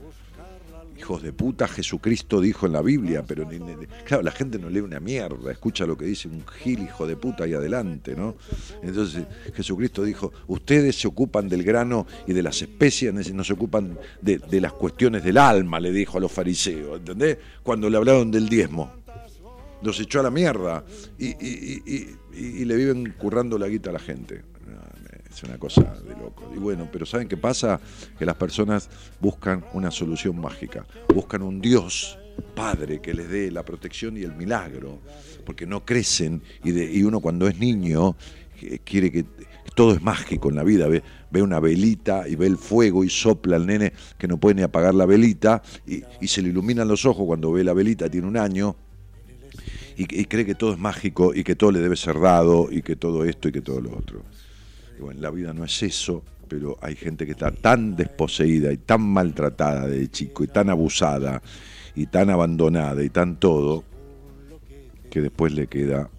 hijos de puta, Jesucristo dijo en la Biblia, pero ni, ni, claro, la gente no lee una mierda, escucha lo que dice un gil hijo de puta ahí adelante, ¿no? Entonces Jesucristo dijo, ustedes se ocupan del grano y de las especies, no se ocupan de, de las cuestiones del alma, le dijo a los fariseos, ¿entendés? Cuando le hablaron del diezmo, los echó a la mierda y, y, y, y, y le viven currando la guita a la gente. Es una cosa de loco. Y bueno, pero ¿saben qué pasa? Que las personas buscan una solución mágica, buscan un Dios Padre que les dé la protección y el milagro, porque no crecen y, de, y uno cuando es niño quiere que todo es mágico en la vida, ve, ve una velita y ve el fuego y sopla al nene que no puede ni apagar la velita y, y se le iluminan los ojos cuando ve la velita, tiene un año. Y, y cree que todo es mágico y que todo le debe ser dado y que todo esto y que todo lo otro. Y bueno, la vida no es eso, pero hay gente que está tan desposeída y tan maltratada de chico y tan abusada y tan abandonada y tan todo, que después le queda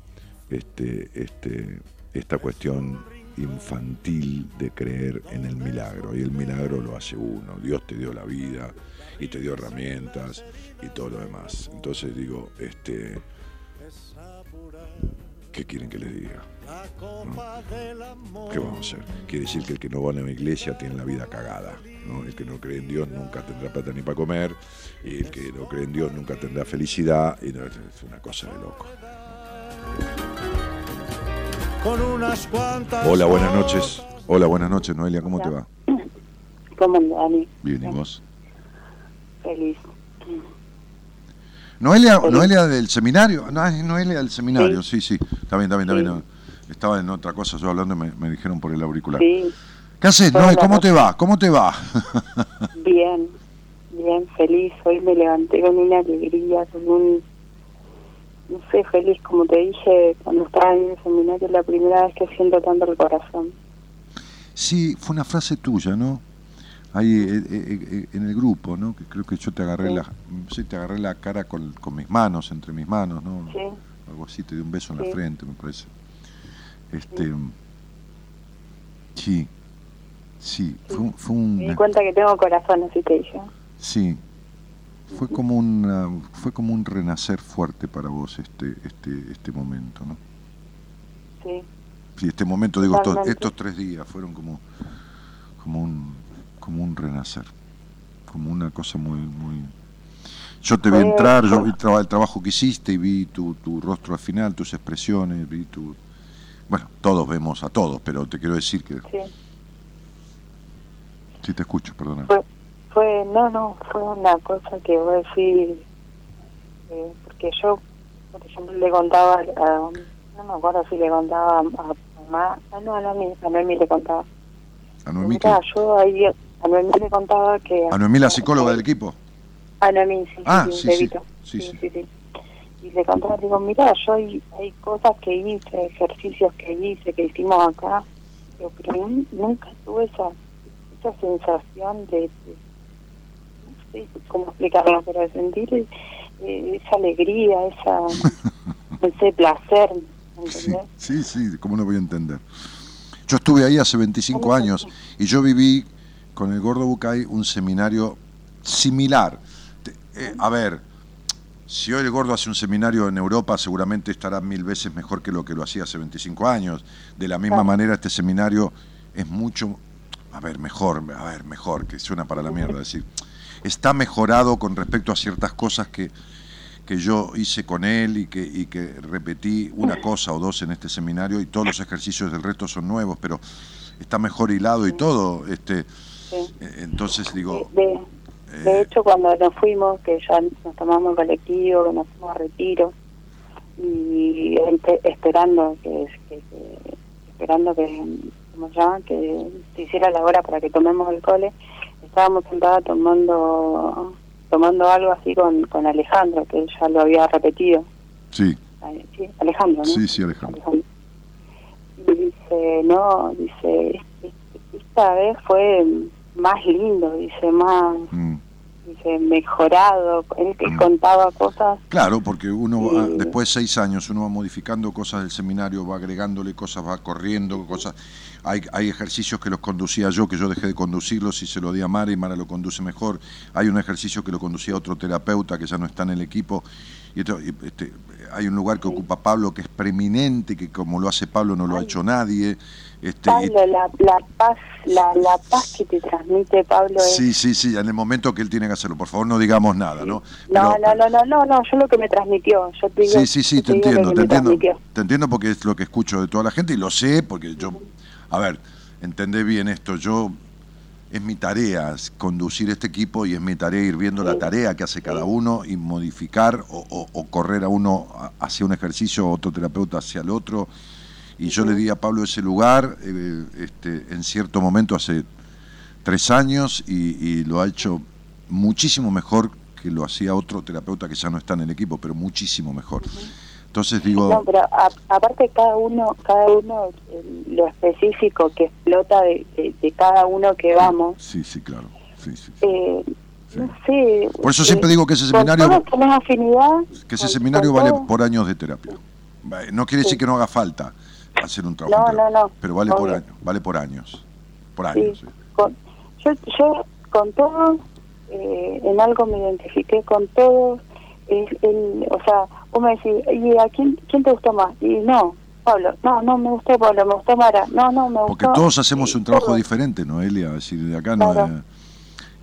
este, este, esta cuestión infantil de creer en el milagro. Y el milagro lo hace uno. Dios te dio la vida y te dio herramientas y todo lo demás. Entonces digo, este... ¿qué quieren que les diga? ¿No? ¿Qué vamos a hacer? Quiere decir que el que no va a la iglesia tiene la vida cagada, ¿no? El que no cree en Dios nunca tendrá plata ni para comer, y el que no cree en Dios nunca tendrá felicidad, y no, es una cosa de loco. Hola, buenas noches. Hola, buenas noches, Noelia, ¿cómo te va? ¿Cómo andas? Bien, ¿y vos? Feliz. Noelia, Noelia del seminario, no, es Noelia del seminario, sí, sí, sí. Está bien, está bien, está bien. Sí. No. Estaba en otra cosa, yo hablando, me, me dijeron por el auricular. Sí. ¿Qué haces, Noel? ¿Cómo te va? ¿Cómo te va? Bien, bien, feliz. Hoy me levanté con una alegría, con un... No sé, feliz, como te dije, cuando estaba en el seminario, la primera vez que siento tanto el corazón. Sí, fue una frase tuya, ¿no? Ahí eh, eh, en el grupo, ¿no? Que creo que yo te agarré, sí. la, sí, te agarré la cara con, con mis manos, entre mis manos, ¿no? Sí. Algo así, te di un beso en sí. la frente, me parece. Este, sí, sí, sí. Fue, fue un. Me di cuenta que tengo corazón, así te dije. Sí, fue como una, fue como un renacer fuerte para vos este, este, este momento, ¿no? Sí. Sí, este momento, digo, estos, estos tres días fueron como, como un. como un renacer, como una cosa muy... muy Yo te vi entrar, yo vi el trabajo que hiciste y vi tu, tu rostro al final, tus expresiones, vi tu... Bueno, todos vemos a todos, pero te quiero decir que... Sí. Sí, te escucho, perdona. Fue, fue, no, no, fue una cosa que voy a decir... Eh, porque yo, por ejemplo, le contaba a, a no me acuerdo si le contaba a mamá, ah, no, a Noemí, a Noemí le contaba. ¿A Noemí qué? Yo ahí, a Noemí le contaba que... ¿A Noemí la psicóloga eh, del equipo? A Noemí, sí, ah, sí, sí, Nebito. Sí, sí, sí, sí, sí. Y le contaba, digo, mirá, yo hay, hay cosas que hice, ejercicios que hice, que hicimos acá, pero nunca tuve esa, esa sensación de, de... No sé cómo explicarlo, pero de sentir eh, esa alegría, esa... ese placer, ¿entendés? Sí, sí, sí, ¿cómo no voy a entender? Yo estuve ahí hace veinticinco años y yo viví con el Gordo Bucay un seminario similar. Eh, a ver, si hoy el Gordo hace un seminario en Europa, seguramente estará mil veces mejor que lo que lo hacía hace veinticinco años. De la misma manera, este seminario es mucho... A ver, mejor, a ver, mejor, que suena para la mierda, decir. Está mejorado con respecto a ciertas cosas que... que yo hice con él y que, y que repetí una cosa o dos en este seminario y todos los ejercicios del resto son nuevos, pero está mejor hilado y todo. Este, sí. Entonces digo... De, de, de eh, hecho, cuando nos fuimos, que ya nos tomamos el colectivo, que nos fuimos a retiro, y ente, esperando que, que, que esperando que, ¿cómo se llama?, que se hiciera la hora para que tomemos el cole, estábamos sentadas tomando... tomando algo así con, con Alejandro, que ya lo había repetido. Sí. Sí, Alejandro, ¿no? Sí, sí, Alejandro. Alejandro. Y dice, no, dice, esta vez fue más lindo, dice, más, mm. dice, mejorado. Él que mm. contaba cosas. Claro, porque uno, va, y... después de seis años, uno va modificando cosas del seminario, va agregándole cosas, va corriendo cosas. Hay, hay ejercicios que los conducía yo, que yo dejé de conducirlos y se lo di a Mara y Mara lo conduce mejor. Hay un ejercicio que lo conducía otro terapeuta que ya no está en el equipo. Y esto, este, hay un lugar que sí. ocupa Pablo que es preeminente, que como lo hace Pablo no lo Ay. ha hecho nadie. Este, Pablo, y... la, la, paz, la, la paz que te transmite Pablo es... Sí, sí, sí, en el momento que él tiene que hacerlo. Por favor, no digamos nada, sí. ¿no? Pero... No, no, no, no, no, yo lo que me transmitió. Yo te digo, sí, sí, sí, te, te, te entiendo, te entiendo, te entiendo porque es lo que escucho de toda la gente y lo sé porque yo... Uh-huh. A ver, entendé bien esto, yo, es mi tarea es conducir este equipo y es mi tarea ir viendo sí. la tarea que hace cada uno y modificar o, o, o correr a uno hacia un ejercicio, otro terapeuta hacia el otro. Y sí. yo le di a Pablo ese lugar eh, este, en cierto momento hace tres años y, y lo ha hecho muchísimo mejor que lo hacía otro terapeuta que ya no está en el equipo, pero muchísimo mejor. Sí. Entonces digo... No, pero a, aparte cada uno, cada uno eh, lo específico que explota de, de, de cada uno que vamos. Sí, sí, claro. Sí, sí, sí. Eh, sí. No sé... Por eso eh, siempre digo que ese seminario... afinidad, que ese seminario vale todo. Por años de terapia. No quiere sí. decir que no haga falta hacer un trabajo. No, no, no. Pero vale obvio. Por años, vale por años. Por años, sí. sí. Con, yo, yo con todo, eh, en algo me identifiqué con todo. El, el, o sea, vos me decís, ¿y a quién, quién te gustó más? Y no, Pablo, no, no me gustó Pablo, me gustó Mara, no, no, me gustó... Porque todos hacemos un trabajo diferente, Noelia, es decir, de acá no... Claro.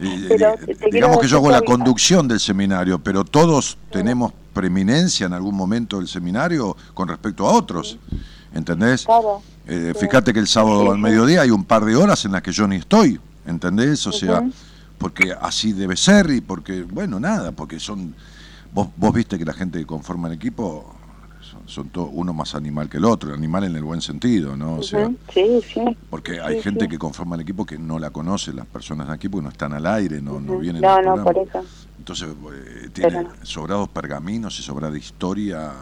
Eh, eh, digamos que yo hago la conducción del seminario, pero todos sí. tenemos preeminencia en algún momento del seminario con respecto a otros, sí. ¿entendés? Claro. Eh, sí. Fíjate que el sábado sí. al mediodía hay un par de horas en las que yo ni estoy, ¿entendés? O sea, uh-huh. porque así debe ser y porque, bueno, nada, porque son... Vos, vos viste que la gente que conforma el equipo son, son todo uno más animal que el otro, animal en el buen sentido, ¿no? O sea, sí, sí. Porque hay sí, gente sí. que conforma el equipo que no la conoce, las personas de aquí porque no están al aire, no, uh-huh. no vienen no, al programa. No, por eso. Entonces, eh, tiene no. sobrados pergaminos y sobrada historia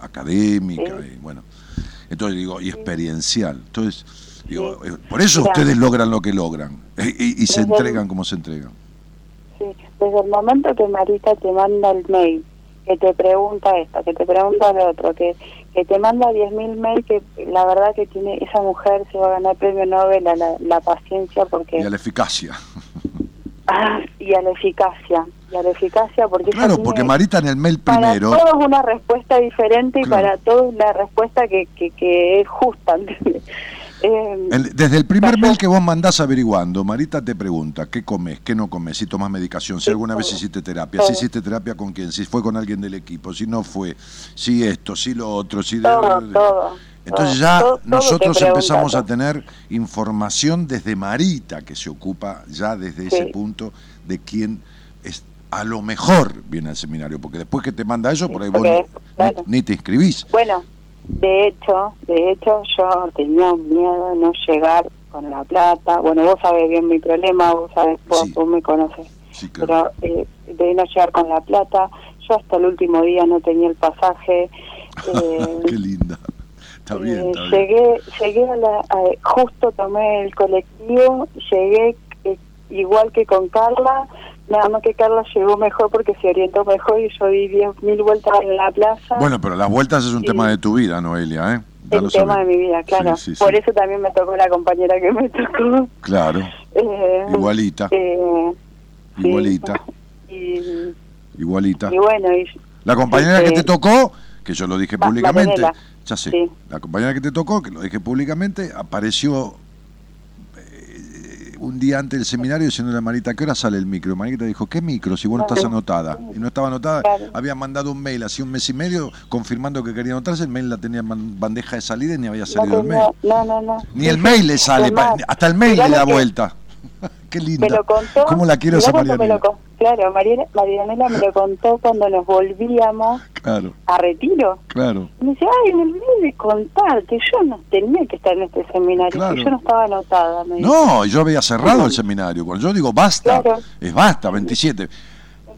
académica, sí. y bueno, entonces digo, y experiencial. Entonces, digo, sí. por eso Mira. ustedes logran lo que logran y, y, y se uh-huh. entregan como se entregan. Sí, desde el momento que Marita te manda el mail, que te pregunta esto, que te pregunta lo otro, que, que te manda diez mil mails, que la verdad que tiene esa mujer se va a ganar premio Nobel a la, la paciencia porque... Y a la eficacia. Ah, y a la eficacia, y a la eficacia porque... Claro, porque Marita en el mail primero... Para todos una respuesta diferente y claro. para todos la respuesta que, que, que es justa. Eh, el, desde el primer mail que vos mandás averiguando, Marita te pregunta qué comes, qué no comes, si tomás medicación, si alguna vez hiciste terapia, si hiciste terapia con quién, si fue con alguien del equipo, si no fue, si esto, si lo otro, si... Todo, de... todo. Entonces ya todo, todo nosotros empezamos a tener información desde Marita, que se ocupa ya desde sí. ese punto de quién es, a lo mejor viene al seminario, porque después que te manda eso, por ahí sí, vos okay, ni, claro. ni te inscribís. Bueno. De hecho, de hecho yo tenía un miedo de no llegar con la plata. Bueno, vos sabés bien mi problema, vos sabés, vos, sí. vos me conocés. Sí, claro. Pero eh, de no llegar con la plata, yo hasta el último día no tenía el pasaje. Eh, Qué linda. Está bien, está bien. Llegué, llegué a la, a, justo tomé el colectivo, llegué eh, igual que con Carla, nada más que Carla llegó mejor porque se orientó mejor y yo di diez mil vueltas en la plaza. Bueno, pero las vueltas es un y, tema de tu vida, Noelia, ¿eh? Ya el tema sabe. de mi vida, claro. Sí, sí, sí. Por eso también me tocó la compañera que me tocó. Claro. Eh, Igualita. Eh, Igualita. Y, Igualita. Y bueno, y, la compañera este, que te tocó, que yo lo dije públicamente... Marianela. Ya sé, sí. La compañera que te tocó, que lo dije públicamente, apareció eh, un día antes del seminario diciéndole a Marita, ¿a qué hora sale el micro? Y Marita dijo, ¿qué micro? Si vos no estás anotada. Y no estaba anotada, claro. Había mandado un mail hace un mes y medio confirmando que quería anotarse, el mail la tenía en bandeja de salida y ni había salido no, el mail. No, no, no. Ni el mail le sale, Además, hasta el mail le da que... vuelta. Qué linda. Me lo contó, ¿cómo la quiero esa Marianela? Lo, claro, Marianela me lo contó cuando nos volvíamos claro. a Retiro. Claro. Me dice, ay, me olvidé de contar que yo no tenía que estar en este seminario, claro. que yo no estaba anotada. Me no, dice. Yo había cerrado sí. el seminario. Cuando yo digo basta, claro. es basta, veintisiete.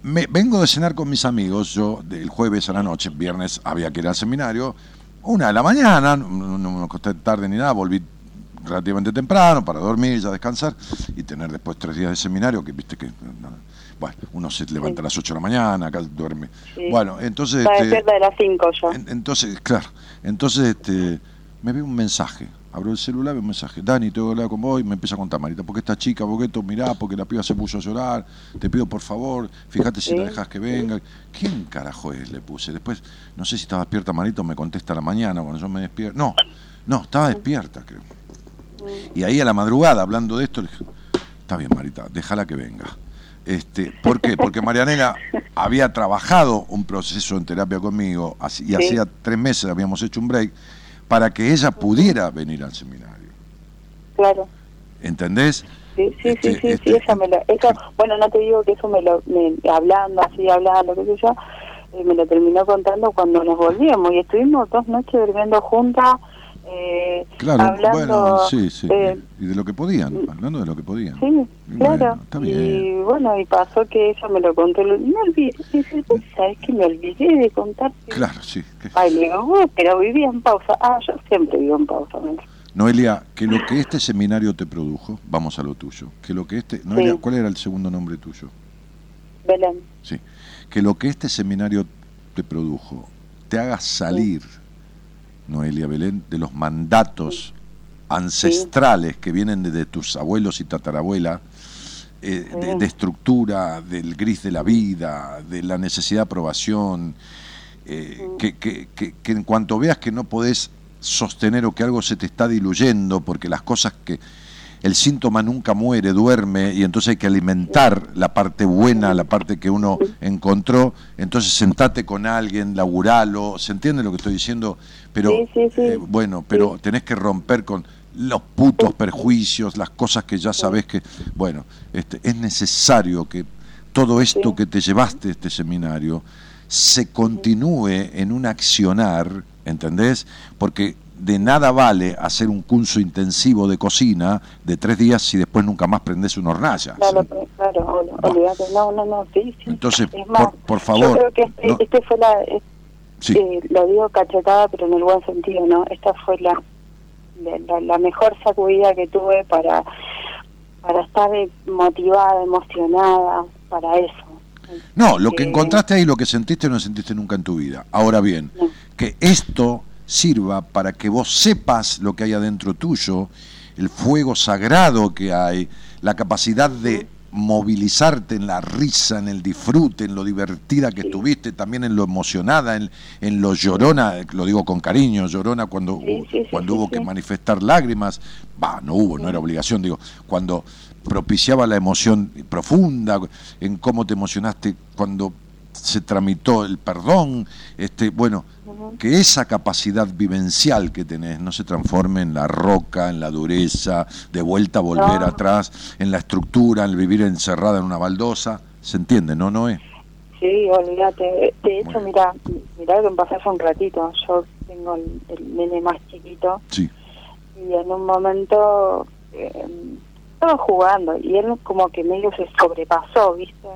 Me, vengo de cenar con mis amigos, yo del jueves a la noche, viernes había que ir al seminario, una de la mañana, no, no me costé tarde ni nada, volví relativamente temprano para dormir, ya descansar y tener después tres días de seminario que viste que no, bueno, uno se levanta sí. a las ocho de la mañana, acá duerme sí. bueno, entonces este, despierta de las cinco yo en, entonces, claro, entonces este, me vi un mensaje, abro el celular, vi un mensaje, Dani, tengo que hablar con vos, y me empieza a contar, Marita, porque esta chica, porque esto, mirá, porque la piba se puso a llorar, te pido por favor, fíjate si sí. la dejas que venga sí. ¿Quién carajo es? Le puse, después no sé si estaba despierta Marita o me contesta a la mañana cuando yo me despierto, no, no, estaba despierta creo. Y ahí a la madrugada, hablando de esto, le dije, está bien Marita, déjala que venga. Este, ¿por qué? Porque Marianela había trabajado un proceso en terapia conmigo y hacía sí. tres meses habíamos hecho un break para que ella pudiera venir al seminario. Claro. ¿Entendés? Sí, sí, este, sí, sí, este, sí, eso me lo, eso, bueno, no te digo que eso me lo, me, hablando así, hablando, qué sé yo, eh, me lo terminó contando cuando nos volvíamos y estuvimos dos noches durmiendo juntas. Eh, claro, hablando, bueno, sí, sí, eh, y de lo que podían, hablando de lo que podían. Sí, y claro, bueno, está bien. Y bueno, y pasó que ella me lo contó, me olvidé, ¿sabes que me olvidé de contarte? Claro, sí. Que... Ay, le digo, oh, pero vivía en pausa, ah, yo siempre vivo en pausa. ¿No? Noelia, que lo que este seminario te produjo, vamos a lo tuyo, que lo que este, Noelia, sí. ¿cuál era el segundo nombre tuyo? Belén. Sí, que lo que este seminario te produjo, te haga salir... Sí. Noelia Belén, de los mandatos sí. ancestrales sí. que vienen desde tus abuelos y tatarabuela, eh, sí. de, de estructura, del gris de la vida, de la necesidad de aprobación, eh, sí. que, que, que, que en cuanto veas que no podés sostener o que algo se te está diluyendo, porque las cosas que... el síntoma nunca muere, duerme, y entonces hay que alimentar la parte buena, la parte que uno encontró, entonces sentate con alguien, laburalo, ¿se entiende lo que estoy diciendo? Pero sí, sí, sí. Eh, bueno, pero sí. tenés que romper con los putos perjuicios, las cosas que ya sabés que, bueno, este, es necesario que todo esto sí. que te llevaste a este seminario se continúe en un accionar, ¿entendés? Porque... de nada vale hacer un curso intensivo de cocina de tres días si después nunca más prendés una hornalla. Claro, ¿sí? claro, olvidate, no, no, no, sí, sí. Entonces, es más, por, por favor. Yo creo que este, no, este fue la, eh, sí. eh, lo digo cachetada, pero en el buen sentido, ¿no? Esta fue la, la, la mejor sacudida que tuve para, para estar motivada, emocionada, para eso. No, lo que eh, encontraste ahí, lo que sentiste, no sentiste nunca en tu vida. Ahora bien, no. que esto... sirva para que vos sepas lo que hay adentro tuyo, el fuego sagrado que hay, la capacidad de movilizarte en la risa, en el disfrute, en lo divertida que sí. estuviste, también en lo emocionada, en, en lo llorona, lo digo con cariño, llorona cuando, sí, sí, cuando sí, hubo sí, que sí. manifestar lágrimas, bah, no hubo, sí. no era obligación, digo, cuando propiciaba la emoción profunda, en cómo te emocionaste cuando... se tramitó el perdón, este, bueno, uh-huh. que esa capacidad vivencial que tenés no se transforme en la roca, en la dureza, de vuelta a volver no. atrás, en la estructura, en el vivir encerrada en una baldosa, ¿se entiende? ¿No, Noé? Sí, olvídate. De hecho, bueno. mira, mira lo que pasó hace un ratito. Yo tengo el, el nene más chiquito. Sí. Y en un momento eh, estaba jugando y él como que medio se sobrepasó, ¿viste?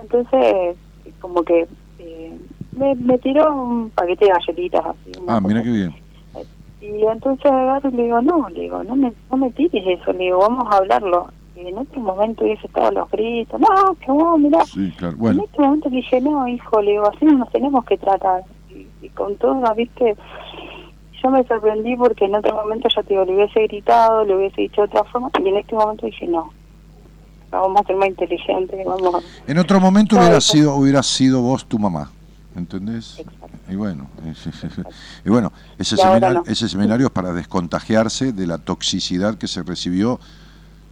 Entonces, como que eh, me, me tiró un paquete de galletitas así. Ah, mira qué bien. Y entonces agarro y le digo, no, le digo, no me, no me tires eso, le digo, vamos a hablarlo. Y en otro momento hubiese estado los gritos, no, que vos, mirá. Sí, claro. Bueno. En otro momento dije, no, hijo, le digo, así no nos tenemos que tratar. Y, y con todo, ¿viste? Yo me sorprendí porque en otro momento ya te digo, le hubiese gritado, le hubiese dicho de otra forma, y en este momento dije, no, vamos a ser más inteligentes, vamos a... En otro momento no, hubiera, sido, hubiera sido vos tu mamá, ¿entendés? Exacto. Y bueno, ese, ese, y bueno ese, seminario, no. ese seminario es para descontagiarse de la toxicidad que se recibió,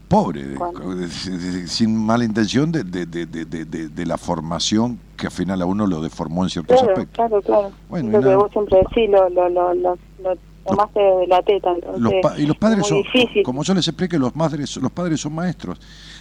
pobre, de, de, de, de, sin mala intención, de, de, de, de, de, de la formación que al final a uno lo deformó en ciertos claro, aspectos. Claro, claro. Bueno, lo que nada. vos siempre decís, lo, lo, lo, lo, lo tomaste los, de la teta. Entonces, los pa y los padres son, difícil. como yo les expliqué, los, madres, los padres son maestros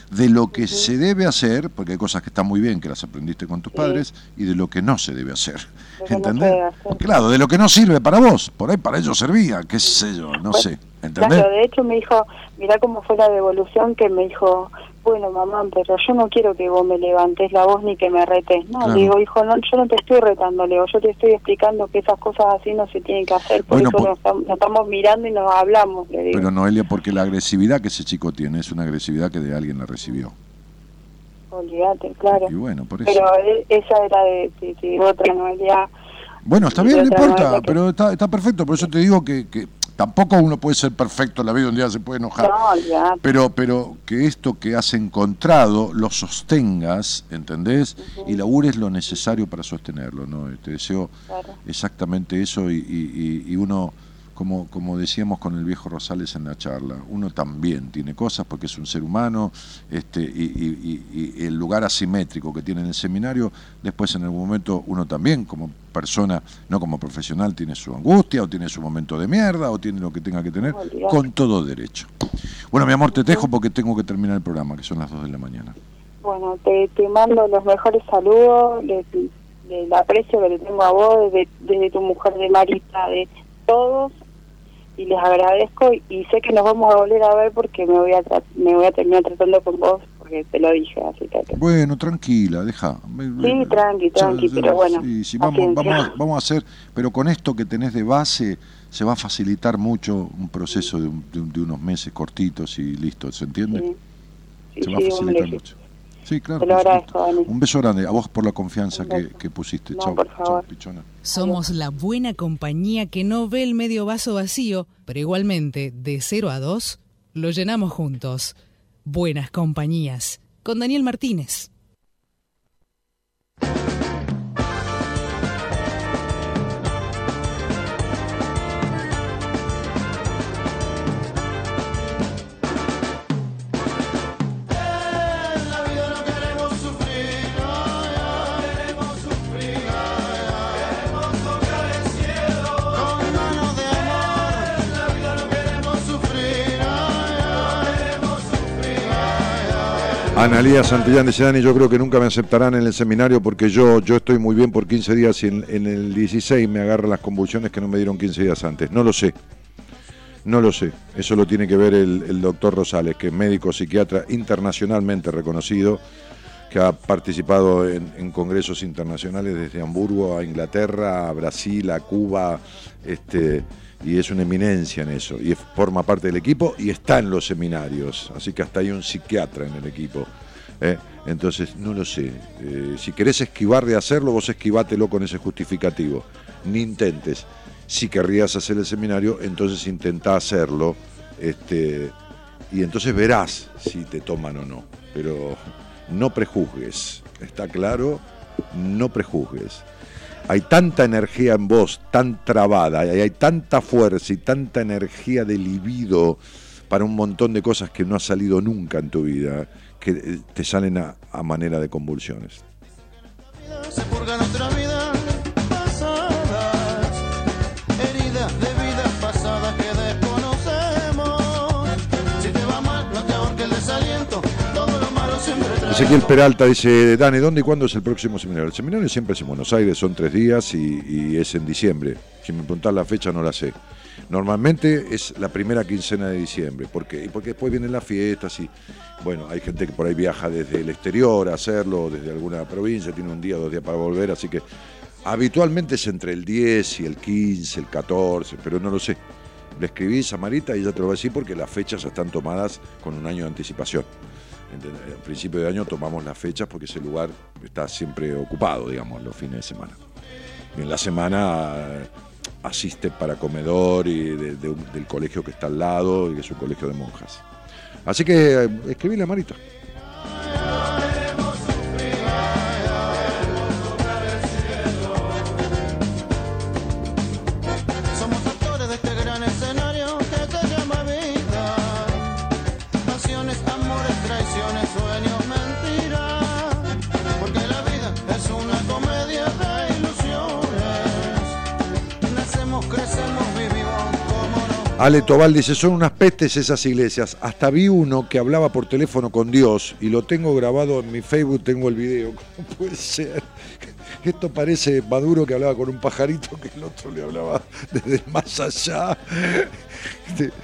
de lo que uh -huh. se debe hacer, porque hay cosas que están muy bien, que las aprendiste con tus sí. padres, y de lo que no se debe hacer. ¿Entendés? No hacer. Claro, de lo que no sirve para vos, por ahí para ellos servía, qué sí. sé yo, no pues, sé. ¿Entendés? Claro, de hecho me dijo, mirá cómo fue la devolución, que me dijo, bueno mamá, pero yo no quiero que vos me levantes la voz ni que me retes. No, claro. digo, hijo, no, yo no te estoy retando, Leo, yo te estoy explicando que esas cosas así no se tienen que hacer, por bueno, eso por... Nos, estamos, nos estamos mirando y nos hablamos, le digo. Pero Noelia, porque la agresividad que ese chico tiene es una agresividad que de alguien la recibió. Olvídate, claro. Y bueno, por eso. Pero esa era de, de, de otra Noelia. Bueno, está bien, no importa, que... pero está, está perfecto, por eso te digo que... que... Tampoco uno puede ser perfecto en la vida, un día se puede enojar. No, ya. Pero, pero que esto que has encontrado lo sostengas, ¿entendés? Uh-huh. Y labures lo necesario para sostenerlo, ¿no? Te deseo claro. exactamente eso y, y, y uno, como, como decíamos con el viejo Rosales en la charla, uno también tiene cosas porque es un ser humano, este, y, y, y, y el lugar asimétrico que tiene en el seminario, después en algún momento uno también, como persona, no como profesional, tiene su angustia o tiene su momento de mierda o tiene lo que tenga que tener, con todo derecho. Bueno, mi amor, te dejo porque tengo que terminar el programa, que son las dos de la mañana. Bueno, te, te mando los mejores saludos, el aprecio que le tengo a vos, desde, desde tu mujer, de Marita, de todos, y les agradezco, y, y sé que nos vamos a volver a ver porque me voy a, me voy a terminar tratando con vos. Porque te lo dije, así que... Bueno, tranquila, deja. Sí, tranqui, tranqui, pero bueno. Sí, sí, vamos, vamos, a, vamos a hacer, pero con esto que tenés de base, se va a facilitar mucho un proceso de, un, de, de unos meses cortitos y listo, ¿se entiende? Sí. Sí, se va sí, a facilitar mucho. Sí, claro. Te lo agradezco, Dani. Un beso grande, a vos por la confianza que, que pusiste. No, chau, por favor. Chau, pichona. Somos la buena compañía que no ve el medio vaso vacío, pero igualmente, de cero a dos, lo llenamos juntos. Buenas compañías, con Daniel Martínez. Analía Santillán dice, Dani, yo creo que nunca me aceptarán en el seminario porque yo, yo estoy muy bien por quince días y en, en el dieciséis me agarran las convulsiones que no me dieron quince días antes. No lo sé, no lo sé. Eso lo tiene que ver el, el doctor Rosales, que es médico psiquiatra internacionalmente reconocido, que ha participado en, en congresos internacionales desde Hamburgo a Inglaterra, a Brasil, a Cuba, este... y es una eminencia en eso, y forma parte del equipo y está en los seminarios, así que hasta hay un psiquiatra en el equipo, ¿eh? Entonces no lo sé, eh, si querés esquivar de hacerlo, vos esquivátelo con ese justificativo, ni intentes. Si querrías hacer el seminario, entonces intentá hacerlo, este, y entonces verás si te toman o no, pero no prejuzgues, está claro, no prejuzgues. Hay tanta energía en vos, tan trabada, hay tanta fuerza y tanta energía de libido para un montón de cosas que no ha salido nunca en tu vida, que te salen a, a manera de convulsiones. Ezequiel Peralta dice, Dani, ¿dónde y cuándo es el próximo seminario? El seminario siempre es en Buenos Aires, son tres días y, y es en diciembre. Si me preguntás la fecha no la sé. Normalmente es la primera quincena de diciembre. ¿Por qué? Porque después vienen las fiestas y, bueno, hay gente que por ahí viaja desde el exterior a hacerlo, desde alguna provincia, tiene un día, dos días para volver, así que habitualmente es entre el diez y el quince, el catorce, pero no lo sé. Le escribís a Marita y ella te lo va a decir porque las fechas ya están tomadas con un año de anticipación. Al principio de año tomamos las fechas porque ese lugar está siempre ocupado, digamos, los fines de semana. Y en la semana asiste para comedor y de, de un, del colegio que está al lado, y que es un colegio de monjas. Así que escribile a Marita. Ale Tobal dice, son unas pestes esas iglesias. Hasta vi uno que hablaba por teléfono con Dios y lo tengo grabado en mi Facebook, tengo el video. ¿Cómo puede ser? Esto parece Maduro que hablaba con un pajarito que el otro le hablaba desde más allá.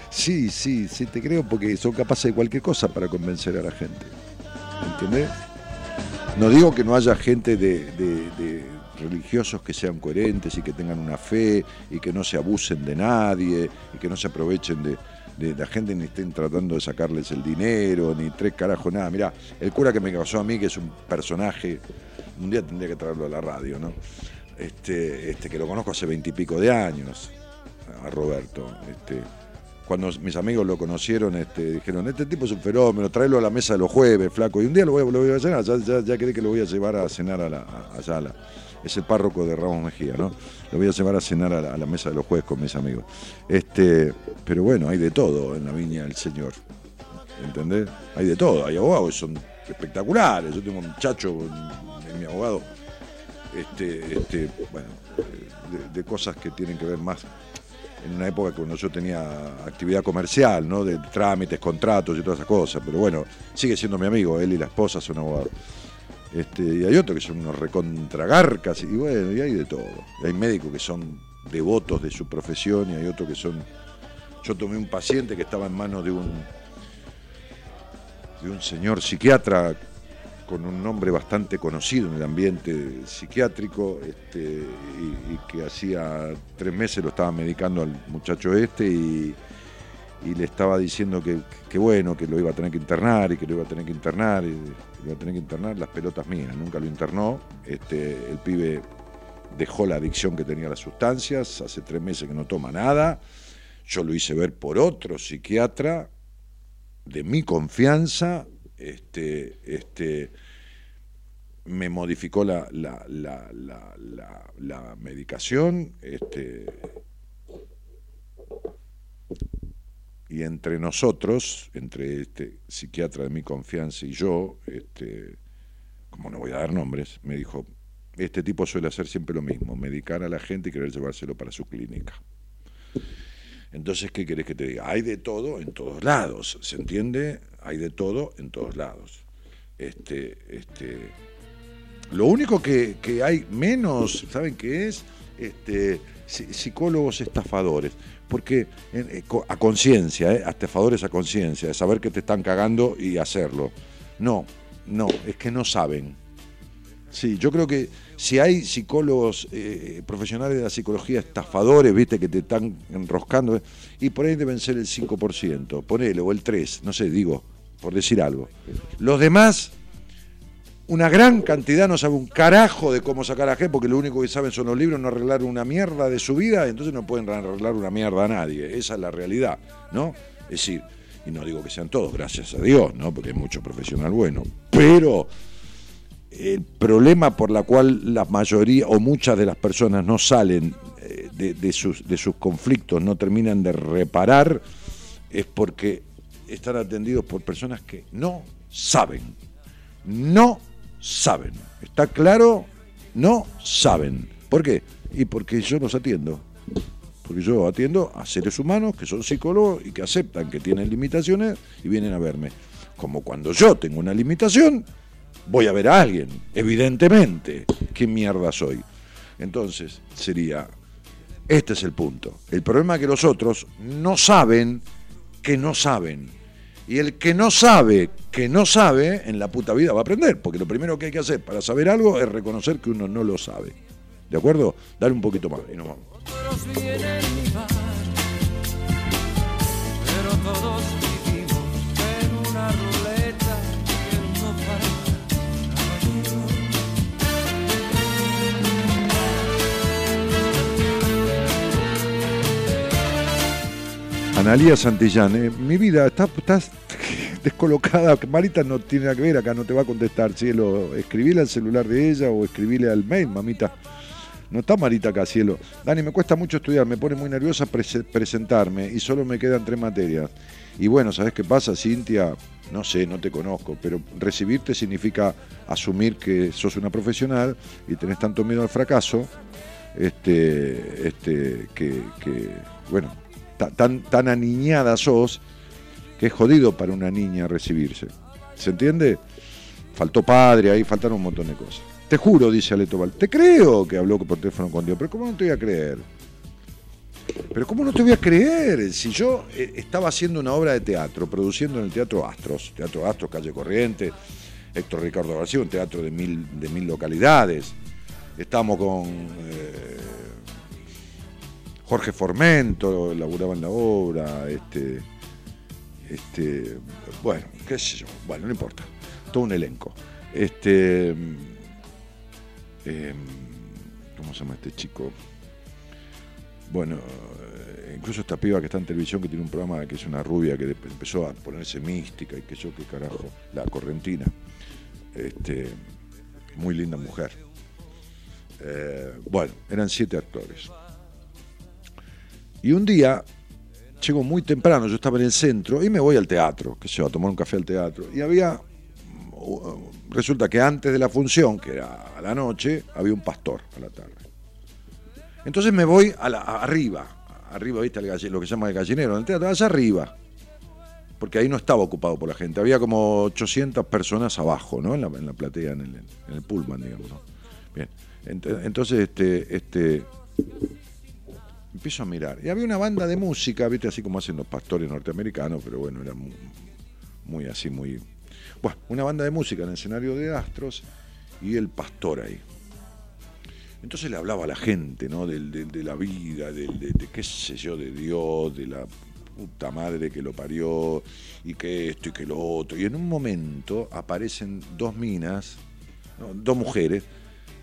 Sí, sí, sí, te creo porque son capaces de cualquier cosa para convencer a la gente. ¿Entendés? No digo que no haya gente de... de, de religiosos que sean coherentes y que tengan una fe y que no se abusen de nadie y que no se aprovechen de, de la gente ni estén tratando de sacarles el dinero ni tres carajos, nada. Mirá, el cura que me casó a mí, que es un personaje, un día tendría que traerlo a la radio, ¿no? Este, este que lo conozco hace veintipico de años, a Roberto. Este, cuando mis amigos lo conocieron, este, dijeron, este tipo es un fenómeno, tráelo a la mesa de los jueves, flaco, y un día lo voy, lo voy a cenar, ya, ya, ya creí que lo voy a llevar a cenar a la, a, allá a la... Es el párroco de Ramos Mejía, ¿no? Lo voy a llevar a cenar a la, a la mesa de los jueves con mis amigos. Este, pero bueno, hay de todo en la viña del Señor. ¿Entendés? Hay de todo. Hay abogados, son espectaculares. Yo tengo un chacho, mi abogado, este, este, bueno, de, de cosas que tienen que ver más en una época cuando yo tenía actividad comercial, ¿no? De trámites, contratos y todas esas cosas. Pero bueno, sigue siendo mi amigo. Él y la esposa son abogados. Este, y hay otros que son unos recontragarcas, y bueno, y hay de todo. Hay médicos que son devotos de su profesión y hay otros que son... Yo tomé un paciente que estaba en manos de un, de un señor psiquiatra con un nombre bastante conocido en el ambiente psiquiátrico, este, y, y que hacía tres meses lo estaba medicando al muchacho este y... y le estaba diciendo que, que bueno, que lo iba a tener que internar y que lo iba a tener que internar y lo iba a tener que internar, las pelotas mías, nunca lo internó. Este, el pibe dejó la adicción que tenía a las sustancias, hace tres meses que no toma nada. Yo lo hice ver por otro psiquiatra de mi confianza, este, este, me modificó la, la, la, la, la, la medicación, este, y entre nosotros, entre este psiquiatra de mi confianza y yo, este, como no voy a dar nombres, me dijo, este tipo suele hacer siempre lo mismo, medicar a la gente y querer llevárselo para su clínica. Entonces, ¿qué querés que te diga? Hay de todo en todos lados, ¿se entiende? Hay de todo en todos lados. Este, este, lo único que, que hay menos, ¿saben qué es? Este, psicólogos estafadores. Porque a conciencia, ¿eh? Estafadores a conciencia, de saber que te están cagando y hacerlo. No, no, es que no saben. Sí, yo creo que si hay psicólogos eh, profesionales de la psicología, estafadores, viste, que te están enroscando, y por ahí deben ser el cinco por ciento, ponele, o el tres por ciento, no sé, digo, por decir algo. Los demás, una gran cantidad no sabe un carajo de cómo sacar a gente, porque lo único que saben son los libros, no arreglar una mierda de su vida, entonces no pueden arreglar una mierda a nadie. Esa es la realidad, ¿no? Es decir, y no digo que sean todos, gracias a Dios, ¿no? Porque hay mucho profesional bueno. Pero el problema por la cual la mayoría o muchas de las personas no salen de, de, sus, de sus conflictos, no terminan de reparar, es porque están atendidos por personas que no saben. No saben. Saben, ¿está claro? No saben. ¿Por qué? Y porque yo los atiendo. Porque yo atiendo a seres humanos que son psicólogos y que aceptan que tienen limitaciones y vienen a verme. Como cuando yo tengo una limitación voy a ver a alguien, evidentemente. ¿Qué mierda soy? Entonces sería, este es el punto. El problema es que los otros no saben que no saben. Y el que no sabe que no sabe, en la puta vida va a aprender. Porque lo primero que hay que hacer para saber algo es reconocer que uno no lo sabe. ¿De acuerdo? Dale un poquito más y nos vamos. Otros vienen y van, pero todos vivimos en una ruleta que no para. Analía Santillán, eh, mi vida, estás está descolocada. Marita no tiene nada que ver acá, no te va a contestar, cielo. Escribile al celular de ella o escribile al mail, mamita. No está Marita acá, cielo. Dani, me cuesta mucho estudiar, me pone muy nerviosa pre presentarme y solo me quedan tres materias. Y bueno, ¿sabés qué pasa, Cintia? No sé, no te conozco, pero recibirte significa asumir que sos una profesional y tenés tanto miedo al fracaso, este, este, que, que bueno, tan, tan aniñada sos que es jodido para una niña recibirse. ¿Se entiende? Faltó padre ahí, faltaron un montón de cosas. Te juro, dice Ale Tobal, te creo que habló por teléfono con Dios, pero ¿cómo no te voy a creer? Pero ¿cómo no te voy a creer? Si yo estaba haciendo una obra de teatro, produciendo en el Teatro Astros, Teatro Astros, Calle Corriente, Héctor Ricardo García, un teatro de mil, de mil localidades, estábamos con eh, Jorge Formento, laburaba en la obra, este, este, bueno, qué sé yo, bueno, no importa, todo un elenco. Este... Eh, ¿Cómo se llama este chico? Bueno, incluso esta piba que está en televisión, que tiene un programa, que es una rubia que empezó a ponerse mística y que yo qué carajo, la correntina, este, muy linda mujer. Eh, bueno, eran siete actores. Y un día llego muy temprano, yo estaba en el centro y me voy al teatro, qué sé yo, a tomar un café al teatro. Y había... Resulta que antes de la función, que era a la noche, había un pastor a la tarde. Entonces me voy a la, a arriba, arriba, ¿viste? El, lo que se llama el gallinero, el teatro, allá arriba, porque ahí no estaba ocupado por la gente. Había como ochocientas personas abajo, ¿no? En la, en la platea, en el, en el pullman, digamos, ¿no? Bien, ent entonces este, este, empiezo a mirar. Y había una banda de música, ¿viste? Así como hacen los pastores norteamericanos, pero bueno, era muy, muy así, muy... Bueno, una banda de música en el escenario de Astros y el pastor ahí. Entonces le hablaba a la gente, ¿no? De, de, de la vida, de, de, de qué sé yo, de Dios, de la puta madre que lo parió, y que esto y que lo otro. Y en un momento aparecen dos minas, no, dos mujeres,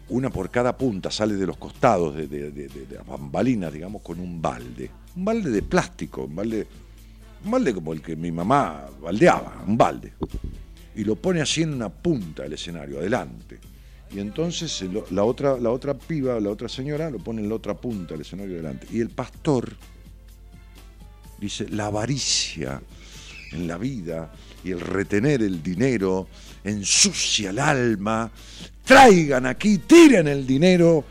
una por cada punta, sale de los costados de, de, de, de, de las bambalinas, digamos, con un balde. Un balde de plástico, un balde, un balde como el que mi mamá baldeaba, un balde. Y lo pone así en una punta del escenario, adelante. Y entonces la otra, la otra piba, la otra señora, lo pone en la otra punta del escenario, adelante. Y el pastor dice, la avaricia en la vida y el retener el dinero ensucia el alma, traigan aquí, tiren el dinero,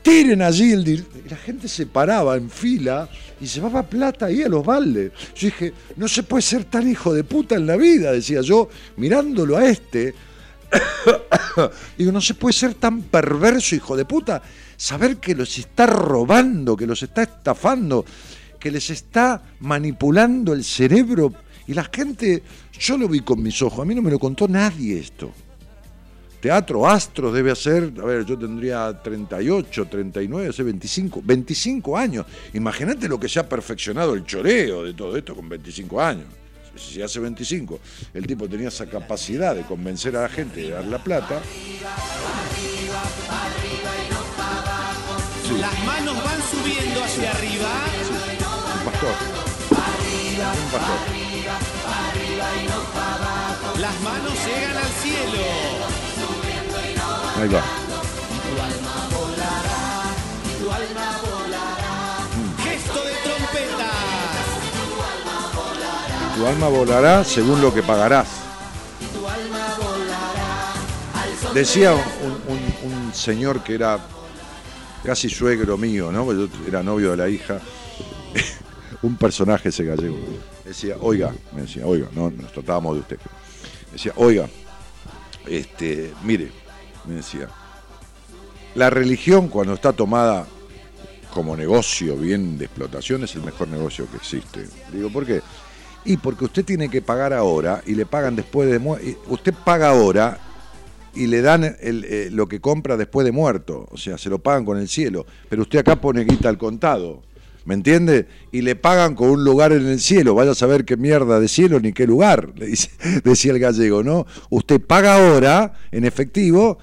tiren allí el dinero. Y la gente se paraba en fila y llevaba plata ahí a los baldes. Yo dije, no se puede ser tan hijo de puta en la vida, decía yo, mirándolo a este. Digo, no se puede ser tan perverso, hijo de puta, saber que los está robando, que los está estafando, que les está manipulando el cerebro. Y la gente, yo lo vi con mis ojos, a mí no me lo contó nadie esto. Teatro Astros debe hacer, a ver, yo tendría treinta y ocho, treinta y nueve, hace veinticinco, veinticinco años. Imagínate lo que se ha perfeccionado el choreo de todo esto con veinticinco años. Si hace veinticinco, el tipo tenía esa capacidad de convencer a la gente de dar la plata. Sí. Las manos van subiendo hacia sí. arriba. Sí. Un pastor. Un pastor. Las manos llegan al cielo. Ahí va. Tu alma volará, tu alma volará. Mm. Gesto de trompeta. Tu alma volará. Tu alma volará según lo que pagarás. Tu alma volará. Decía un, un, un señor que era casi suegro mío, ¿no? Yo era novio de la hija. Un personaje ese gallego. Decía, oiga, me decía, oiga, no, nos tratábamos de usted. Decía, oiga, este, mire, me decía, la religión cuando está tomada como negocio bien de explotación es el mejor negocio que existe. Digo, ¿por qué? Y porque usted tiene que pagar ahora y le pagan después de muerto. Usted paga ahora y le dan el, el, lo que compra después de muerto. O sea, se lo pagan con el cielo. Pero usted acá pone guita al contado, ¿me entiende? Y le pagan con un lugar en el cielo. Vaya a saber qué mierda de cielo ni qué lugar, le dice, decía el gallego, ¿no? Usted paga ahora en efectivo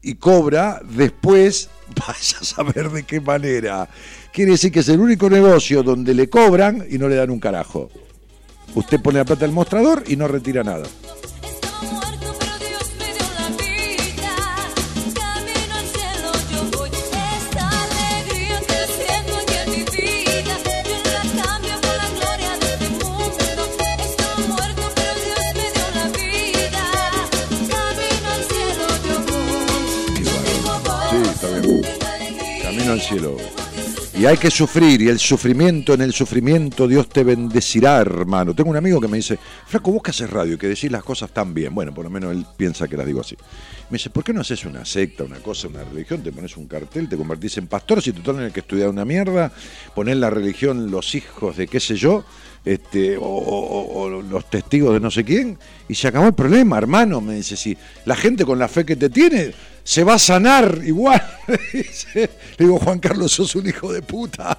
y cobra después, vaya a saber de qué manera. Quiere decir que es el único negocio donde le cobran y no le dan un carajo. Usted pone la plata al mostrador y no retira nada. Al cielo. Y hay que sufrir, y el sufrimiento, en el sufrimiento Dios te bendecirá, hermano. Tengo un amigo que me dice, Flaco, vos que haces radio y que decís las cosas tan bien. Bueno, por lo menos él piensa que las digo así. Me dice, ¿por qué no haces una secta, una cosa, una religión? Te pones un cartel, te convertís en pastor, si total en el que estudiar una mierda, ponés la religión los hijos de qué sé yo, este, o, o, o los testigos de no sé quién, y se acabó el problema, hermano. Me dice, sí, la gente con la fe que te tiene se va a sanar igual. Le digo, Juan Carlos, sos un hijo de puta.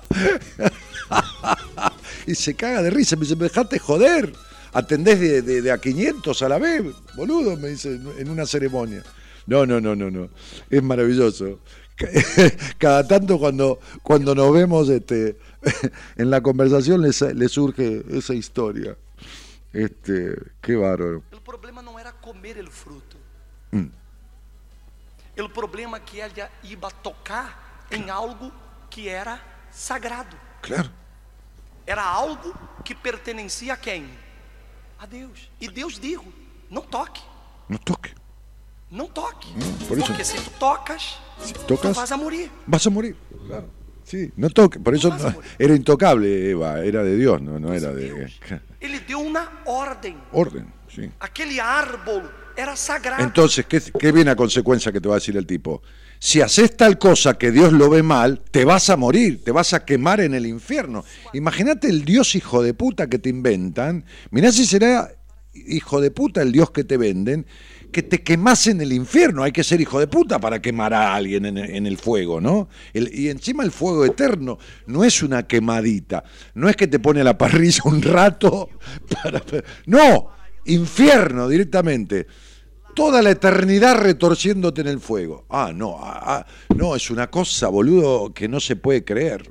Y se caga de risa. Me dice, dejate joder. Atendés de, de, de a quinientos a la vez, boludo, me dice, en una ceremonia. No, no, no, no, no. Es maravilloso. Cada tanto cuando, cuando nos vemos este, en la conversación les, les surge esa historia. Este, qué bárbaro. El problema no era comer el fruto. Mm. O problema é que ela iba tocar em algo que era sagrado. Claro. Era algo que pertencia a quem? A Deus. E Deus dijo, não toque. Não toque. Não toque. Mm, por porque isso. Se tu tocas, se tocas, tu vas a morir. Vas a morir. Claro. Sí, no toque. Por eso no, era intocable, Eva. Era de Dios, no, no era de Dios. Ele deu uma ordem. Orden, sí. Aquele árbol era sagrado. Entonces, ¿qué, qué viene a consecuencia que te va a decir el tipo? Si haces tal cosa que Dios lo ve mal, te vas a morir, te vas a quemar en el infierno. Imagínate el Dios hijo de puta que te inventan. Mirá si será hijo de puta el Dios que te venden, que te quemás en el infierno. Hay que ser hijo de puta para quemar a alguien en, en el fuego, ¿no? El, y encima el fuego eterno no es una quemadita. No es que te pone a la parrilla un rato para... No, infierno directamente. Toda la eternidad retorciéndote en el fuego. Ah, no, ah, ah, no, es una cosa, boludo, que no se puede creer.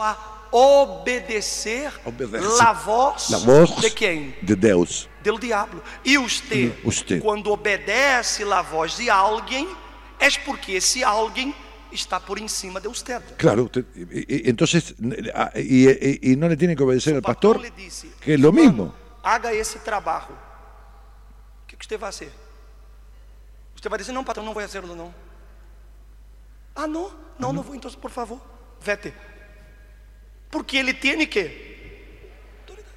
A obedecer, obedecer la, voz la voz de quién? De Deus. Del diablo. Y usted, mm, usted, cuando obedece la voz de alguien, es porque ese alguien está por encima de usted. Claro, usted, y, y, entonces, y, y, y no le tiene que obedecer al pastor, pastor le dice, que es lo mismo. Haga ese trabajo. ¿Qué usted va a hacer? Você vai dizer, não, patrão, não vou fazer não. Ah, não? Não, não vou, então, por favor, vete. Porque ele tem que autoridade.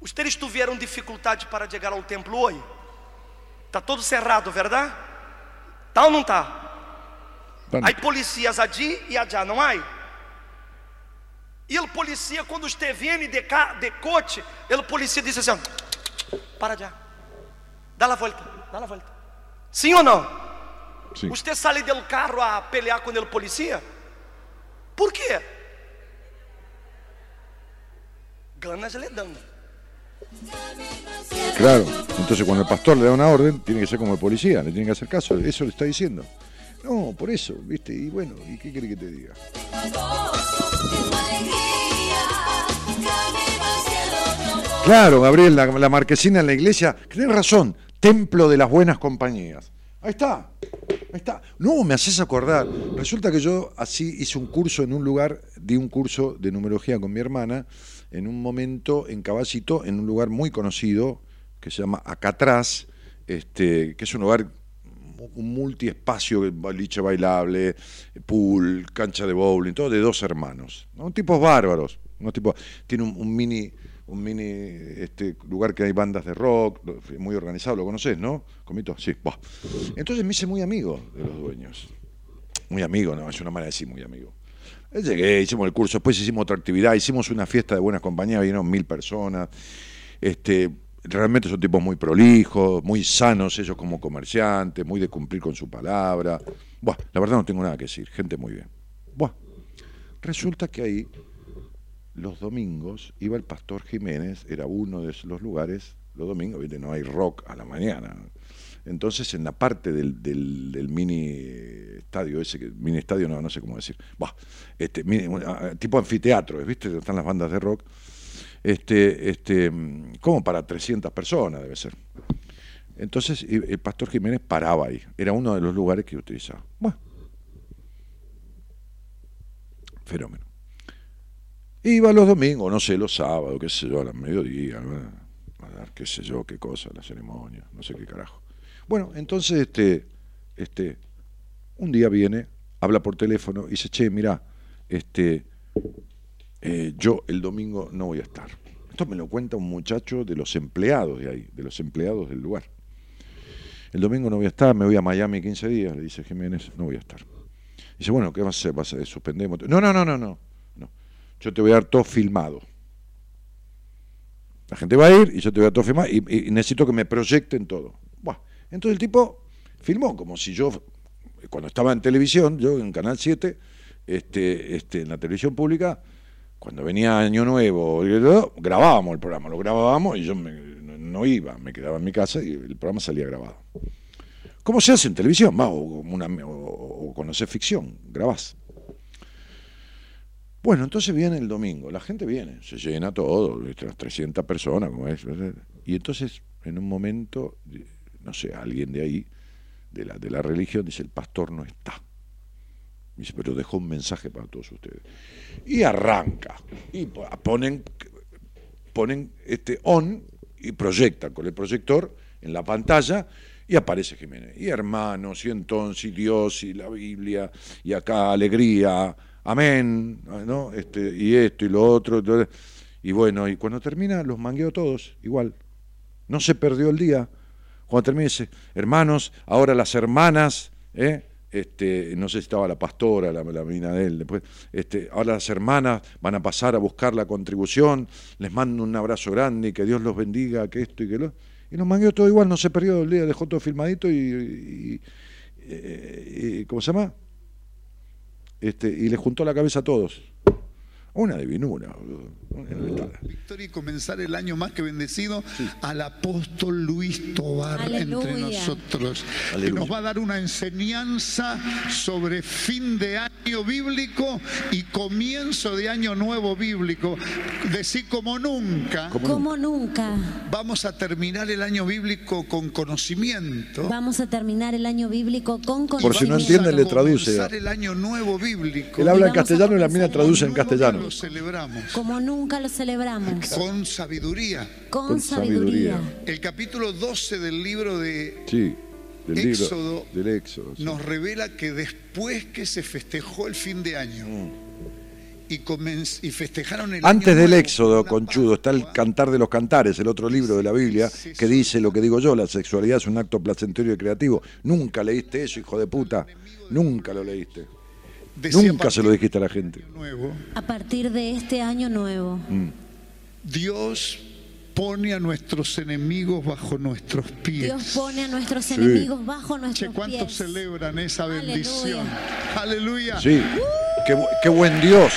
Os teres tiveram dificuldade para chegar ao templo hoje? Está todo cerrado, verdade? Está ou não está? Há policias aqui e allá, não há? E o policia, quando os te vêm de, ca... de coche, o policia diz assim, para já, dá a volta, dá a volta. ¿Sí o no? Sí. ¿Usted sale del carro a pelear con el policía? ¿Por qué? Ganas le dan. Claro, entonces cuando el pastor le da una orden, tiene que ser como el policía, le tiene que hacer caso, eso le está diciendo. No, por eso, ¿viste? Y bueno, ¿y qué quiere que te diga? Claro, Gabriel, la, la marquesina en la iglesia, tenés razón. Templo de las buenas compañías. Ahí está, ahí está. No, me haces acordar. Resulta que yo así hice un curso en un lugar, di un curso de numerología con mi hermana, en un momento en Caballito, en un lugar muy conocido, que se llama Acatrás, este, que es un lugar, un multiespacio, boliche bailable, pool, cancha de bowling, todo de dos hermanos, ¿no? Tipos bárbaros, unos tipos, tiene un, un mini... un mini este, lugar que hay bandas de rock, muy organizado, lo conocés, ¿no? Comito, sí. Bah. Entonces me hice muy amigo de los dueños. Muy amigo, no, es una manera de decir muy amigo. Llegué, hicimos el curso, después hicimos otra actividad, hicimos una fiesta de buenas compañías, vinieron mil personas. Este, realmente son tipos muy prolijos, muy sanos ellos como comerciantes, muy de cumplir con su palabra. Buah, la verdad no tengo nada que decir, gente muy bien. Buah. Resulta que ahí, los domingos, iba el Pastor Jiménez, era uno de los lugares, los domingos, ¿viste? No hay rock a la mañana. Entonces, en la parte del, del, del mini estadio ese, que, mini estadio no, no sé cómo decir, bah, este, mini, tipo anfiteatro, ¿viste? Están las bandas de rock, este, este, como para trescientas personas debe ser. Entonces, el Pastor Jiménez paraba ahí, era uno de los lugares que utilizaba. Bueno, fenómeno. Iba los domingos, no sé, los sábados, qué sé yo, a las mediodía, a dar qué sé yo, qué cosa, la ceremonia, no sé qué carajo. Bueno, entonces, este, este, un día viene, habla por teléfono y dice, che, mirá, este, eh, yo el domingo no voy a estar. Esto me lo cuenta un muchacho de los empleados de ahí, de los empleados del lugar. El domingo no voy a estar, me voy a Miami quince días, le dice Jiménez, no voy a estar. Dice, bueno, ¿qué vas a hacer? ¿Vas a suspender? No, no, no, no, no. Yo te voy a dar todo filmado. La gente va a ir y yo te voy a dar todo filmado y, y necesito que me proyecten todo. Buah. Entonces el tipo filmó, como si yo, cuando estaba en televisión, yo en Canal siete, este, este, en la televisión pública, cuando venía Año Nuevo, grabábamos el programa, lo grabábamos y yo me, no iba, me quedaba en mi casa y el programa salía grabado. ¿Cómo se hace en televisión? Va, o, una, o, o conocés ficción, grabás. Bueno, entonces viene el domingo, la gente viene, se llena todo, las trescientas personas, como es, y entonces en un momento, no sé, alguien de ahí, de la, de la religión, dice, el pastor no está. Dice, pero dejó un mensaje para todos ustedes. Y arranca, y ponen, ponen este on y proyectan con el proyector en la pantalla. Y aparece Jiménez, y hermanos, y entonces, y Dios, y la Biblia, y acá alegría, amén, ¿no? Este, y esto, y lo otro, y bueno, y cuando termina los mangueó todos, igual, no se perdió el día. Cuando termina dice, hermanos, ahora las hermanas, ¿eh? Este, no sé si estaba la pastora, la, la mina de él, después, este, ahora las hermanas van a pasar a buscar la contribución, les mando un abrazo grande, y que Dios los bendiga, que esto y que lo... Y nos mangueó todo igual, no se perdió el día, dejó todo filmadito y, y, y, y ¿cómo se llama? Este, y le juntó la cabeza a todos. Una divinura. Victoria, y comenzar el año más que bendecido, sí. Al apóstol Luis Tobar, aleluya, entre nosotros, aleluya, que nos va a dar una enseñanza sobre fin de año bíblico y comienzo de año nuevo bíblico. Decir como nunca, como nunca, vamos a terminar el año bíblico con conocimiento. Vamos a terminar el año bíblico con conocimiento. Por si no entiende, le traduce. El año nuevo bíblico. Él habla en castellano y la mina traduce en castellano. Lo celebramos. Como nunca lo celebramos. Con sabiduría. Con, Con sabiduría. sabiduría. El capítulo doce del libro de sí, del Éxodo, libro, del Éxodo sí. nos revela que después que se festejó el fin de año, mm. y, comenz, y festejaron el Antes año del nuevo, Éxodo, conchudo, está el Cantar de los Cantares, el otro libro de la Biblia, sí, sí, que sí, dice sí. lo que digo yo, la sexualidad es un acto placentero y creativo. Nunca leíste eso, hijo de puta. Nunca lo leíste. Nunca se lo dijiste a la gente. Nuevo, a partir de este año nuevo, mm. Dios pone a nuestros enemigos bajo nuestros pies. Dios pone a nuestros sí. enemigos bajo nuestros che, ¿cuántos pies. ¿Cuántos celebran esa bendición? Aleluya. ¡Aleluya! Sí. Uh. Qué, qué buen Dios.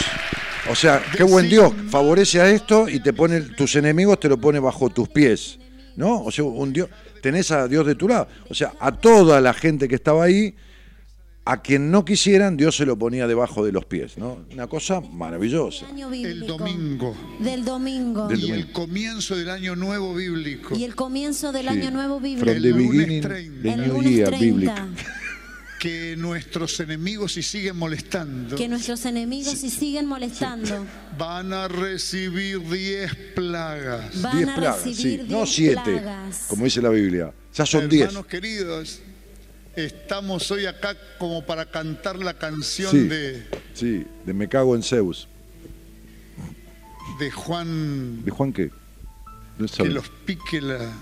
O sea, qué buen Dios. Favorece a esto y te pone tus enemigos, te lo pone bajo tus pies, ¿no? O sea, un Dios, tenés a Dios de tu lado. O sea, a toda la gente que estaba ahí, a quien no quisieran, Dios se lo ponía debajo de los pies, ¿no? Una cosa maravillosa. El domingo. Del domingo. Del domingo. Y el comienzo del año nuevo bíblico. Y el comienzo del sí. año nuevo bíblico. El lunes treinta. El lunes treinta. Que nuestros enemigos si siguen molestando. Que nuestros enemigos si siguen molestando. Van a recibir diez plagas. Van diez a plagas, recibir sí. diez no siete, plagas. Como dice la Biblia. Ya son diez. Hermanos queridos, estamos hoy acá como para cantar la canción sí, de... Sí, de Me Cago en Zeus. De Juan... ¿De Juan qué? que los pique la,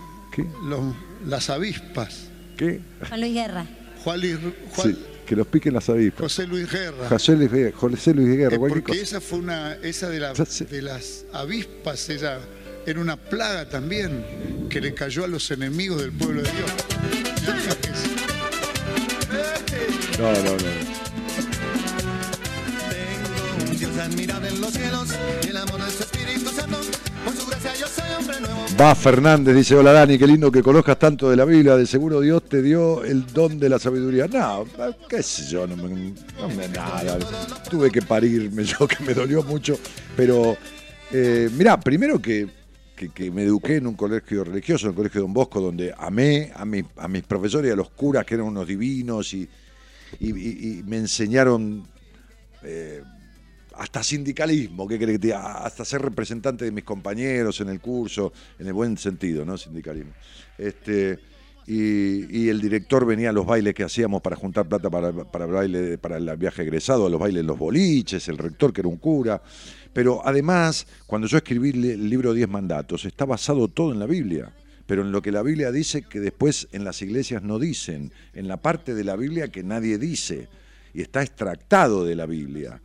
los, las avispas. ¿Qué? Juan Luis Guerra. Juan, Juan, sí, que los piquen las avispas. José Luis Guerra. José Luis Guerra. José Luis Guerra eh, porque cosa. Esa fue una, esa de, la, de las avispas era, era una plaga también que le cayó a los enemigos del pueblo de Dios. No, no, no. Tengo un Dios admirable en los cielos y el amor de su Espíritu Santo. Por su gracia yo soy hombre nuevo. Va Fernández, dice, hola Dani, qué lindo que conozcas tanto de la Biblia, de seguro Dios te dio el don de la sabiduría. No, qué sé yo, no me, no me nada, tuve que parirme yo, que me dolió mucho, pero eh, mirá, primero que, que, que me eduqué en un colegio religioso, en el colegio Don Bosco, donde amé a, mi, a mis profesores y a los curas que eran unos divinos y, y, y, y me enseñaron... Eh, hasta sindicalismo, ¿qué crees que te diga? Hasta ser representante de mis compañeros en el curso, en el buen sentido, ¿no? Sindicalismo. Este, y, y el director venía a los bailes que hacíamos para juntar plata para, para, baile, para el viaje egresado, a los bailes en los boliches, el rector que era un cura. Pero además, cuando yo escribí el libro Diez Mandatos, está basado todo en la Biblia, pero en lo que la Biblia dice que después en las iglesias no dicen, en la parte de la Biblia que nadie dice, y está extractado de la Biblia.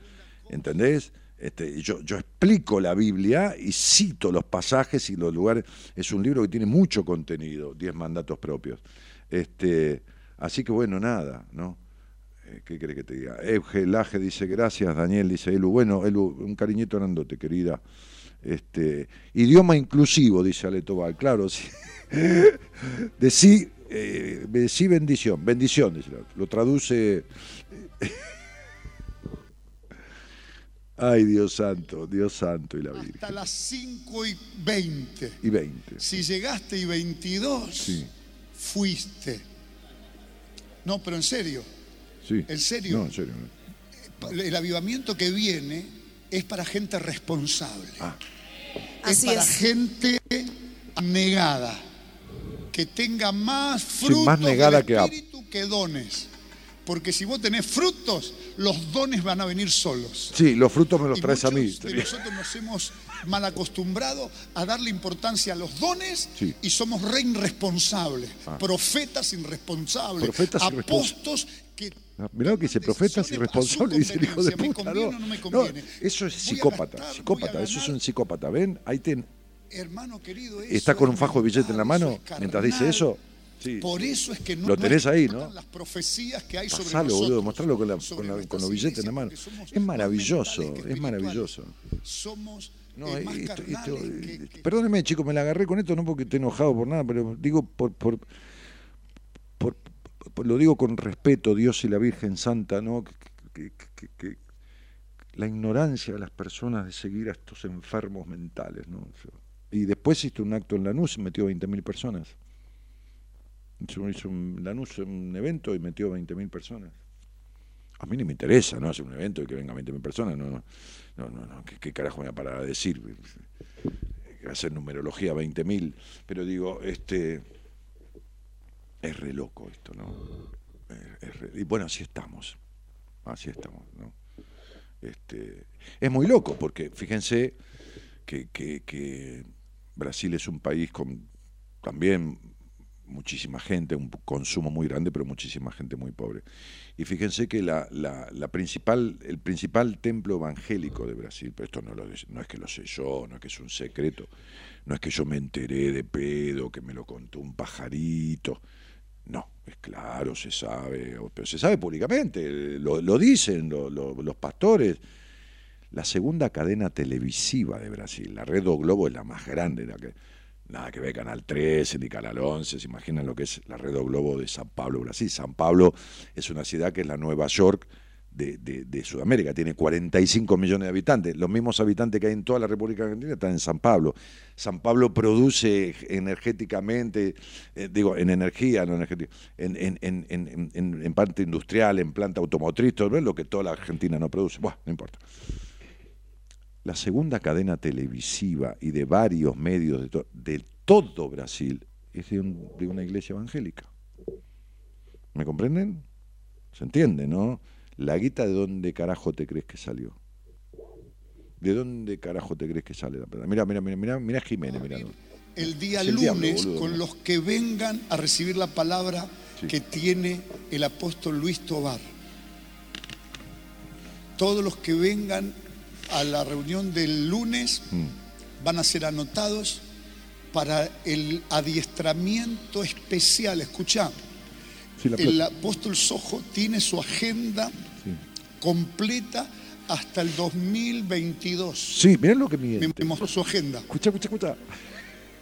¿Entendés? Este, yo, yo explico la Biblia y cito los pasajes y los lugares. Es un libro que tiene mucho contenido, Diez Mandatos Propios. Este, así que bueno, nada, ¿no? ¿Qué crees que te diga? Euge Laje dice, gracias, Daniel, dice Elu. Bueno, Elu, un cariñito grandote, querida. Este, idioma inclusivo, dice Ale Tobal. Claro, sí. Decí, eh, decí bendición, bendición, dice. Lo traduce... Ay, Dios santo, Dios santo y la Virgen. Hasta las cinco y veinte. Y veinte. Si llegaste y veintidós, sí, fuiste. No, pero en serio. Sí. En serio. No, en serio. No. El avivamiento que viene es para gente responsable. Ah. Es Así para es. gente negada. Que tenga más frutos, sí, más negada del espíritu que, que dones. Porque si vos tenés frutos, los dones van a venir solos. Sí, los frutos me los y traes a mí. De nosotros nos hemos mal acostumbrado a darle importancia a los dones, sí, y somos re irresponsables. Ah. Profetas irresponsables. Profetas apóstolos que... Mirá lo que dice, profetas irresponsables, dice el hijo de puta. No, no, no, eso es psicópata, gastar, psicópata, eso es un psicópata. ¿Ven? Ahí ten... Hermano querido, eso está con un fajo de billete en la mano mientras dice eso. Sí. Por eso es que no, lo tenés ahí, ¿no? Las profecías que hay sobre Pasalo, nosotros, boludo, mostrarlo con, la, con, la, con los billetes en la mano. Es maravilloso, es maravilloso. Somos no, eh, más esto, esto, que, que... Perdóneme, chicos, me la agarré con esto, no porque esté enojado por nada, pero digo, por, por, por, por lo digo con respeto, Dios y la Virgen Santa, ¿no? Que, que, que, que, la ignorancia de las personas de seguir a estos enfermos mentales, ¿no? Y después hiciste un acto en Lanús y metió veinte mil personas. Hizo un, Lanús un evento y metió veinte mil personas. A mí ni me interesa, ¿no? Hacer un evento y que vengan veinte mil personas. No, no, no, no, no. ¿Qué, qué carajo voy a parar a decir? Hacer numerología veinte mil. Pero digo, este. Es re loco esto, ¿no? Es, es re, y bueno, así estamos. Así estamos, ¿no? Este, es muy loco porque fíjense que, que, que Brasil es un país con también muchísima gente, un consumo muy grande, pero muchísima gente muy pobre. Y fíjense que la, la, la principal, el principal templo evangélico de Brasil, pero esto no, lo, no es que lo sé yo, no es que es un secreto, no es que yo me enteré de pedo, que me lo contó un pajarito. No, es claro, se sabe, pero se sabe públicamente, lo, lo dicen lo, lo, los pastores. La segunda cadena televisiva de Brasil, la Rede Globo, es la más grande, la que... Nada que ver Canal trece ni Canal once, se imaginan lo que es la Rede Globo de San Pablo, Brasil. San Pablo es una ciudad que es la Nueva York de, de, de Sudamérica, tiene cuarenta y cinco millones de habitantes. Los mismos habitantes que hay en toda la República Argentina están en San Pablo. San Pablo produce energéticamente, eh, digo, en energía, no energética, en, en, en, en, en, en parte industrial, en planta automotriz, todo lo que toda la Argentina no produce. Buah, no importa. La segunda cadena televisiva y de varios medios de, to de todo Brasil es de, un, de una iglesia evangélica. ¿Me comprenden? ¿Se entiende, no? La guita, ¿de dónde carajo te crees que salió? ¿De dónde carajo te crees que sale la plata? Mirá, mirá, mirá, mirá, mirá Jiménez, mirá. el día el lunes diablo, con los que vengan a recibir la palabra sí. que tiene el apóstol Luis Tobar. Todos los que vengan a la reunión del lunes mm. van a ser anotados para el adiestramiento especial. Escuchá, sí, el apóstol Sojo tiene su agenda sí. completa hasta el dos mil veintidós. Sí, mirá lo que miente. Me mostró su agenda. Escuchá, escuchá, escuchá.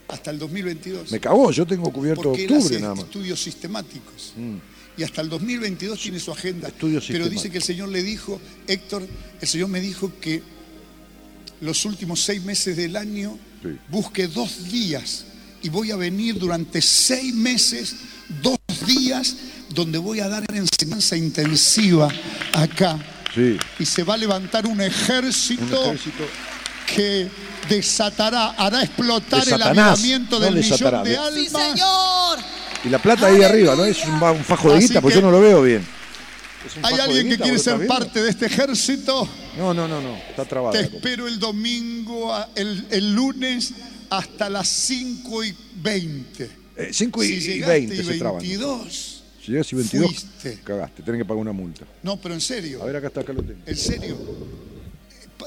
Hasta el dos mil veintidós. Me cagó, yo tengo cubierto porque octubre él hace nada más. Estudios sistemáticos. Mm. Y hasta el dos mil veintidós sí. tiene su agenda. Estudios Pero dice que el Señor le dijo, Héctor, el Señor me dijo que los últimos seis meses del año sí. busque dos días y voy a venir durante seis meses, dos días, donde voy a dar enseñanza intensiva acá. Sí. Y se va a levantar un ejército, un ejército. que desatará, hará explotar de el avivamiento del no millón desatará. de almas. ¡Sí, Señor! Y la plata ahí arriba, ¿no? Es un, un fajo de Así guita, porque yo no lo veo bien. ¿Hay alguien que guita, quiere ser parte de este ejército? No, no, no, no. Está trabado. Te espero el domingo, el, el lunes, hasta las cinco y veinte. Eh, cinco y veinte si se traban. veintidós. Si llegas y veintidós, fuiste. Cagaste, tenés que pagar una multa. No, pero en serio. A ver, acá está, acá lo tengo. En serio.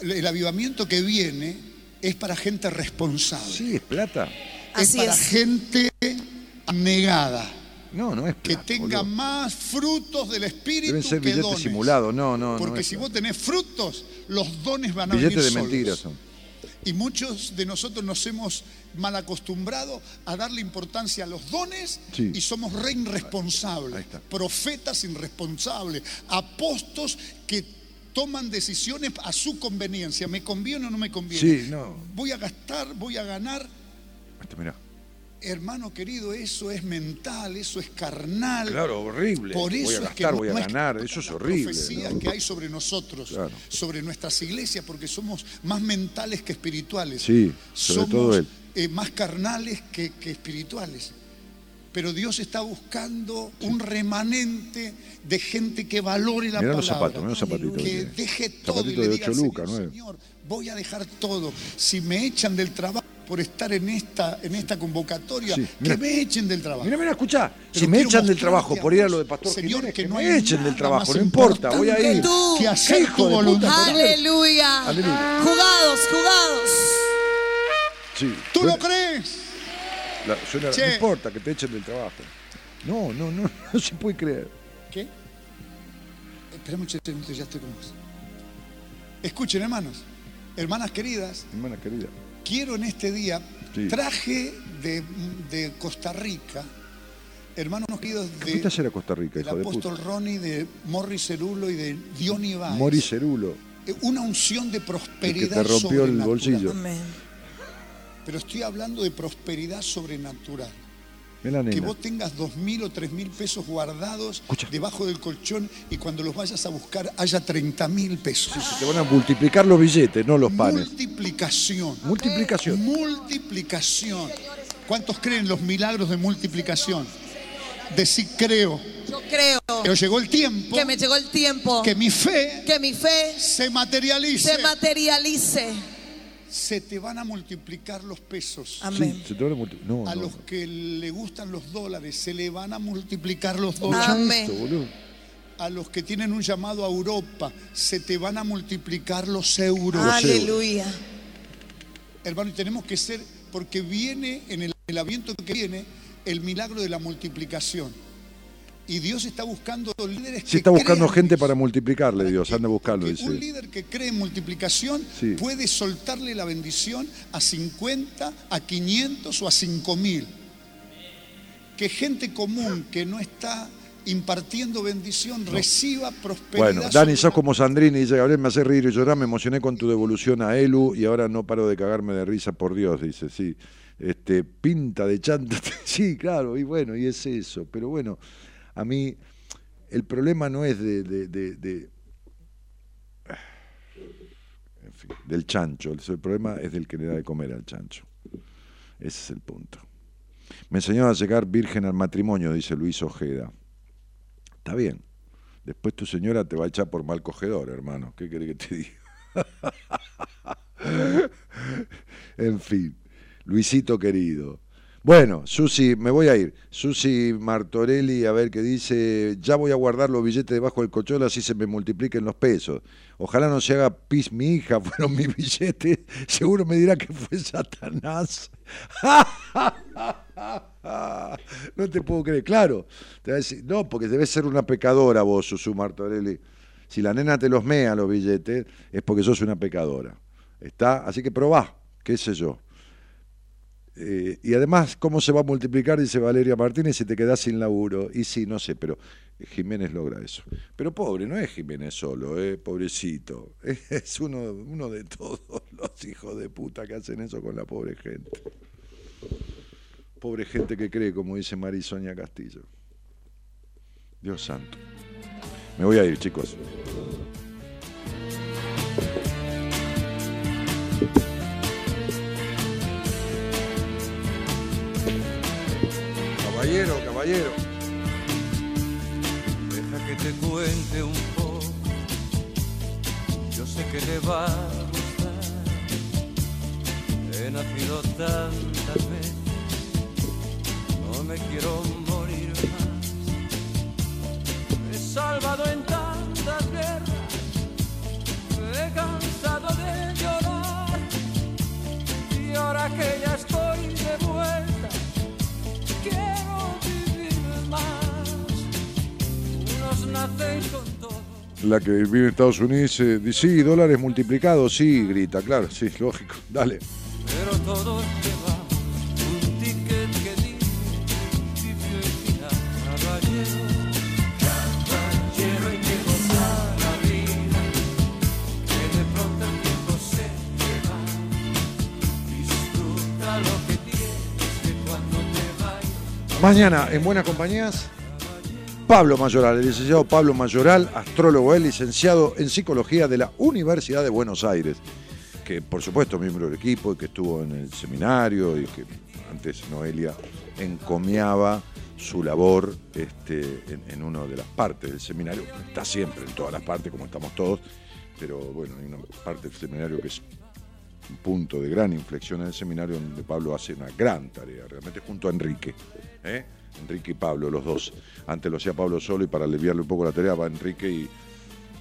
El avivamiento que viene es para gente responsable. Sí, es plata. Es Así para es. gente negada. No, no es plata. Que tenga boludo. más frutos del espíritu Deben ser que billetes dones. simulados, no, no. Porque no si plata. vos tenés frutos, los dones van a billetes venir solos. Billetes de mentiras son. Y muchos de nosotros nos hemos mal acostumbrado a darle importancia a los dones sí. y somos re irresponsables, profetas irresponsables, apóstoles que toman decisiones a su conveniencia. ¿Me conviene o no me conviene? Sí, no. Voy a gastar, voy a ganar. Este, mirá. Hermano querido, eso es mental, eso es carnal. Claro, horrible. Por eso voy a gastar, es que no voy a ganar, eso es horrible. Las profecías ¿no? que hay sobre nosotros, claro. sobre nuestras iglesias, porque somos más mentales que espirituales. Sí, sobre somos todo él. Eh, más carnales que, que espirituales. Pero Dios está buscando sí. un remanente de gente que valore la mirá palabra. Los zapatos, mirá los zapatitos, que tiene. deje todo zapatito y le diga, Señor, ¿no? Señor, voy a dejar todo. Si me echan del trabajo por estar en esta, en esta convocatoria, sí, que me echen del trabajo. Mira, mira, escuchá, si me echan del trabajo por ir a lo de Pastor Jiménez, que, que no me echen del trabajo, no importa, voy a ir. Tú, que hacer tu voluntad. Aleluya. Aleluya. Jugados, jugados. Sí, ¿Tú bueno, lo crees? La, suena, no importa que te echen del trabajo. No, no, no, no se puede creer. ¿Qué? Espera mucho, ya estoy con vos. Escuchen, hermanos, hermanas queridas. Hermanas queridas. Quiero en este día, sí. traje de, de Costa Rica, hermanos queridos de, ¿Qué hacer a Costa Rica, del hijo apóstol de puta? Ronnie, de Morris Cerullo y de Diony Báez. Morris Cerullo. Una unción de prosperidad el que te rompió el bolsillo. Amén. Pero estoy hablando de prosperidad sobrenatural. Que vos tengas dos mil o tres mil pesos guardados Escucha. debajo del colchón y cuando los vayas a buscar haya treinta mil pesos. Sí, sí, te van a multiplicar los billetes, no los panes. Multiplicación. Multiplicación. Multiplicación. ¿Cuántos creen los milagros de multiplicación? Decir creo. Yo creo. Pero llegó el tiempo. Que me llegó el tiempo. Que mi fe. Que mi fe. Se materialice. Se materialice. Se te van a multiplicar los pesos. Amén. Sí, no, a no. los que le gustan los dólares, se le van a multiplicar los dólares. Amén. A los que tienen un llamado a Europa, se te van a multiplicar los euros. Aleluya. Hermano, y tenemos que ser, porque viene en el, el aviento que viene, el milagro de la multiplicación. Y Dios está buscando líderes sí, que. Sí, está buscando creen, gente para multiplicarle, Dios. Anda a buscarlo, dice. Un líder que cree en multiplicación sí. puede soltarle la bendición a cincuenta, a quinientos o a cinco mil. Que gente común que no está impartiendo bendición no. reciba prosperidad. Bueno, Dani, sos como Sandrini, dice Gabriel, me hace reír y llorar, me emocioné con tu devolución a Elu y ahora no paro de cagarme de risa, por Dios, dice, sí. Este, pinta de chanta. Sí, claro, y bueno, y es eso. Pero bueno. A mí, el problema no es de, de, de, de en fin, del chancho, el problema es del que le da de comer al chancho. Ese es el punto. Me enseñaron a llegar virgen al matrimonio, dice Luis Ojeda. Está bien, después tu señora te va a echar por mal cogedor, hermano, ¿qué querés que te diga? En fin, Luisito querido. Bueno, Susi, me voy a ir. Susi Martorelli, a ver qué dice. Ya voy a guardar los billetes debajo del cochol, así se me multipliquen los pesos. Ojalá no se haga pis mi hija, fueron mis billetes. Seguro me dirá que fue Satanás. No te puedo creer, claro. Te va a decir, no, porque debes ser una pecadora vos, Susi Martorelli. Si la nena te los mea los billetes, es porque sos una pecadora. ¿Está? Así que probá, qué sé yo. Eh, y además, ¿cómo se va a multiplicar? Dice Valeria Martínez, si te quedás sin laburo. Y sí, no sé, pero Jiménez logra eso. Pero pobre, no es Jiménez solo, eh, pobrecito. Es uno, uno de todos los hijos de puta que hacen eso con la pobre gente. Pobre gente que cree, como dice Marisonia Castillo. Dios santo. Me voy a ir, chicos. Caballero, caballero, deja que te cuente un poco. Yo sé que le va a gustar. He nacido tantas veces, no me quiero morir más. Me he salvado en tantas guerras, me he cansado de llorar. Y ahora que ya estoy de vuelta, quiero la que vive en Estados Unidos, eh, dice, sí, dólares multiplicados, sí, grita, claro, sí, lógico, dale. Pero todo lleva un ticket que dice, vicio y final, caballero, caballero, hay que gozar la vida, que de pronto el tiempo se te va, disfruta lo que tienes, que cuando te vayas. Mañana, en Buenas Compañías, Pablo Mayoral, el licenciado Pablo Mayoral, astrólogo, es licenciado en psicología de la Universidad de Buenos Aires, que por supuesto es miembro del equipo y que estuvo en el seminario y que antes Noelia encomiaba su labor este, en, en una de las partes del seminario. Está siempre en todas las partes, como estamos todos, pero bueno, hay una parte del seminario que es un punto de gran inflexión en el seminario, donde Pablo hace una gran tarea, realmente junto a Enrique, ¿eh? Enrique y Pablo, los dos. Antes lo hacía Pablo solo y para aliviarle un poco la tarea va Enrique y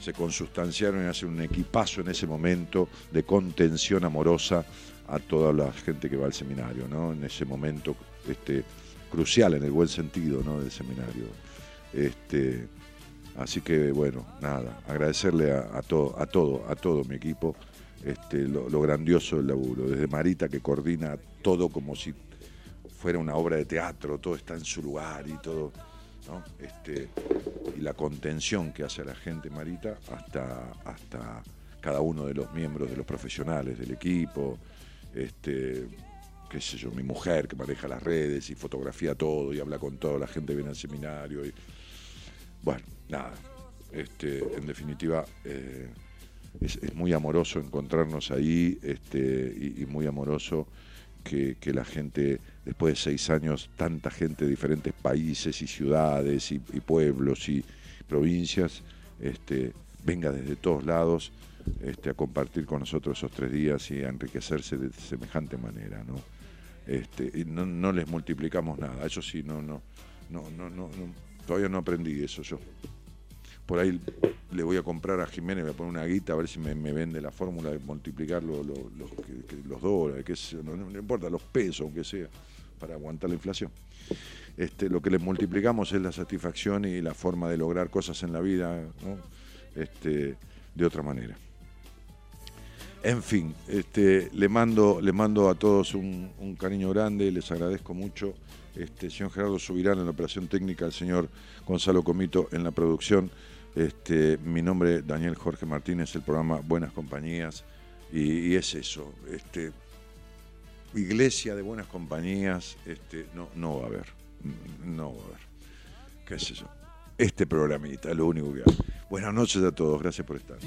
se consustanciaron y hacen un equipazo en ese momento de contención amorosa a toda la gente que va al seminario, ¿no? En ese momento este, crucial, en el buen sentido, ¿no? Del seminario. Este, así que, bueno, nada, agradecerle a, a, to, a todo, a todo mi equipo este, lo, lo grandioso del laburo, desde Marita que coordina todo como si fuera una obra de teatro, todo está en su lugar y todo, ¿no? Este, y la contención que hace a la gente, Marita, hasta, hasta cada uno de los miembros, de los profesionales del equipo, este, qué sé yo, mi mujer que maneja las redes y fotografía todo y habla con toda la gente que viene al seminario. Y, bueno, nada, este, en definitiva eh, es, es muy amoroso encontrarnos ahí este, y, y muy amoroso que, que la gente, después de seis años, tanta gente de diferentes países y ciudades y, y pueblos y provincias, este, venga desde todos lados este, a compartir con nosotros esos tres días y a enriquecerse de semejante manera, ¿no? Este, y no, no les multiplicamos nada, eso sí, no, no, no, no, no, no, todavía no aprendí eso yo. Por ahí le voy a comprar a Jiménez, voy a poner una guita a ver si me, me vende la fórmula de multiplicar lo, lo, lo, que, que los dólares, que es, no, no importa, los pesos, aunque sea, para aguantar la inflación. Este, lo que les multiplicamos es la satisfacción y la forma de lograr cosas en la vida, ¿no? Este, de otra manera. En fin, este, le mando, le mando a todos un, un cariño grande, les agradezco mucho. Este, señor Gerardo Subirán en la operación técnica, el señor Gonzalo Comito en la producción. Este, mi nombre es Daniel Jorge Martínez, el programa Buenas Compañías, y, y es eso, este, iglesia de Buenas Compañías, este, no, no va a haber, no va a haber, qué sé yo, este programita, es lo único que hay. Buenas noches a todos, gracias por estar.